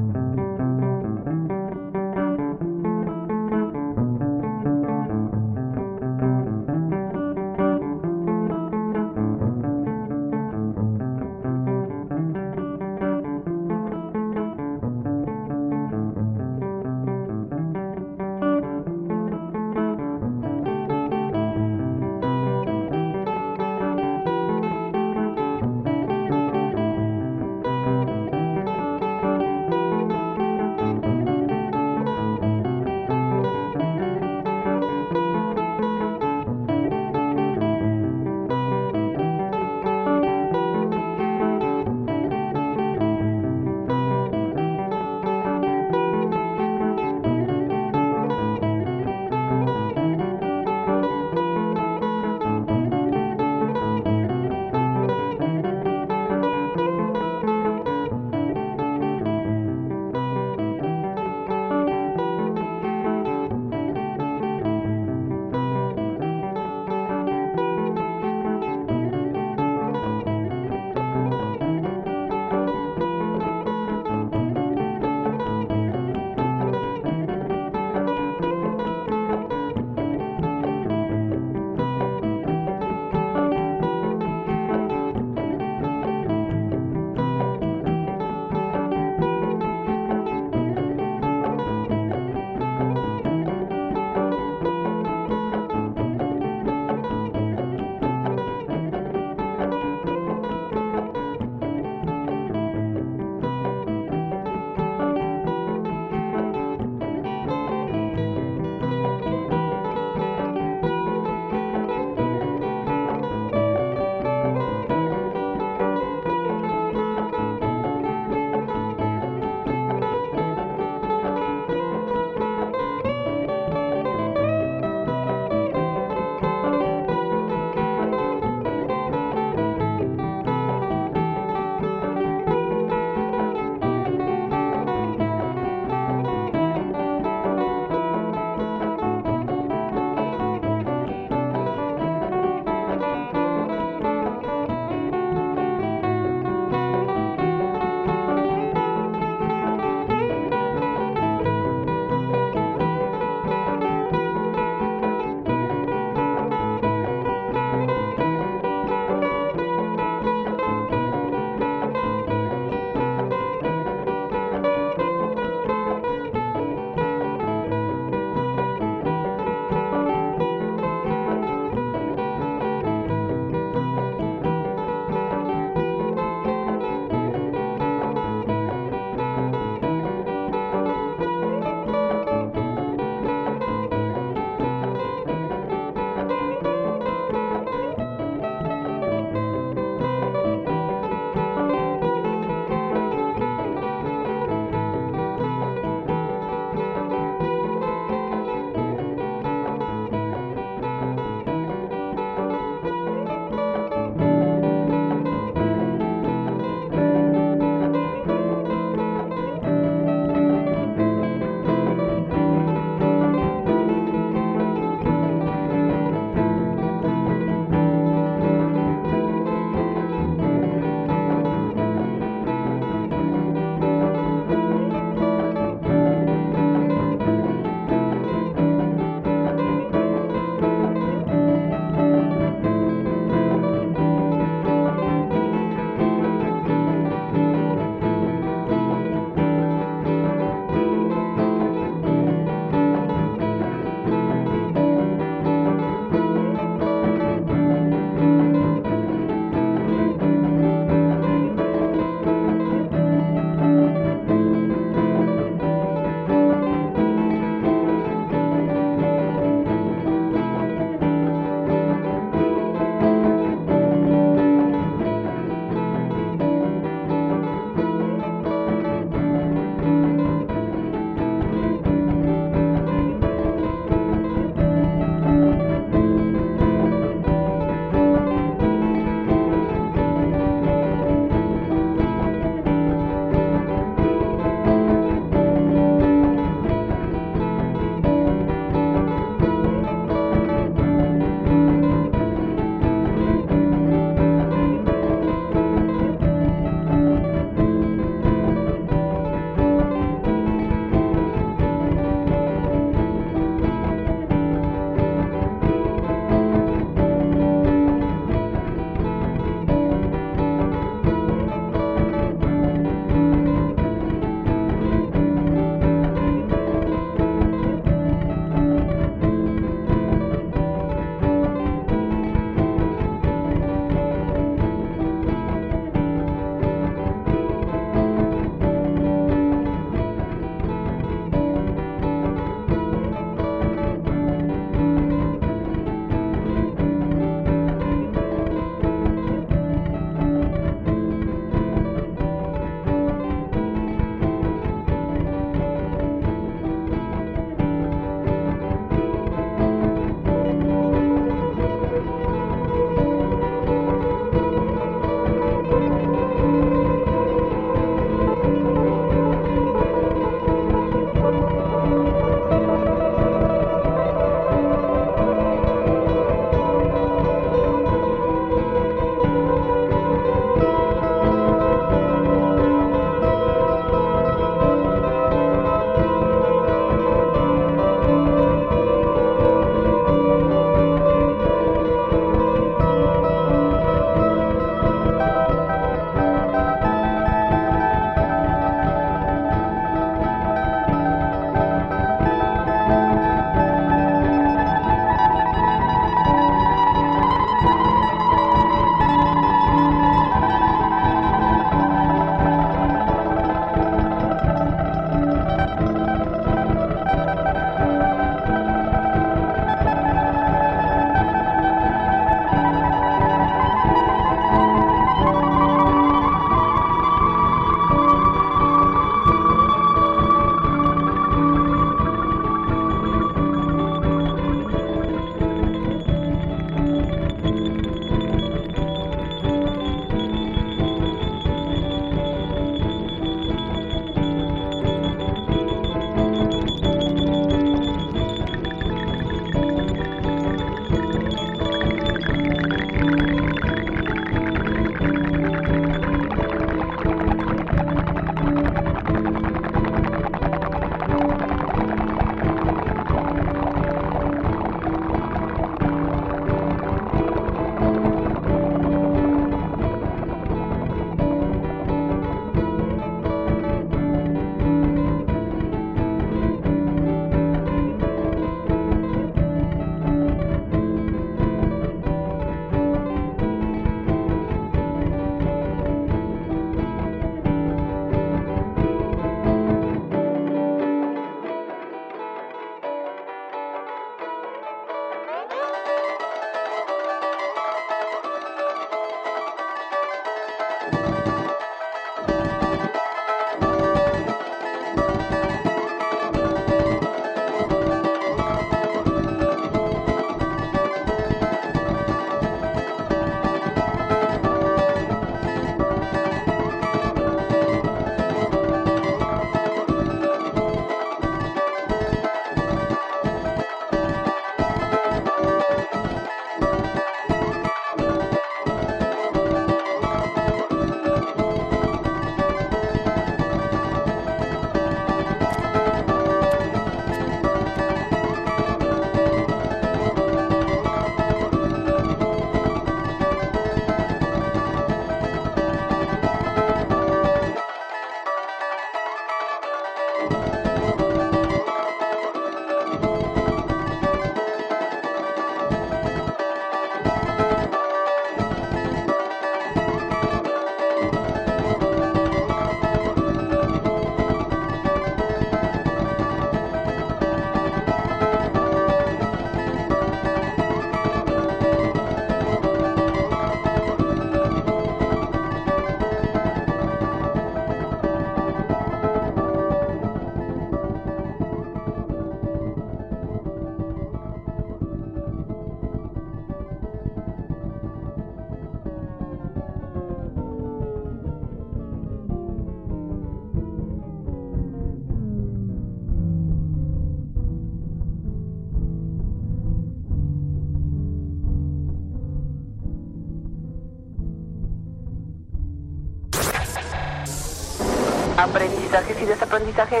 ¿Aprendizajes y desaprendizajes?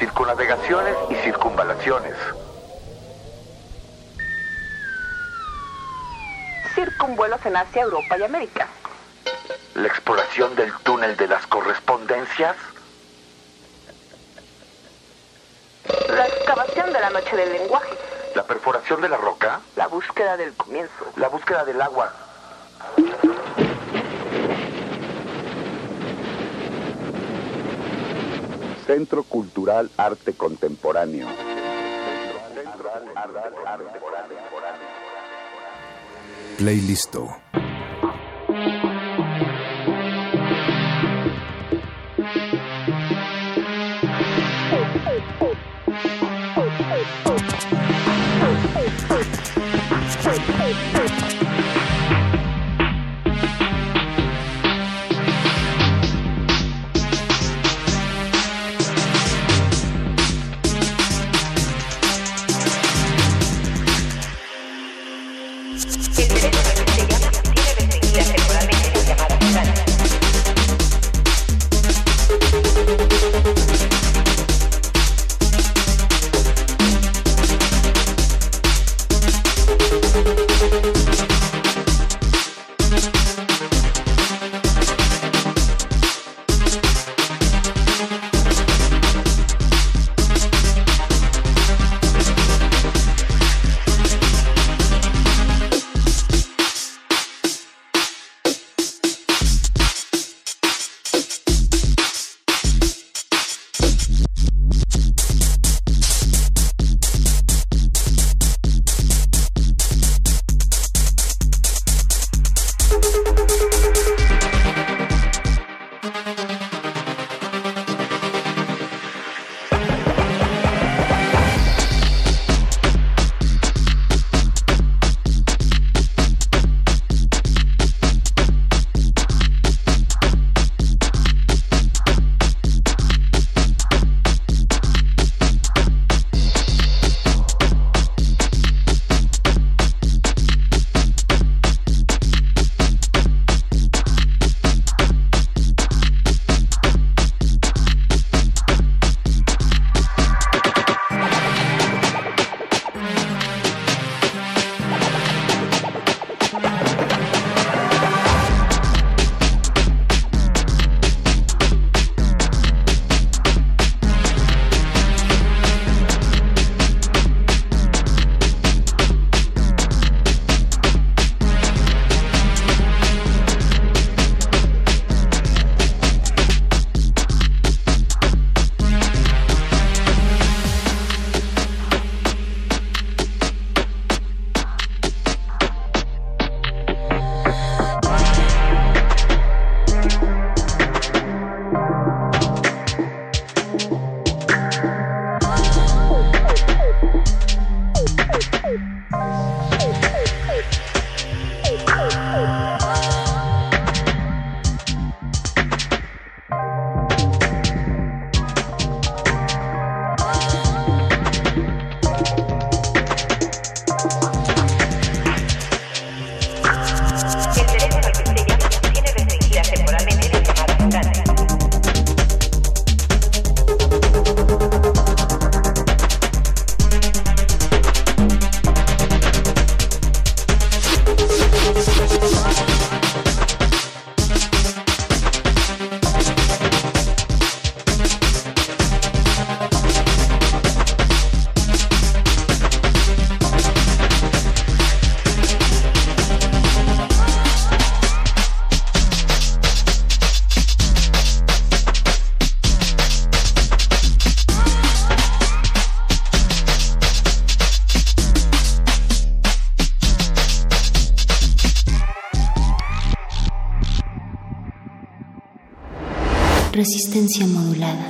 Circunnavegaciones y circunvalaciones. Circunvuelos en Asia, Europa y América. La exploración del túnel de las correspondencias. La excavación de la noche del lenguaje. La perforación de la roca. La búsqueda del comienzo. La búsqueda del agua. Centro Cultural Arte Contemporáneo. Centro Cultural Arte Contemporáneo. Playlisto. Resistencia modulada.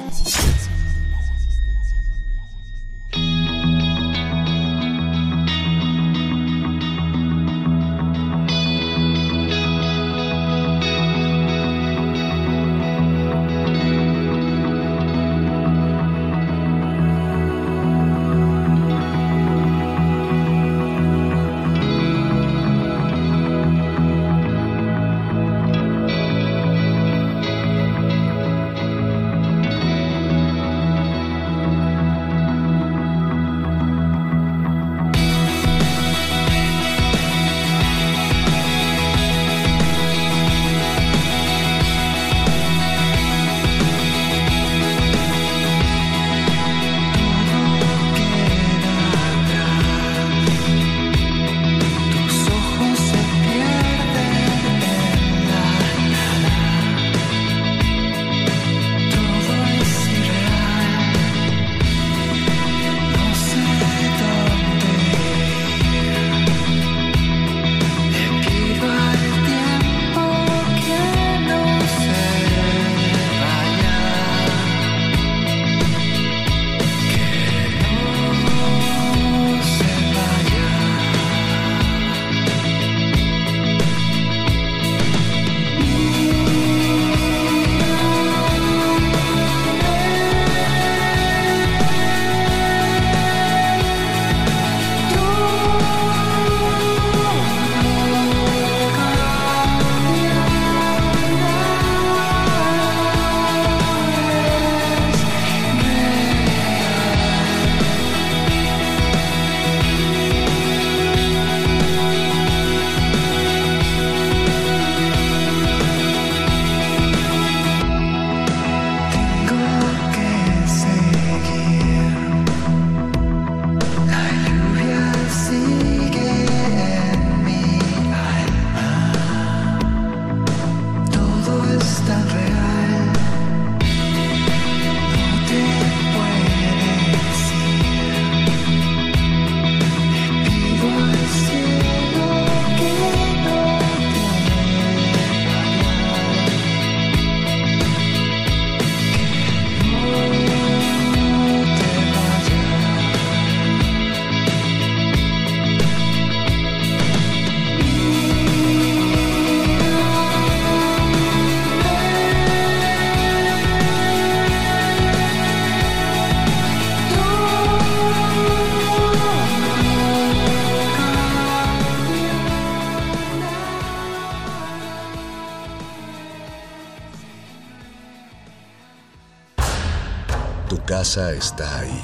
Tu casa está ahí,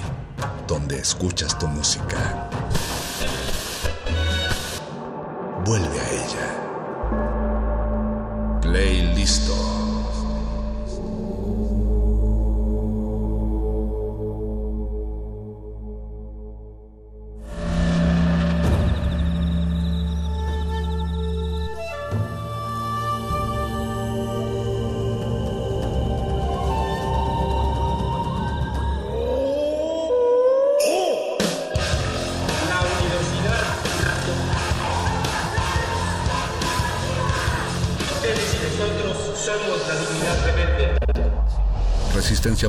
donde escuchas tu música. Vuelve a ella. Playlisto. Resistencia